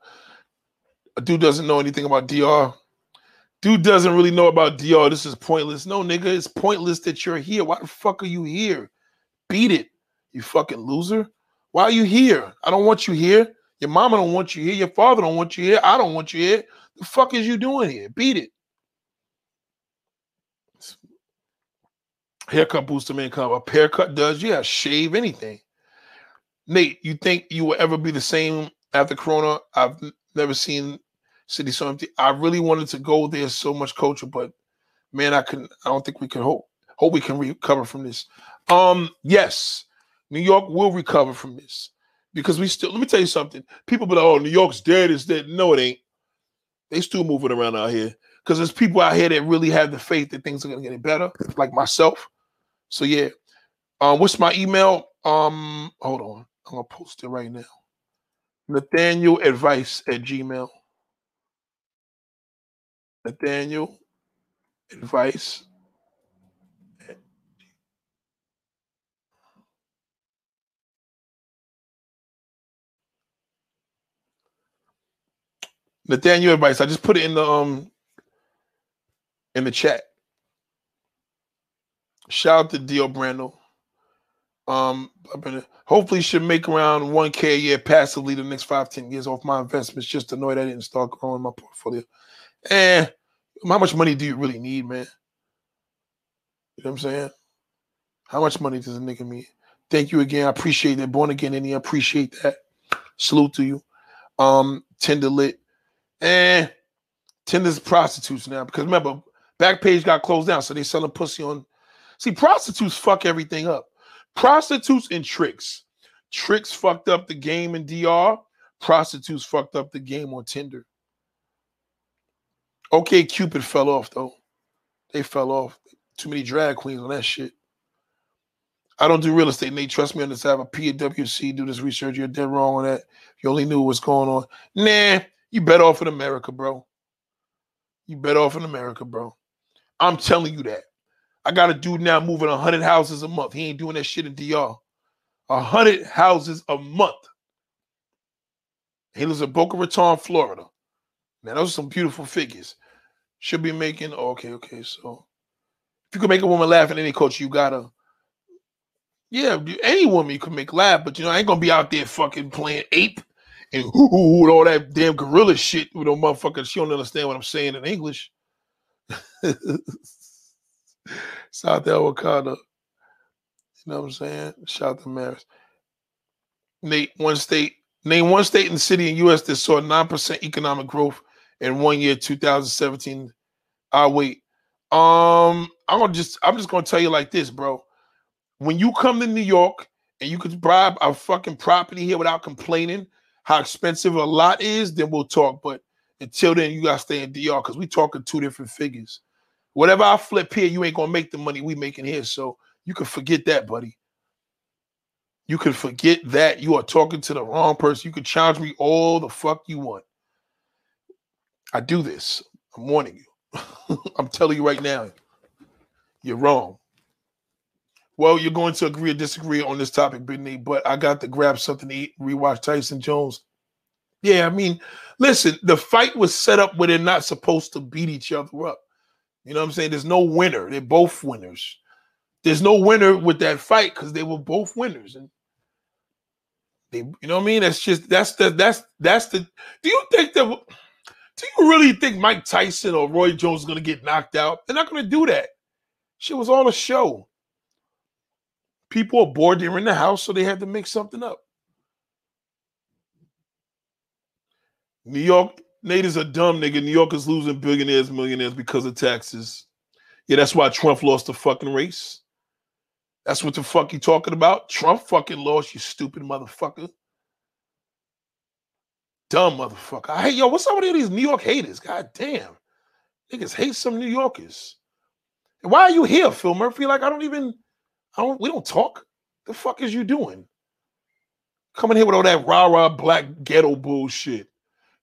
A dude doesn't know anything about Dior. Dude doesn't really know about Dior. This is pointless. No, nigga, it's pointless that you're here. Why the fuck are you here? Beat it, you fucking loser. Why are you here? I don't want you here. Your mama don't want you here. Your father don't want you here. I don't want you here. The fuck is you doing here? Beat it. Haircut booster man come up. Haircut does, yeah, shave anything. Nate, you think you will ever be the same after Corona? I've never seen city so empty. I really wanted to go there, so much culture, but man, I don't think we can hope we can recover from this. Yes, New York will recover from this because we still, let me tell you something. People be like, oh, New York's dead, it's dead. No, it ain't. They still moving around out here because there's people out here that really have the faith that things are going to get better, like myself. So, yeah. What's my email? Hold on. I'm going to post it right now. NathanielAdvice@gmail.com. NathanielAdvice. Nathaniel Advice. I just put it in the chat. Shout out to Dio Brando. Hopefully should make around 1K a year passively the next 5-10 years off my investments. Just annoyed I didn't start growing my portfolio. And how much money do you really need, man? You know what I'm saying? How much money does a nigga need? Thank you again. I appreciate that. Born again, India. I appreciate that. Salute to you. Tinder lit. And Tinder's prostitutes now. Because remember, Backpage got closed down, so they selling pussy on. See, prostitutes fuck everything up. Prostitutes and tricks. Tricks fucked up the game in DR. Prostitutes fucked up the game on Tinder. Okay, Cupid fell off, though. They fell off. Too many drag queens on that shit. I don't do real estate, Nate. Trust me on this. I have a PWC. Do this research. You're dead wrong on that. You only knew what's going on. Nah, you better off in America, bro. You better off in America, bro. I'm telling you that. I got a dude now moving 100 houses a month. He ain't doing that shit in DR. 100 houses a month. He lives in Boca Raton, Florida. Man, those are some beautiful figures. Should be making, okay. So if you can make a woman laugh in any culture, you gotta, yeah, any woman you can make laugh, but you know, I ain't gonna be out there fucking playing ape and hoo-hoo and all that damn gorilla shit with no motherfucker. She don't understand what I'm saying in English. Shout out to Awakanda. You know what I'm saying? Shout out to Maris. Name one state and city in the U.S. that saw 9% economic growth in 1 year, 2017. I'll wait. I'm just gonna tell you like this, bro. When you come to New York and you could bribe a fucking property here without complaining how expensive a lot is, then we'll talk. But until then, you gotta stay in DR because we talking two different figures. Whatever I flip here, you ain't gonna make the money we making here. So you can forget that, buddy. You can forget that. You are talking to the wrong person. You can challenge me all the fuck you want. I do this. I'm warning you. I'm telling you right now, you're wrong. Well, you're going to agree or disagree on this topic, Brittany, but I got to grab something to eat and rewatch Tyson Jones. Yeah, I mean, listen, the fight was set up where they're not supposed to beat each other up. You know what I'm saying? There's no winner. They're both winners. There's no winner with that fight because they were both winners. And they, you know what I mean? That's just that's the. Do you really think Mike Tyson or Roy Jones is gonna get knocked out? They're not gonna do that. Shit was all a show. People are bored. They're in the house, so they had to make something up. New York natives are dumb, nigga. New Yorkers losing billionaires, millionaires because of taxes. Yeah, that's why Trump lost the fucking race. That's what the fuck you talking about? Trump fucking lost, you stupid motherfucker. Dumb motherfucker. Hey, yo, what's up with all these New York haters? God damn. Niggas hate some New Yorkers. And why are you here, Phil Murphy? Like, we don't talk. The fuck is you doing? Coming here with all that rah-rah black ghetto bullshit.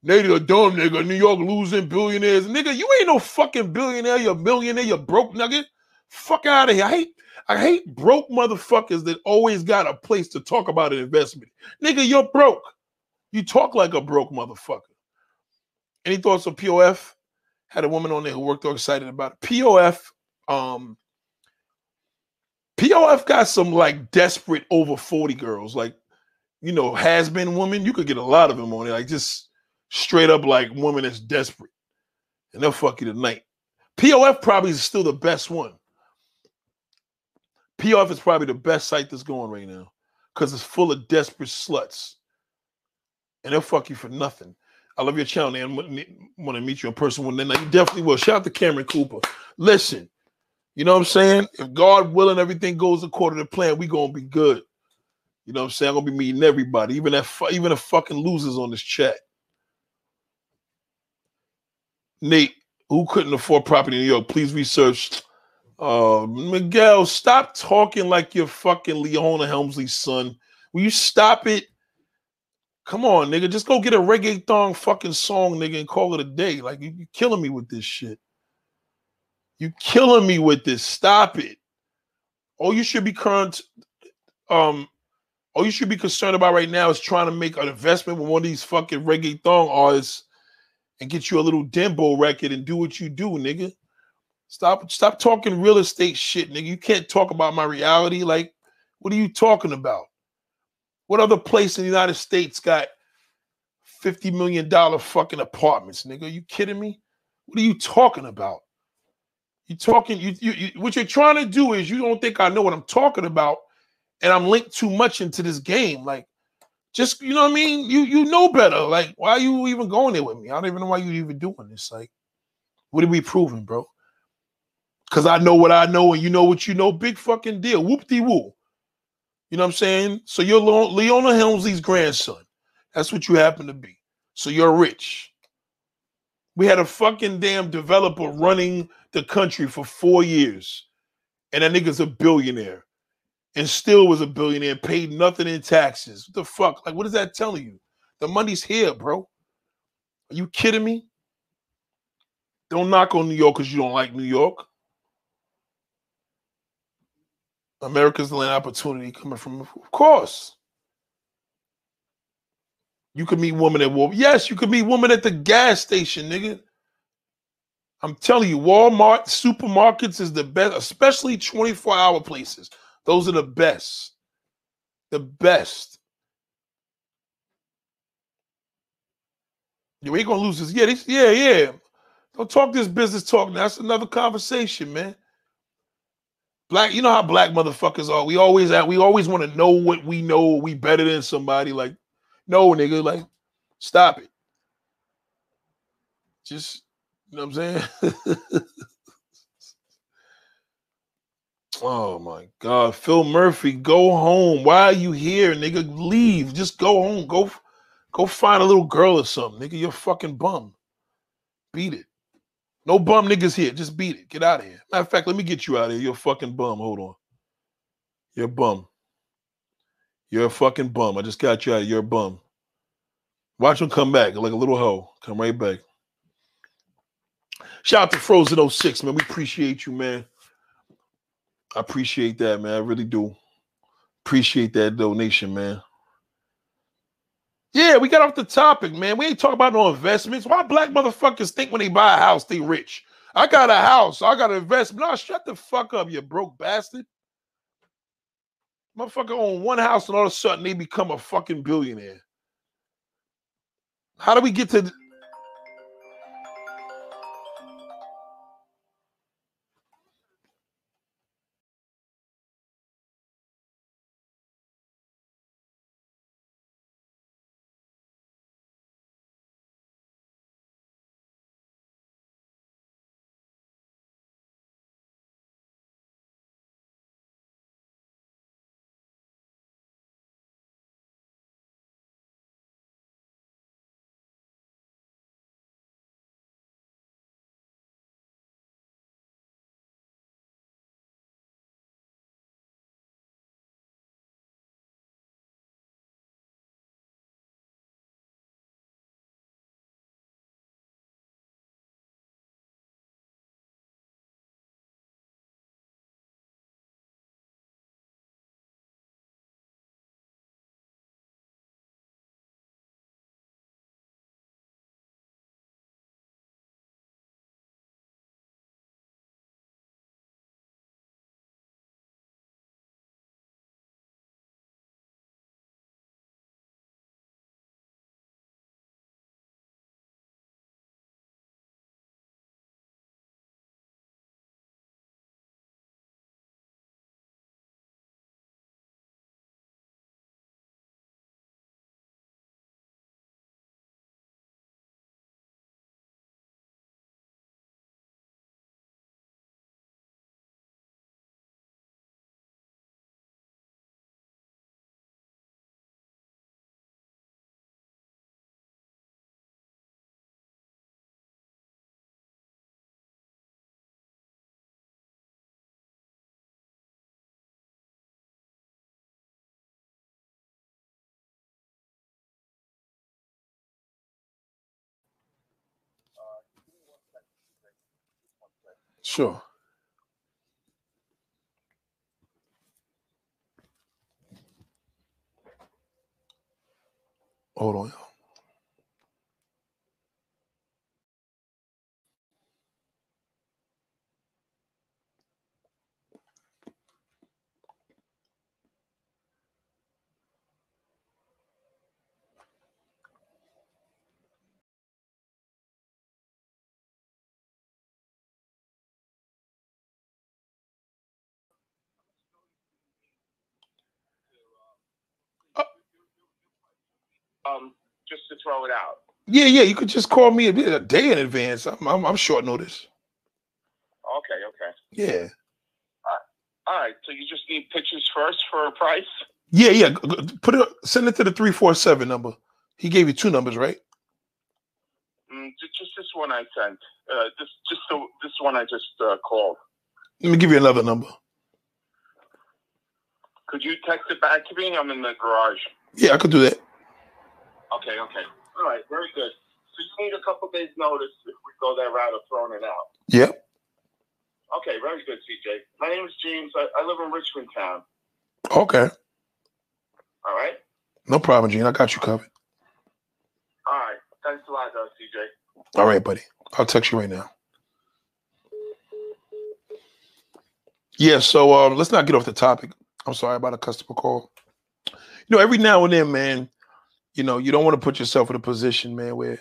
Nigga, a dumb nigga, New York losing billionaires. Nigga, you ain't no fucking billionaire. You're a millionaire. You're broke, nigga. Fuck out of here. I hate broke motherfuckers that always got a place to talk about an investment. Nigga, you're broke. You talk like a broke motherfucker. Any thoughts on POF? Had a woman on there who worked all excited about it. POF got some like desperate over 40 girls, like, you know, has-been women. You could get a lot of them on there, like just straight up like woman that's desperate, and they'll fuck you tonight. POF probably is still the best one. POF is probably the best site that's going right now because it's full of desperate sluts, and they'll fuck you for nothing. I love your channel, man. Want to meet you in person one day. Now, you definitely will. Shout out to Cameron Cooper. Listen, you know what I'm saying? If God willing, everything goes according to plan, we going to be good. You know what I'm saying? I'm going to be meeting everybody, even the fucking losers on this chat. Nate, who couldn't afford property in New York? Please research. Miguel, stop talking like you're fucking Leona Helmsley's son. Will you stop it? Come on, nigga. Just go get a reggaeton fucking song, nigga, and call it a day. Like, you killing me with this shit. You killing me with this. Stop it. All you should be all you should be concerned about right now is trying to make an investment with one of these fucking reggaeton artists and get you a little Dembo record and do what you do, nigga. Stop talking real estate shit, nigga. You can't talk about my reality. Like, what are you talking about? What other place in the United States got $50 million fucking apartments, nigga? Are you kidding me? What are you talking about? What you're trying to do is you don't think I know what I'm talking about, and I'm linked too much into this game. Like, just, you know what I mean? You know better. Like, why are you even going there with me? I don't even know why you even doing this. Like, what are we proving, bro? Because I know what I know, and you know what you know. Big fucking deal. Whoop-de-woo. You know what I'm saying? So you're Leona Helmsley's grandson. That's what you happen to be. So you're rich. We had a fucking damn developer running the country for 4 years. And that nigga's a billionaire. And still was a billionaire, paid nothing in taxes. What the fuck? Like, what is that telling you? The money's here, bro. Are you kidding me? Don't knock on New York because you don't like New York. America's the land of opportunity coming from, of course. You could meet women at Walmart. Yes, you could meet women at the gas station, nigga. I'm telling you, Walmart, supermarkets is the best, especially 24-hour places. Those are the best. The best. You ain't going to lose this. Yeah. Don't talk this business talk. That's another conversation, man. Black, you know how black motherfuckers are. We always want to know what we know. We better than somebody. Like, no, nigga, like, stop it. Just, you know what I'm saying? Oh my God, Phil Murphy, go home. Why are you here, nigga? Leave. Just go home. Go find a little girl or something, nigga. You're fucking bum. Beat it. No bum niggas here. Just beat it. Get out of here. Matter of fact, let me get you out of here. You're a fucking bum. Hold on. You're a bum. You're a fucking bum. I just got you out of here. You're a bum. Watch him come back like a little hoe. Come right back. Shout out to Frozen 06, man. We appreciate you, man. I appreciate that, man. I really do. Appreciate that donation, man. Yeah, we got off the topic, man. We ain't talking about no investments. Why black motherfuckers think when they buy a house, they rich? I got a house. I got an investment. No, shut the fuck up, you broke bastard. Motherfucker own one house and all of a sudden they become a fucking billionaire. How do we get to... Sure. Hold on, y'all. Just to throw it out. Yeah, you could just call me a day in advance. I'm short notice. Okay. Yeah. All right. So you just need pictures first for a price? Yeah. Put it. Send it to the 347 number. He gave you two numbers, right? Just this one I sent. This one I just called. Let me give you another number. Could you text it back to me? I'm in the garage. Yeah, I could do that. Okay. All right, very good. So you need a couple days' notice if we go that route of throwing it out. Yep. Okay, very good, CJ. My name is James. I live in Richmond Town. Okay. All right. No problem, Gene. I got you covered. All right. Thanks a lot, though, CJ. All right, buddy. I'll text you right now. Yeah, so let's not get off the topic. I'm sorry about a customer call. You know, every now and then, man, you know, you don't want to put yourself in a position, man, where,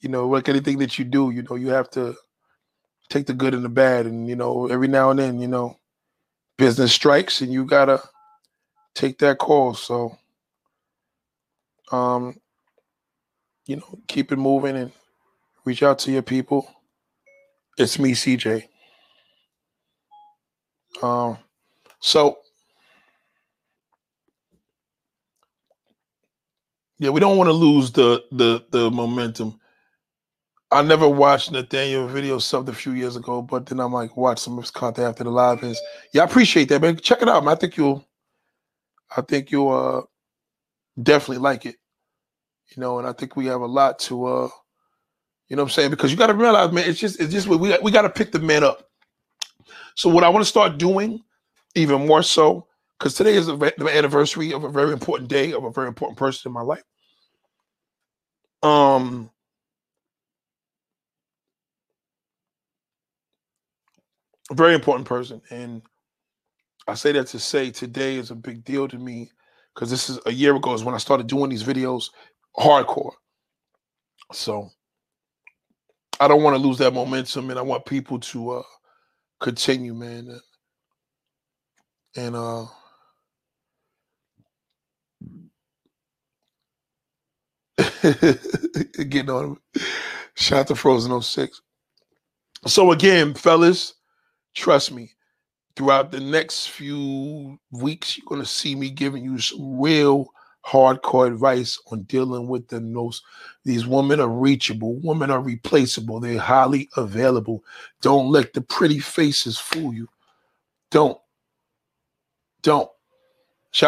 you know, like anything that you do, you know, you have to take the good and the bad. And, you know, every now and then, you know, business strikes and you got to take that call. So, you know, keep it moving and reach out to your people. It's me, CJ. Yeah, we don't want to lose the momentum. I never watched Nathaniel video subbed a few years ago, but then I'm like, watch some of his content after the live is. Yeah, I appreciate that, man. Check it out, man. I think you'll definitely like it. You know, and I think we have a lot to you know what I'm saying? Because you gotta realize, man, it's just we gotta pick the man up. So what I want to start doing even more so, because today is the anniversary of a very important day of a very important person in my life. A very important person. And I say that to say today is a big deal to me because this is a year ago is when I started doing these videos hardcore. So I don't want to lose that momentum and I want people to continue, man. And getting on him. Shout out to Frozen 06. So again, fellas, trust me, throughout the next few weeks, you're going to see me giving you some real hardcore advice on dealing with the most. These women are reachable. Women are replaceable. They're highly available. Don't let the pretty faces fool you. Don't. Shout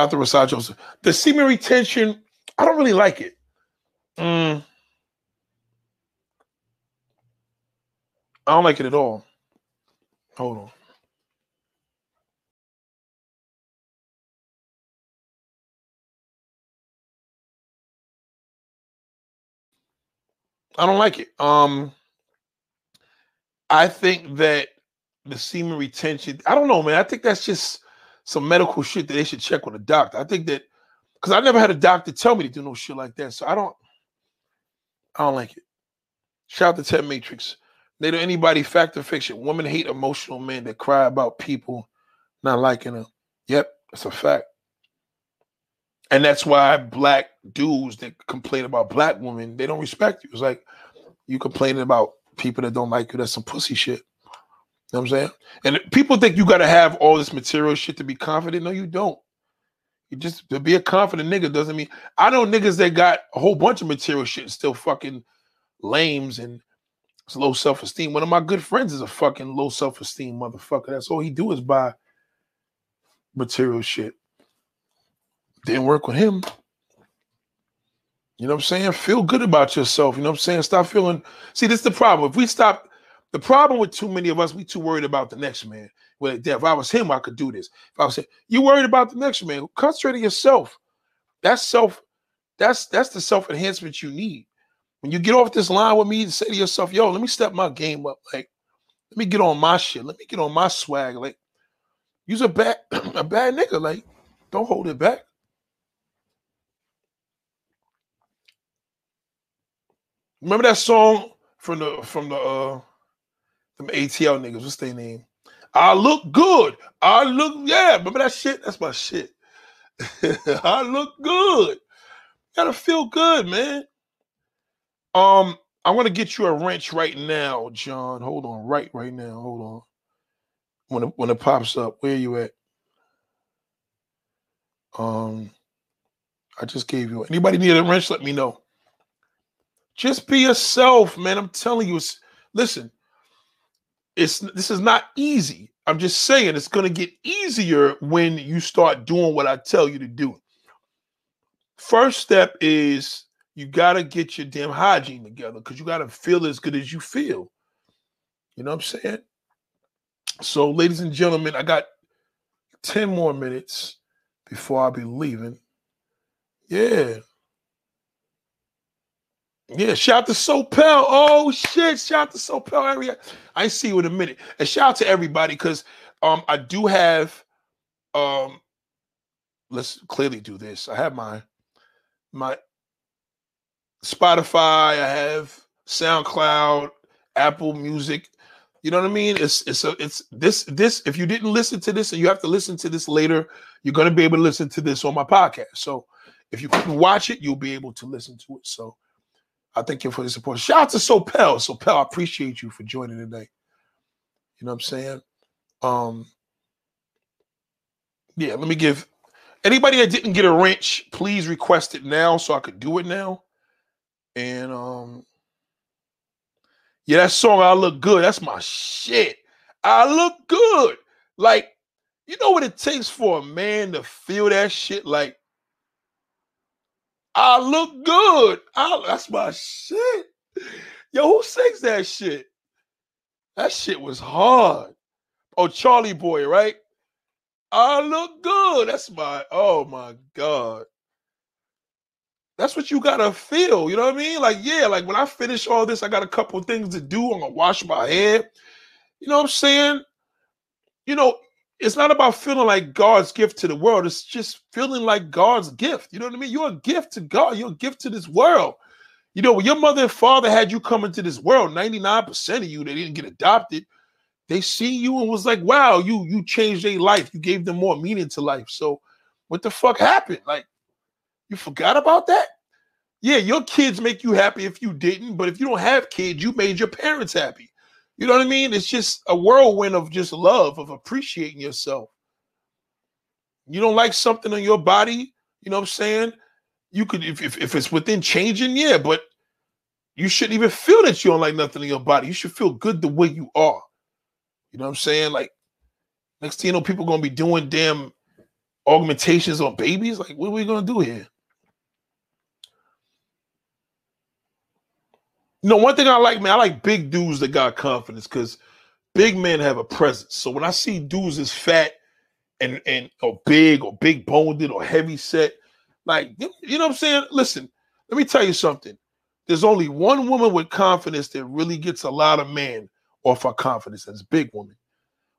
out to Rasad Joseph. The semen tension, I don't really like it. I don't like it at all. Hold on. I don't like it. I think that the semen retention, I don't know, man. I think that's just some medical shit that they should check with a doctor. I think that, because I never had a doctor tell me to do no shit like that. So I don't like it. Shout out to Ted Matrix. Later, anybody, fact or fiction. Women hate emotional men that cry about people not liking them. Yep, that's a fact. And that's why black dudes that complain about black women, they don't respect you. It's like you complaining about people that don't like you. That's some pussy shit. You know what I'm saying? And people think you got to have all this material shit to be confident. No, you don't. You just, to be a confident nigga doesn't mean, I know niggas that got a whole bunch of material shit and still fucking lames and low self-esteem. One of my good friends is a fucking low self-esteem motherfucker. That's all he do is buy material shit. Didn't work with him. You know what I'm saying? Feel good about yourself. You know what I'm saying? Stop feeling, see, this is the problem. If we stop The problem with too many of us, we too worried about the next man. Well, if I was him, I could do this. If I was him, you worried about the next man. Concentrate on yourself. That's self. That's the self-enhancement you need. When you get off this line with me and say to yourself, yo, let me step my game up. Like, let me get on my shit. Let me get on my swag. Like, you's a bad nigga. Like, don't hold it back. Remember that song from ATL niggas? What's their name? I look good. I look, yeah. Remember that shit? That's my shit. I look good. Gotta feel good, man. I want to get you a wrench right now, John. Hold on, right now. Hold on. When it pops up, where you at? I just gave you. Anybody need a wrench? Let me know. Just be yourself, man. I'm telling you. Listen, this is not easy. I'm just saying it's gonna get easier when you start doing what I tell you to do. First step is you gotta get your damn hygiene together, because you gotta feel as good as you feel. You know what I'm saying? So, ladies and gentlemen, I got 10 more minutes before I'll be leaving. Yeah. Yeah, shout out to Sopel. Oh, shit. Shout out to Sopel area. I ain't see you in a minute. And shout out to everybody, because I do have let's clearly do this. I have my Spotify. I have SoundCloud, Apple Music. You know what I mean? It's this. If you didn't listen to this and you have to listen to this later, you're going to be able to listen to this on my podcast. So if you can watch it, you'll be able to listen to it. So I thank you for the support. Shout out to Sopel. Sopel, I appreciate you for joining today. You know what I'm saying? Yeah, let me give anybody that didn't get a wrench, please request it now so I could do it now. And yeah, that song, I Look Good, that's my shit. I look good. Like, you know what it takes for a man to feel that shit? Like, I look good. That's my shit. Yo, who sings that shit? That shit was hard. Oh, Charlie Boy, right? I look good. That's my, oh my God. That's what you gotta feel. You know what I mean? Like, yeah, like when I finish all this, I got a couple of things to do. I'm gonna wash my hair. You know what I'm saying? You know, it's not about feeling like God's gift to the world. It's just feeling like God's gift. You know what I mean? You're a gift to God. You're a gift to this world. You know, when your mother and father had you come into this world, 99% of you, they didn't get adopted. They see you and was like, wow, you changed their life. You gave them more meaning to life. So what the fuck happened? Like, you forgot about that? Yeah, your kids make you happy if you didn't, but if you don't have kids, you made your parents happy. You know what I mean? It's just a whirlwind of just love, of appreciating yourself. You don't like something on your body, you know what I'm saying? You could, if it's within changing, yeah, but you shouldn't even feel that you don't like nothing in your body. You should feel good the way you are. You know what I'm saying? Like, next thing you know, people going to be doing damn augmentations on babies. Like, what are we going to do here? You know, one thing I like, man, I like big dudes that got confidence, because big men have a presence. So when I see dudes that's fat and or big boned or heavy set, like, you know what I'm saying? Listen, let me tell you something. There's only one woman with confidence that really gets a lot of men off her confidence. That's big woman.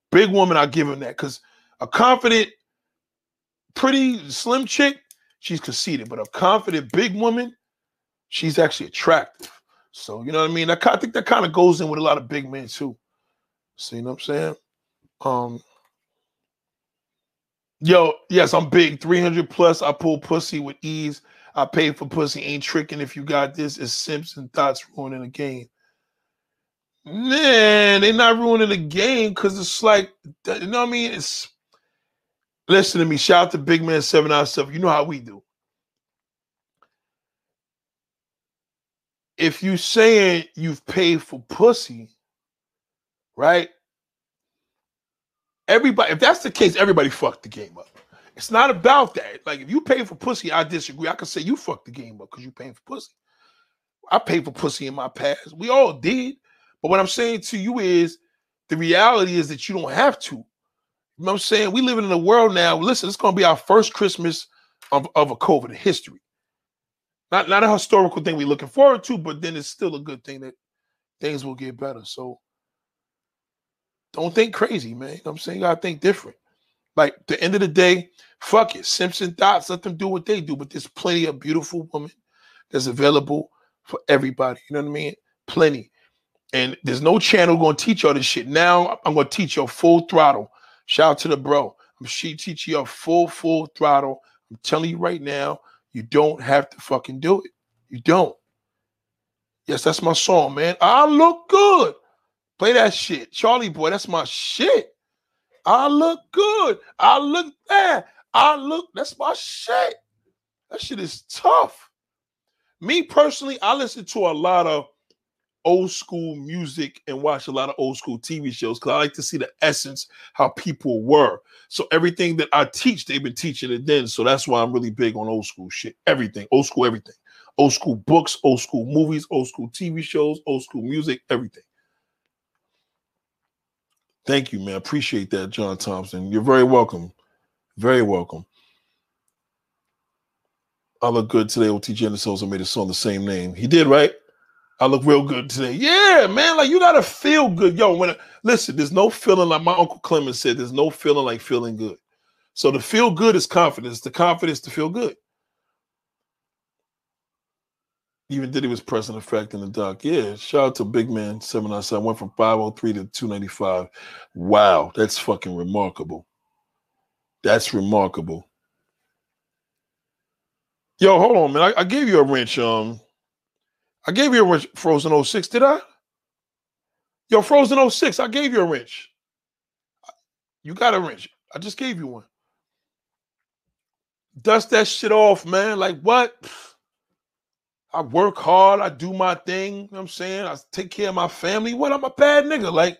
Big woman, I give him that, because a confident, pretty slim chick, she's conceited. But a confident big woman, she's actually attractive. So, you know what I mean? I think that kind of goes in with a lot of big men, too. So, you know what I'm saying? Yo, yes, I'm big. 300 plus. I pull pussy with ease. I pay for pussy. Ain't tricking if you got this. It's simps and thoughts ruining the game. Man, they're not ruining the game, because it's like, you know what I mean? It's, listen to me. Shout out to Big Man 797. You know how we do. If you saying you've paid for pussy, right? Everybody, if that's the case, everybody fucked the game up. It's not about that. Like, if you pay for pussy, I disagree. I can say you fucked the game up because you paying for pussy. I paid for pussy in my past. We all did. But what I'm saying to you is the reality is that you don't have to. You know what I'm saying? We live in a world now. Listen, it's going to be our first Christmas of a COVID history. Not a historical thing we're looking forward to, but then it's still a good thing that things will get better. So don't think crazy, man. You know what I'm saying? You got to think different. Like, at the end of the day, fuck it. Simpson thoughts, let them do what they do. But there's plenty of beautiful women that's available for everybody. You know what I mean? Plenty. And there's no channel going to teach y'all this shit. Now I'm going to teach y'all full throttle. Shout out to the bro. I'm teach y'all full throttle. I'm telling you right now, you don't have to fucking do it. You don't. Yes, that's my song, man. I look good. Play that shit. Charlie Boy, that's my shit. I look good. I look bad. I look, that's my shit. That shit is tough. Me personally, I listen to a lot of old school music and watch a lot of old school TV shows because I like to see the essence, how people were. So everything that I teach, they've been teaching it then. So that's why I'm really big on old school shit. Everything, old school everything. Old school books, old school movies, old school TV shows, old school music, everything. Thank you, man. Appreciate that, John Thompson. You're very welcome. Very welcome. I look good today. OTJ and the Souls made a song the same name. He did, right? I look real good today. Yeah, man. Like, you got to feel good. Yo, listen, there's no feeling, like my Uncle Clemens said, there's no feeling like feeling good. So to feel good is confidence. The confidence to feel good. Even Diddy was pressing effect in the doc. Yeah, shout out to Big Man 797. Went from 503 to 295. Wow, that's fucking remarkable. That's remarkable. Yo, hold on, man. I gave you a wrench. I gave you a wrench, Frozen 06, did I? Yo, Frozen 06, I gave you a wrench. You got a wrench. I just gave you one. Dust that shit off, man. Like, what? I work hard. I do my thing. You know what I'm saying? I take care of my family. What? I'm a bad nigga. Like,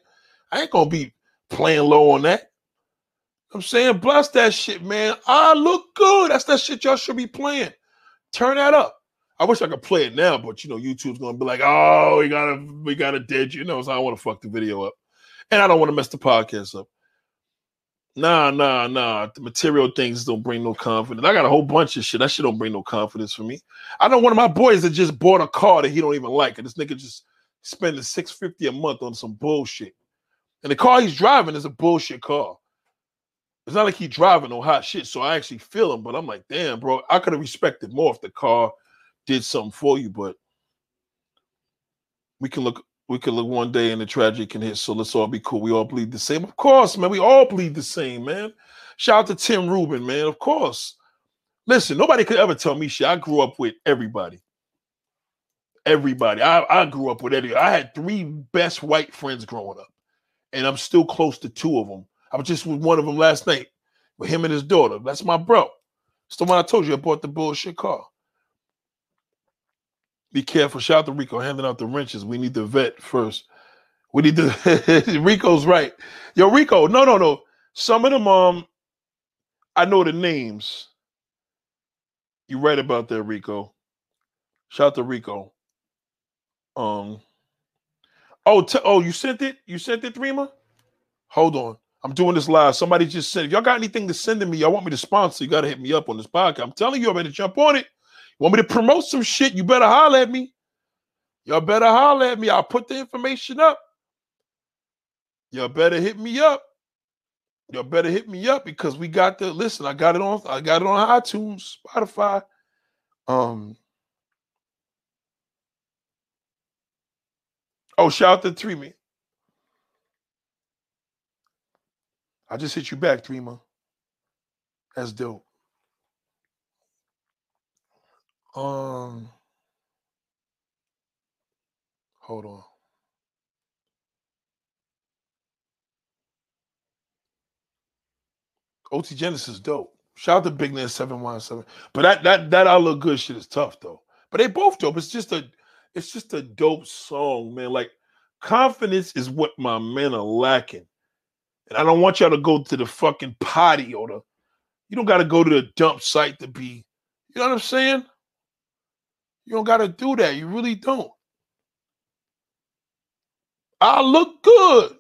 I ain't going to be playing low on that. You know what I'm saying? Bless that shit, man. I look good. That's that shit y'all should be playing. Turn that up. I wish I could play it now, but, you know, YouTube's going to be like, oh, we gotta dead you. No, so I don't want to fuck the video up. And I don't want to mess the podcast up. Nah. The material things don't bring no confidence. I got a whole bunch of shit. That shit don't bring no confidence for me. I know one of my boys that just bought a car that he don't even like, and this nigga just spending $650 a month on some bullshit. And the car he's driving is a bullshit car. It's not like he's driving no hot shit, so I actually feel him, but I'm like, damn, bro, I could have respected more if the car did something for you, but we can look one day and the tragedy can hit, so let's all be cool. We all bleed the same. Of course, man. We all bleed the same, man. Shout out to Tim Rubin, man. Of course. Listen, nobody could ever tell me shit. I grew up with everybody. Everybody. I grew up with everybody. I had three best white friends growing up, and I'm still close to two of them. I was just with one of them last night, with him and his daughter. That's my bro. It's the one I told you I bought the bullshit car. Be careful. Shout out to Rico handing out the wrenches. We need the vet first. We need the Rico's right. Yo, Rico, no. Some of them, I know the names. You're right about that, Rico. Shout out to Rico. You sent it? You sent it, Threema? Hold on. I'm doing this live. Somebody just sent it. If y'all got anything to send to me, y'all want me to sponsor, you got to hit me up on this podcast. I'm telling you, I better jump on it. Want me to promote some shit? You better holler at me. Y'all better holler at me. I'll put the information up. Y'all better hit me up. Y'all better hit me up because we got the listen. I got it on iTunes, Spotify. Shout out to Threema. I just hit you back, Threema. That's dope. Hold on. OT Genesis dope. Shout out to Big Man 717. But that I look good shit is tough though. But they both dope. It's just a dope song, man. Like confidence is what my men are lacking. And I don't want y'all to go to the fucking potty or you don't gotta go to the dump site to be, you know what I'm saying? You don't got to do that. You really don't. I look good.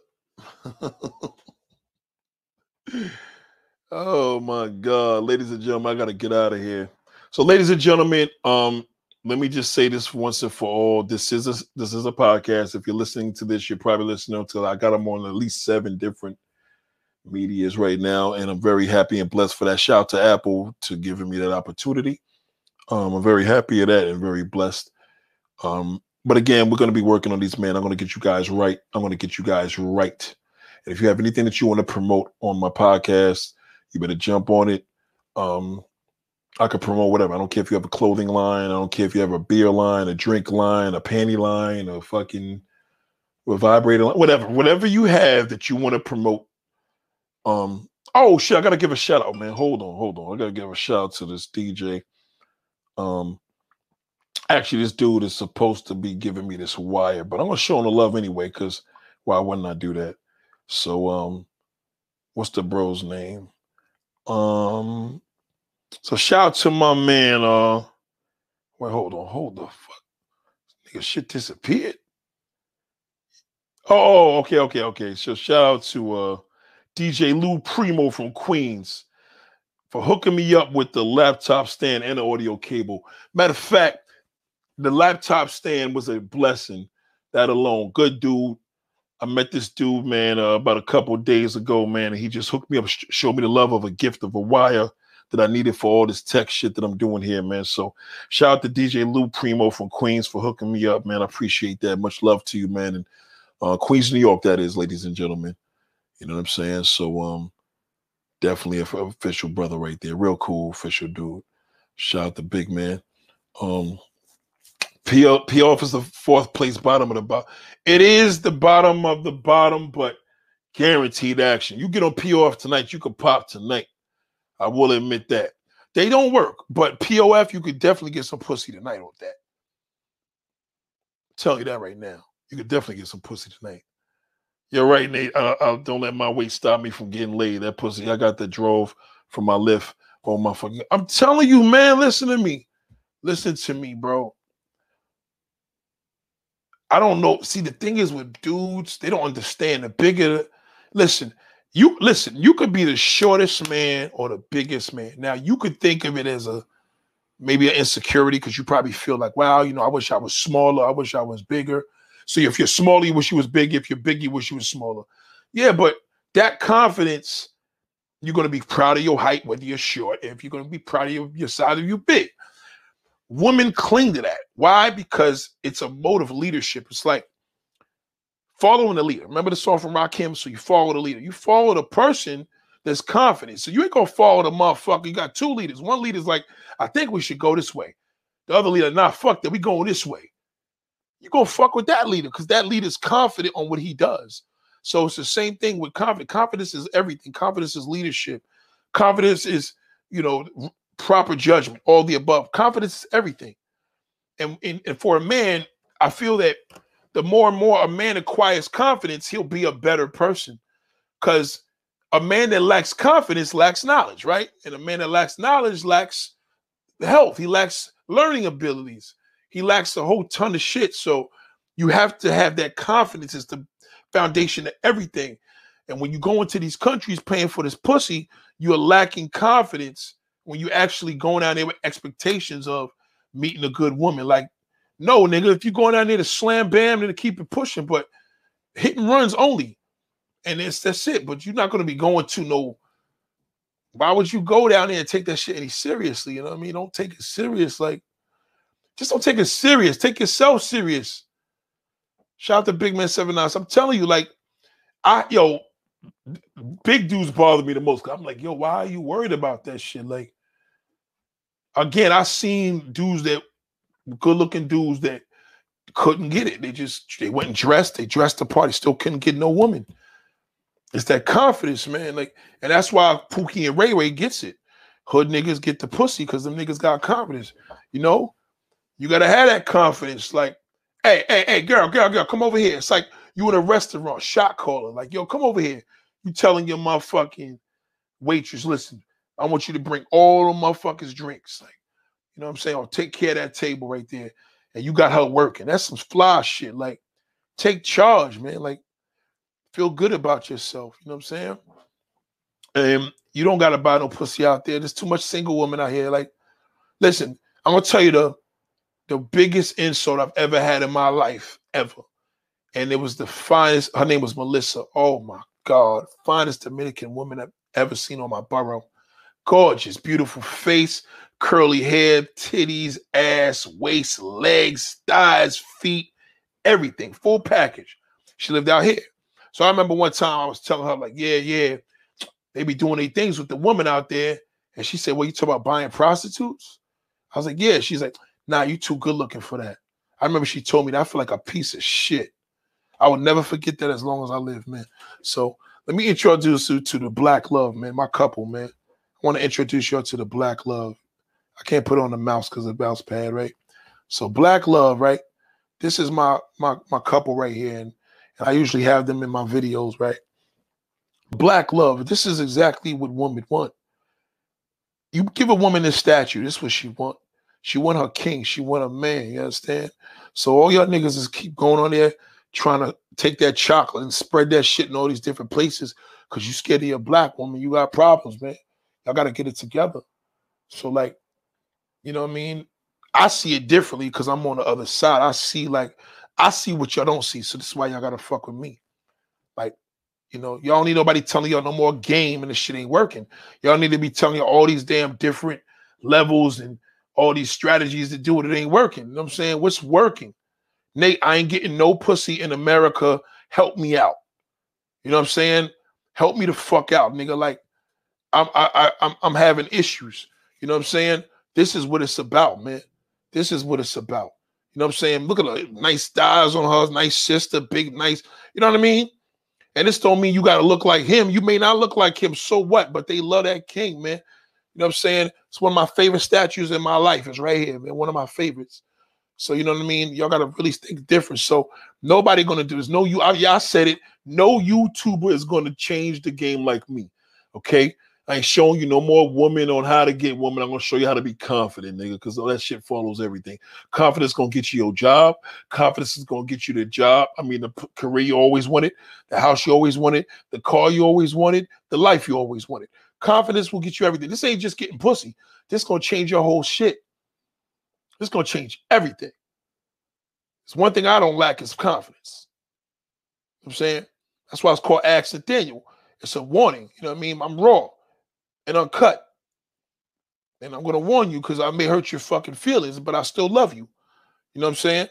Oh, my God. Ladies and gentlemen, I got to get out of here. So, ladies and gentlemen, let me just say this once and for all. This is a podcast. If you're listening to this, you're probably listening to I got them on at least 7 different medias right now, and I'm very happy and blessed for that. Shout out to Apple to giving me that opportunity. I'm very happy at that and very blessed. But again, we're going to be working on these, man. I'm going to get you guys right. And if you have anything that you want to promote on my podcast, you better jump on it. I could promote whatever. I don't care if you have a clothing line. I don't care if you have a beer line, a drink line, a panty line, a fucking vibrator line, whatever. Whatever you have that you want to promote. Oh, shit, I got to give a shout out, man. Hold on. I got to give a shout out to this DJ. Actually, this dude is supposed to be giving me this wire, but I'm going to show him the love anyway because why wouldn't I do that? So what's the bro's name? So shout out to my man. Wait, hold the fuck. Nigga, shit disappeared. Oh, okay. So shout out to DJ Lou Primo from Queens for hooking me up with the laptop stand and the audio cable. Matter of fact, the laptop stand was a blessing, that alone. Good dude. I met this dude, man, about a couple of days ago, man, and he just hooked me up, showed me the love of a gift of a wire that I needed for all this tech shit that I'm doing here, man. So shout out to DJ Lou Primo from Queens for hooking me up, man. I appreciate that. Much love to you, man. And Queens, New York, that is, ladies and gentlemen. You know what I'm saying? So definitely an official brother right there. Real cool official dude. Shout out to Big Man. P.O.F. is the 4th place, bottom of the bottom. It is the bottom of the bottom, but guaranteed action. You get on P.O.F. tonight, you can pop tonight. I will admit that. They don't work, but P.O.F., you could definitely get some pussy tonight on that. I'm telling you that right now. You could definitely get some pussy tonight. You're right, Nate. Don't let my weight stop me from getting laid. That pussy, I got the drove from my lift on my fucking... I'm telling you, man, listen to me. Listen to me, bro. I don't know. See, the thing is with dudes, they don't understand the bigger... Listen, you could be the shortest man or the biggest man. Now, you could think of it as maybe an insecurity because you probably feel like, wow, you know, I wish I was smaller. I wish I was bigger. So if you're smaller, you wish you was big. If you're big, you wish you was smaller. Yeah, but that confidence, you're going to be proud of your height, whether you're short. If you're going to be proud of your size, if you're big. Women cling to that. Why? Because it's a mode of leadership. It's like following the leader. Remember the song from Rakim? So you follow the leader. You follow the person that's confident. So you ain't going to follow the motherfucker. You got 2 leaders. One leader's like, I think we should go this way. The other leader, nah, fuck that. We going this way. You're going to fuck with that leader because that leader's confident on what he does. So it's the same thing with confidence. Confidence is everything. Confidence is leadership. Confidence is, you know, proper judgment, all the above. Confidence is everything. And for a man, I feel that the more and more a man acquires confidence, he'll be a better person. Because a man that lacks confidence lacks knowledge, right? And a man that lacks knowledge lacks health. He lacks learning abilities. He lacks a whole ton of shit. So you have to have that confidence. It's the foundation of everything. And when you go into these countries paying for this pussy, you're lacking confidence. When you actually going out there with expectations of meeting a good woman. Like, no, nigga, if you're going out there to slam bam and to keep it pushing, but hit and runs only. And that's it. But you're not going to be going to no... Why would you go down there and take that shit any seriously? You know what I mean? Don't take it serious. Like, just don't take it serious. Take yourself serious. Shout out to Big Man 7 9. I'm telling you, like, big dudes bother me the most. I'm like, yo, why are you worried about that shit? Like, again, I seen dudes that, good-looking dudes that couldn't get it. They went and dressed. They dressed the party. Still couldn't get no woman. It's that confidence, man. Like, and that's why Pookie and Ray Ray gets it. Hood niggas get the pussy because them niggas got confidence. You know? You got to have that confidence. Like, hey, girl, come over here. It's like, you in a restaurant, shot caller. Like, yo, come over here. You telling your motherfucking waitress, listen, I want you to bring all the motherfuckers drinks. Like, you know what I'm saying? I'll take care of that table right there. And you got her working. That's some fly shit. Like, take charge, man. Like, feel good about yourself. You know what I'm saying? And you don't got to buy no pussy out there. There's too much single women out here. Like, listen, I'm going to tell you the biggest insult I've ever had in my life, ever. And it was the finest. Her name was Melissa. Oh, my God. Finest Dominican woman I've ever seen on my borough. Gorgeous, beautiful face, curly hair, titties, ass, waist, legs, thighs, feet, everything. Full package. She lived out here. So I remember one time I was telling her, like, yeah, they be doing their things with the woman out there. And she said, well, you talk about buying prostitutes? I was like, yeah. She's like, nah, you too good looking for that. I remember she told me that. I feel like a piece of shit. I will never forget that as long as I live, man. So let me introduce you to the Black Love, man, my couple, man. I want to introduce you all to the Black Love. I can't put on the mouse because of the mouse pad, right? So Black Love, right? This is my couple right here, and I usually have them in my videos, right? Black Love, this is exactly what women want. You give a woman this statue, this is what she want. She want her king. She want a man, you understand? So all y'all niggas just keep going on there trying to take that chocolate and spread that shit in all these different places because you scared of your black woman. You got problems, man. Y'all got to get it together. So, like, you know what I mean? I see it differently because I'm on the other side. I see what y'all don't see. So this is why y'all got to fuck with me. Like, you know, y'all don't need nobody telling y'all no more game and this shit ain't working. Y'all need to be telling y'all all these damn different levels and all these strategies to do it. It ain't working. You know what I'm saying? What's working? Nate, I ain't getting no pussy in America. Help me out. You know what I'm saying? Help me the fuck out, nigga. Like, I'm having issues. You know what I'm saying? This is what it's about, man. This is what it's about. You know what I'm saying? Look at the nice thighs on her, nice sister, big, nice. You know what I mean? And this don't mean you got to look like him. You may not look like him, so what? But they love that king, man. You know what I'm saying? It's one of my favorite statues in my life. It's right here, man. One of my favorites. So you know what I mean? Y'all got to really think different. So nobody going to do this. No, y'all said it. No YouTuber is going to change the game like me, okay? I ain't showing you no more women on how to get women. I'm going to show you how to be confident, nigga, because all that shit follows everything. Confidence is going to get you your job. Confidence is going to get you the job. I mean, the career you always wanted, the house you always wanted, the car you always wanted, the life you always wanted. Confidence will get you everything. This ain't just getting pussy. This going to change your whole shit. This going to change everything. It's one thing I don't lack is confidence. You know what I'm saying? That's why it's called Ask Nathaniel. It's a warning. You know what I mean? I'm raw and uncut. And I'm going to warn you because I may hurt your fucking feelings, but I still love you. You know what I'm saying?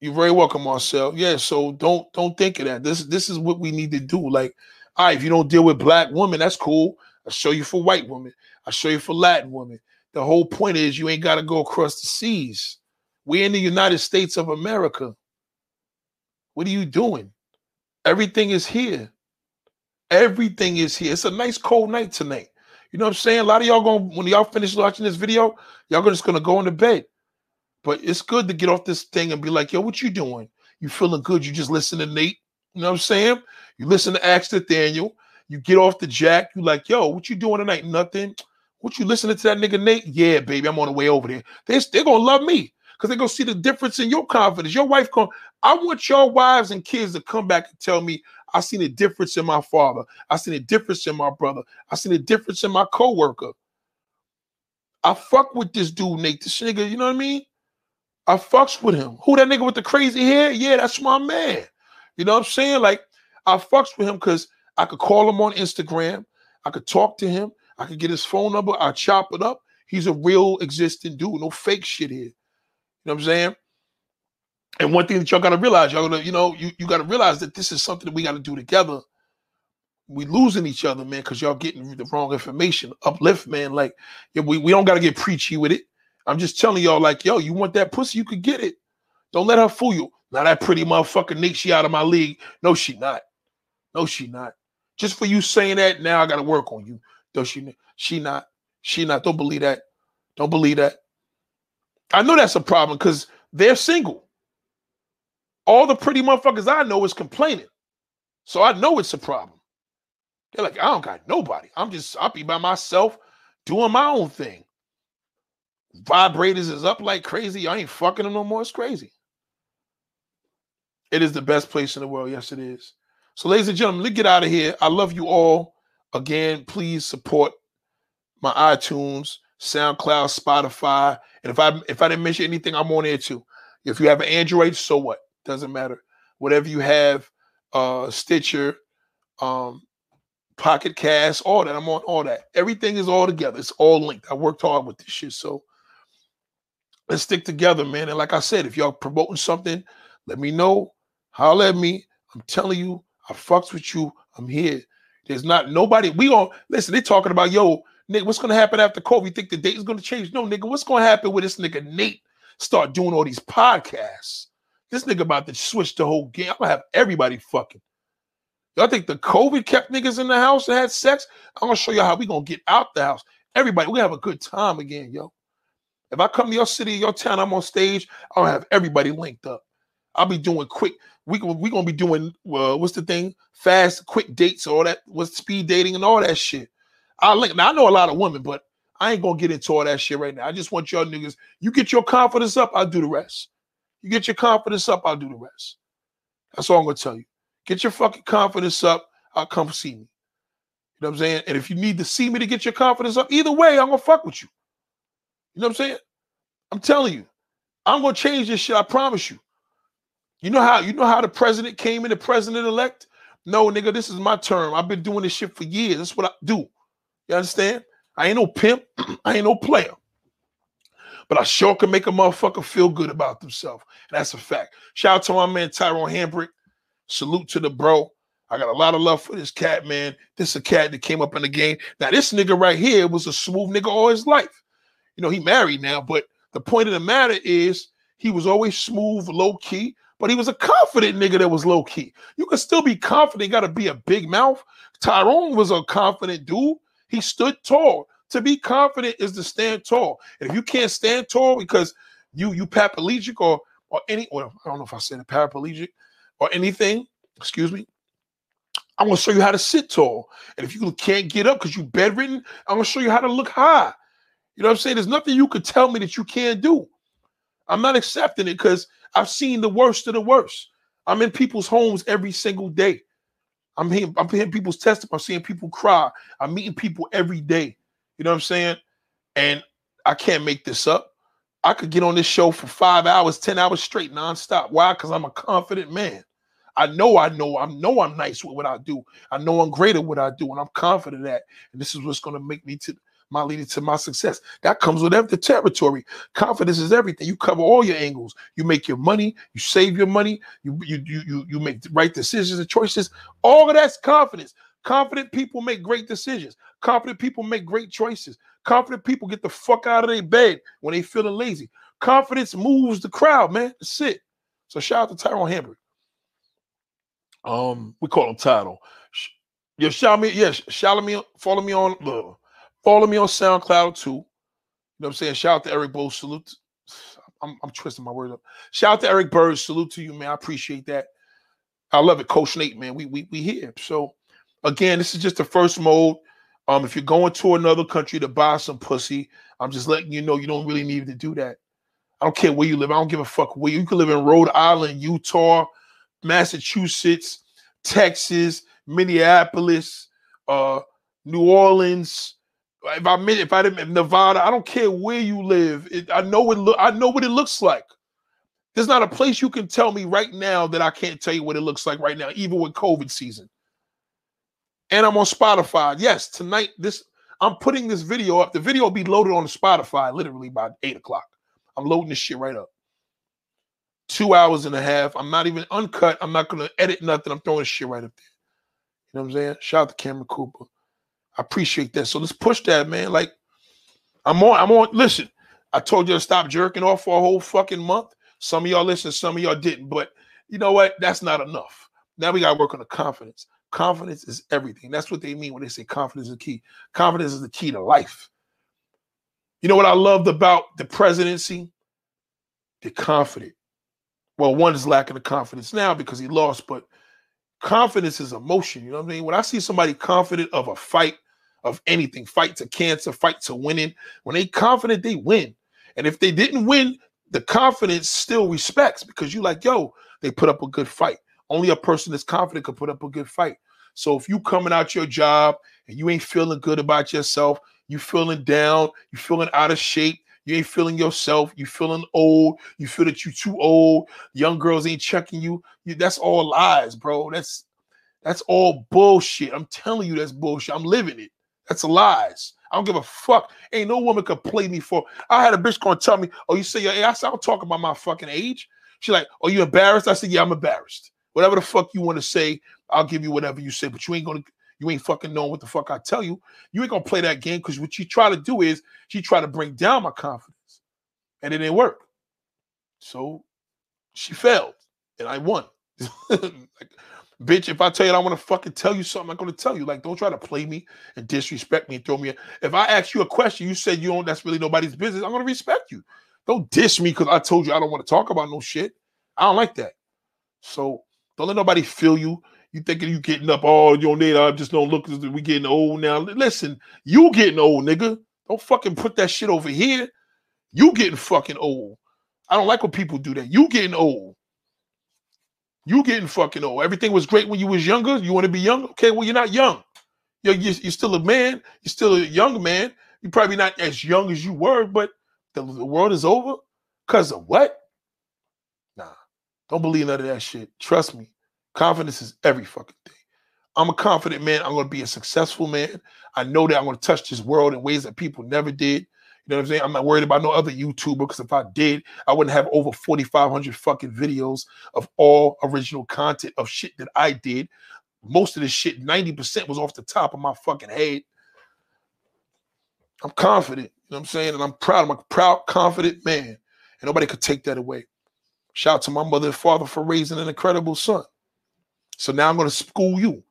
You're very welcome, Marcel. Yeah, so don't think of that. This is what we need to do. Like, all right, if you don't deal with black women, that's cool. I'll show you for white women. I'll show you for Latin women. The whole point is you ain't got to go across the seas. We're in the United States of America. What are you doing? Everything is here. Everything is here. It's a nice cold night tonight. You know what I'm saying? A lot of y'all going, when y'all finish watching this video, y'all just going to go into bed. But it's good to get off this thing and be like, yo, what you doing? You feeling good? You just listen to Nate. You know what I'm saying? You listen to Ask Nathaniel. You get off the jack. You like, yo, what you doing tonight? Nothing. What you listening to that nigga Nate? Yeah, baby, I'm on the way over there. They're going to love me because they're going to see the difference in your confidence. Your wife, I want your wives and kids to come back and tell me, I seen a difference in my father. I seen a difference in my brother. I seen a difference in my coworker. I fuck with this dude, Nate. This nigga, you know what I mean? I fucks with him. Who, that nigga with the crazy hair? Yeah, that's my man. You know what I'm saying? Like, I fucks with him because I could call him on Instagram. I could talk to him. I could get his phone number. I chop it up. He's a real existing dude. No fake shit here. You know what I'm saying? And one thing that y'all got to realize, you got to realize that this is something that we got to do together. We losing each other, man, because y'all getting the wrong information. Uplift, man. Like, we don't got to get preachy with it. I'm just telling y'all, like, yo, you want that pussy, you could get it. Don't let her fool you. Now that pretty motherfucker Nick, she out of my league. No, she not. No, she not. Just for you saying that, now I got to work on you. Though she not. She not. Don't believe that. Don't believe that. I know that's a problem because they're single. All the pretty motherfuckers I know is complaining. So I know it's a problem. They're like, I don't got nobody. I'll be by myself doing my own thing. Vibrators is up like crazy. I ain't fucking them no more. It's crazy. It is the best place in the world. Yes, it is. So, ladies and gentlemen, let's get out of here. I love you all. Again, please support my iTunes, SoundCloud, Spotify. And if I didn't mention anything, I'm on there too. If you have an Android, so what? Doesn't matter. Whatever you have, Stitcher, Pocket Cast, all that. I'm on all that. Everything is all together. It's all linked. I worked hard with this shit. So let's stick together, man. And like I said, if y'all promoting something, let me know. Holler at me. I'm telling you, I fucks with you. I'm here. There's not nobody. We all listen, they talking about, yo, Nick, what's going to happen after COVID? You think the date is going to change? No, nigga, what's going to happen with this nigga Nate start doing all these podcasts? This nigga about to switch the whole game. I'm going to have everybody fucking. Y'all think the COVID kept niggas in the house and had sex? I'm going to show y'all how we going to get out the house. Everybody, we're going to have a good time again, yo. If I come to your city, your town, I'm on stage, I'm going to have everybody linked up. I'll be doing quick. We're going to be doing, what's the thing? Fast, quick dates, all that. What's speed dating and all that shit. I link. Now, I know a lot of women, but I ain't going to get into all that shit right now. I just want y'all niggas. You get your confidence up, I'll do the rest. You get your confidence up, I'll do the rest. That's all I'm going to tell you. Get your fucking confidence up, I'll come see me. You know what I'm saying? And if you need to see me to get your confidence up, either way, I'm going to fuck with you. You know what I'm saying? I'm telling you. I'm going to change this shit, I promise you. You know how the president came in, the president-elect? No, nigga, this is my term. I've been doing this shit for years. That's what I do. You understand? I ain't no pimp. I ain't no player. But I sure can make a motherfucker feel good about themselves. And that's a fact. Shout out to my man Tyrone Hambrick. Salute to the bro. I got a lot of love for this cat, man. This is a cat that came up in the game. Now, this nigga right here was a smooth nigga all his life. You know, he married now, but the point of the matter is he was always smooth, low-key. But he was a confident nigga that was low-key. You can still be confident. You got to be a big mouth. Tyrone was a confident dude. He stood tall. To be confident is to stand tall. And if you can't stand tall because you paraplegic or I don't know if I said a paraplegic or anything, excuse me, I'm going to show you how to sit tall. And if you can't get up because you bedridden, I'm going to show you how to look high. You know what I'm saying? There's nothing you could tell me that you can't do. I'm not accepting it because I've seen the worst of the worst. I'm in people's homes every single day. I'm hearing people's testimony. I'm seeing people cry. I'm meeting people every day. You know what I'm saying? And I can't make this up. I could get on this show for 5 hours, 10 hours straight, nonstop. Why? Because I'm a confident man. I know I'm nice with what I do. I know I'm great at what I do, and I'm confident at. And this is what's going to make me to my leader to my success. That comes with every territory. Confidence is everything. You cover all your angles. You make your money. You save your money. You make the right decisions and choices. All of that's confidence. Confident people make great decisions. Confident people make great choices. Confident people get the fuck out of their bed when they feeling lazy. Confidence moves the crowd, man. That's it. So shout out to Tyrone Hambrick. We call him Tidal. Follow me on SoundCloud too. You know what I'm saying? Shout out to Eric Bose. Salute. I'm twisting my words up. Shout out to Eric Bird. Salute to you, man. I appreciate that. I love it, Coach Nate, man. We here. So again, this is just the first mode. If you're going to another country to buy some pussy, I'm just letting you know you don't really need to do that. I don't care where you live. I don't give a fuck where you can live in Rhode Island, Utah, Massachusetts, Texas, Minneapolis, New Orleans. If I didn't Nevada, I don't care where you live. I know what it looks like. There's not a place you can tell me right now that I can't tell you what it looks like right now, even with COVID season. And I'm on Spotify. Yes, tonight I'm putting this video up. The video will be loaded on Spotify literally by 8 o'clock. I'm loading this shit right up. 2.5 hours. I'm not even uncut. I'm not gonna edit nothing. I'm throwing this shit right up there. You know what I'm saying? Shout out to Cameron Cooper. I appreciate that. So let's push that, man. Like, I'm on. Listen, I told you to stop jerking off for a whole fucking month. Some of y'all listened, some of y'all didn't. But you know what? That's not enough. Now we got to work on the confidence. Confidence is everything. That's what they mean when they say confidence is the key. Confidence is the key to life. You know what I loved about the presidency? They're confident. Well, one is lacking the confidence now because he lost, but confidence is emotion. You know what I mean? When I see somebody confident of a fight, of anything, fight to cancer, fight to winning, when they confident, they win. And if they didn't win, the confidence still respects because you like, yo, they put up a good fight. Only a person that's confident could put up a good fight. So if you coming out your job and you ain't feeling good about yourself, you feeling down, you feeling out of shape, you ain't feeling yourself, you feeling old, you feel that you too old, young girls ain't checking you, that's all lies, bro. That's all bullshit. I'm telling you, that's bullshit. I'm living it. That's lies. I don't give a fuck. Ain't no woman could play me for. I had a bitch gonna tell me, oh, you say your age? I said, I don't talk about my fucking age. She like, oh, you embarrassed? I said, yeah, I'm embarrassed. Whatever the fuck you want to say, I'll give you whatever you say, but you ain't fucking knowing what the fuck I tell you. You ain't gonna play that game, because what she try to do is she try to bring down my confidence, and it didn't work. So she failed, and I won. Like, bitch, if I tell you I want to fucking tell you something, I'm going to tell you. Like, don't try to play me and disrespect me and throw me in. If I ask you a question, you said you don't, that's really nobody's business, I'm going to respect you. Don't diss me because I told you I don't want to talk about no shit. I don't like that. So don't let nobody feel you. You thinking you getting up, oh, you don't need, I just don't look, we getting old now. Listen, you getting old, nigga. Don't fucking put that shit over here. You getting fucking old. I don't like when people do that. You getting old. You getting fucking old. Everything was great when you was younger. You want to be young? Okay, well, you're not young. You're still a man. You're still a young man. You're probably not as young as you were, but the world is over because of what? Nah, don't believe none of that shit. Trust me. Confidence is every fucking thing. I'm a confident man. I'm going to be a successful man. I know that I'm going to touch this world in ways that people never did. You know what I'm saying? I'm not worried about no other YouTuber, because if I did, I wouldn't have over 4,500 fucking videos of all original content of shit that I did. Most of this shit, 90% was off the top of my fucking head. I'm confident, you know what I'm saying? And I'm proud. I'm a proud, confident man. And nobody could take that away. Shout out to my mother and father for raising an incredible son. So now I'm going to school you.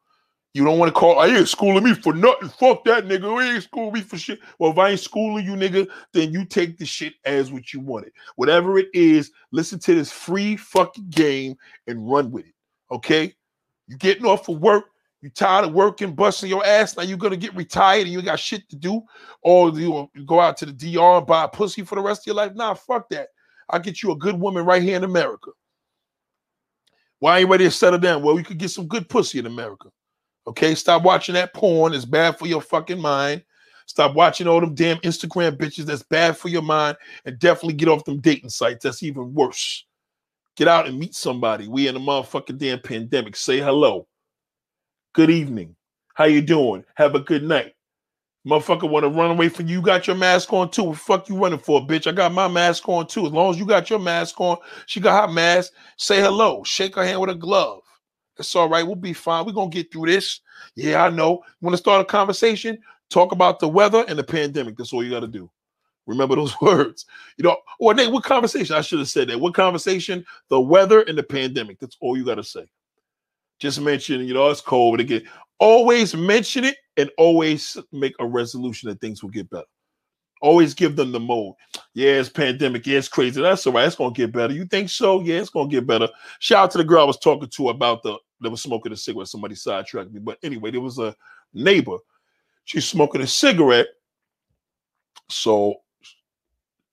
You don't want to call, I ain't schooling me for nothing. Fuck that, nigga. I ain't schooling me for shit. Well, if I ain't schooling you, nigga, then you take the shit as what you want it. Whatever it is, listen to this free fucking game and run with it, okay? You getting off of work. You tired of working, busting your ass. Now you're going to get retired and you got shit to do. Or you go out to the DR and buy a pussy for the rest of your life. Nah, fuck that. I'll get you a good woman right here in America. Why ain't you ready to settle down? Well, you could get some good pussy in America. Okay, stop watching that porn. It's bad for your fucking mind. Stop watching all them damn Instagram bitches. That's bad for your mind. And definitely get off them dating sites. That's even worse. Get out and meet somebody. We in a motherfucking damn pandemic. Say hello. Good evening. How you doing? Have a good night. Motherfucker want to run away from you. You got your mask on too. What the fuck you running for, bitch? I got my mask on too. As long as you got your mask on, she got her mask. Say hello. Shake her hand with a glove. It's all right. We'll be fine. We're going to get through this. Yeah, I know. You want to start a conversation? Talk about the weather and the pandemic. That's all you got to do. Remember those words. You know, or Nate, what conversation? I should have said that. What conversation? The weather and the pandemic. That's all you got to say. Just mention, you know, it's cold. But again, always mention it and always make a resolution that things will get better. Always give them the mode. Yeah, it's pandemic. Yeah, it's crazy. That's all right. It's going to get better. You think so? Yeah, it's going to get better. Shout out to the girl I was talking to about the, that was smoking a cigarette. Somebody sidetracked me. But anyway, there was a neighbor. She's smoking a cigarette. So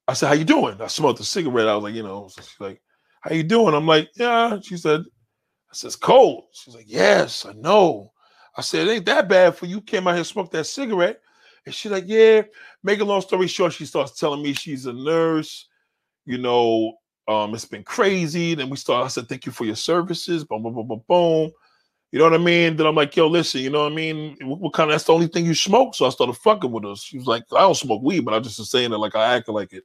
I said, how you doing? I smoked a cigarette. I was like, you know, she's like, how you doing? I'm like, yeah. She said, I said, it's cold. She's like, yes, I know. I said, it ain't that bad for you. Came out here and smoked that cigarette. And she's like, yeah. Make a long story short, she starts telling me she's a nurse. You know, it's been crazy. Then we start, I said, thank you for your services. Boom, boom, boom, boom, boom. You know what I mean? Then I'm like, yo, listen, you know what I mean? What kind of, that's the only thing you smoke? So I started fucking with her. She was like, I don't smoke weed, but I just was saying it like I acted like it.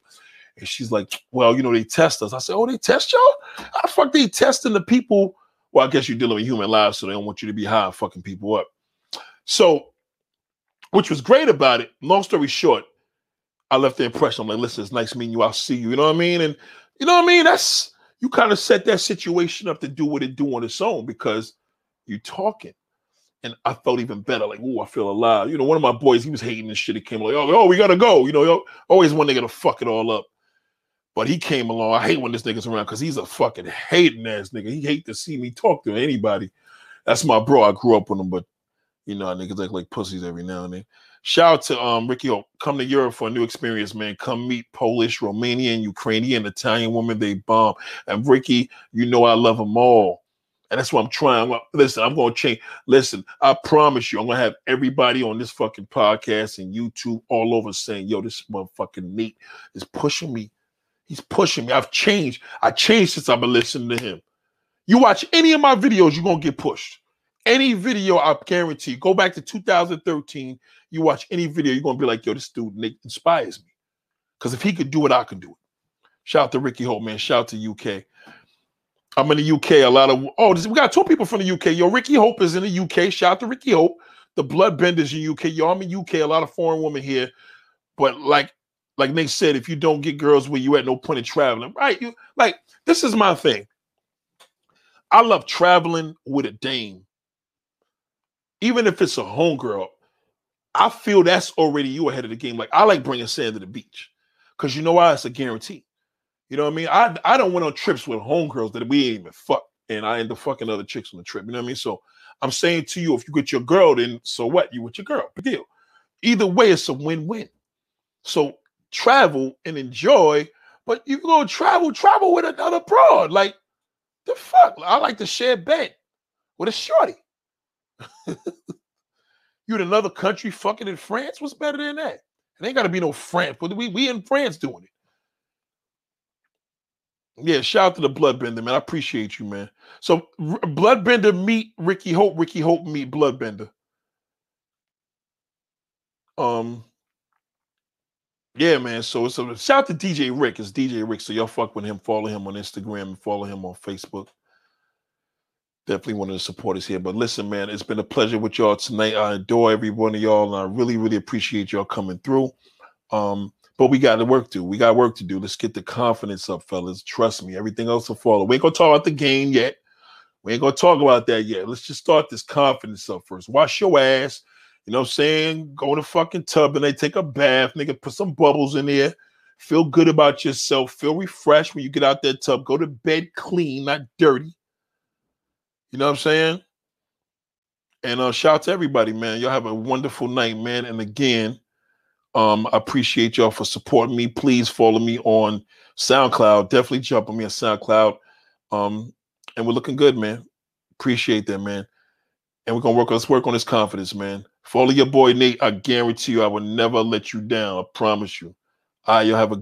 And she's like, well, you know, they test us. I said, oh, they test y'all? How the fuck they testing the people? Well, I guess you're dealing with human lives, so they don't want you to be high and fucking people up. So, which was great about it. Long story short, I left the impression. I'm like, listen, it's nice meeting you. I'll see you. You know what I mean? And you know what I mean? That's, you kind of set that situation up to do what it do on its own because you're talking. And I felt even better. Like, ooh, I feel alive. You know, one of my boys, he was hating this shit. He came like, oh, we got to go. You know, always one nigga to fuck it all up. But he came along. I hate when this nigga's around because he's a fucking hating ass nigga. He hate to see me talk to anybody. That's my bro. I grew up with him, but You know, niggas act like pussies every now and then. Shout out to Ricky Hope. Come to Europe for a new experience, man. Come meet Polish, Romanian, Ukrainian, Italian women. They bomb. And Ricky, you know I love them all. And that's what I'm trying. Listen, I'm going to change. Listen, I promise you, I'm going to have everybody on this fucking podcast and YouTube all over saying, yo, this motherfucking Nate is pushing me. He's pushing me. I've changed. I changed since I've been listening to him. You watch any of my videos, you're going to get pushed. Any video, I guarantee. Go back to 2013. You watch any video, you're going to be like, yo, this dude, Nick, inspires me. Because if he could do it, I can do it. Shout out to Ricky Hope, man. Shout out to UK. I'm in the UK. A lot of... Oh, we got two people from the UK. Yo, Ricky Hope is in the UK. Shout out to Ricky Hope. The Bloodbenders in the UK. Yo, I'm in the UK. A lot of foreign women here. But like Nick said, if you don't get girls where you at, no point in traveling. Right? You, like, this is my thing. I love traveling with a dame. Even if it's a homegirl, I feel that's already you ahead of the game. Like, I like bringing sand to the beach because you know why? It's a guarantee. You know what I mean? I don't went on trips with homegirls that we ain't even fuck, and I end up fucking other chicks on the trip. You know what I mean? So I'm saying to you, if you get your girl, then so what? You with your girl. Big deal. Either way, it's a win-win. So travel and enjoy, but you go travel with another broad. Like, the fuck? I like to share bed with a shorty. You in another country fucking in France? What's better than that? It ain't got to be no France. But we in France doing it. Yeah, shout out to the Bloodbender, man. I appreciate you, man. So Bloodbender meet Ricky Hope. Ricky Hope meet Bloodbender. Yeah, man. So it's a shout out to DJ Rick. It's DJ Rick. So y'all fuck with him. Follow him on Instagram and follow him on Facebook. Definitely one of the supporters here. But listen, man, it's been a pleasure with y'all tonight. I adore every one of y'all, and I really, really appreciate y'all coming through. But we got work to do. We got work to do. Let's get the confidence up, fellas. Trust me, everything else will follow. We ain't going to talk about the game yet. We ain't going to talk about that yet. Let's just start this confidence up first. Wash your ass. You know what I'm saying? Go in the fucking tub and they take a bath. Nigga, put some bubbles in there. Feel good about yourself. Feel refreshed when you get out that tub. Go to bed clean, not dirty. You know what I'm saying? And shout out to everybody, man. Y'all have a wonderful night, man. And again, I appreciate y'all for supporting me. Please follow me on SoundCloud. Definitely jump on me on SoundCloud. And we're looking good, man. Appreciate that, man. And we're going to work on this confidence, man. Follow your boy, Nate. I guarantee you I will never let you down. I promise you. All right, y'all have a good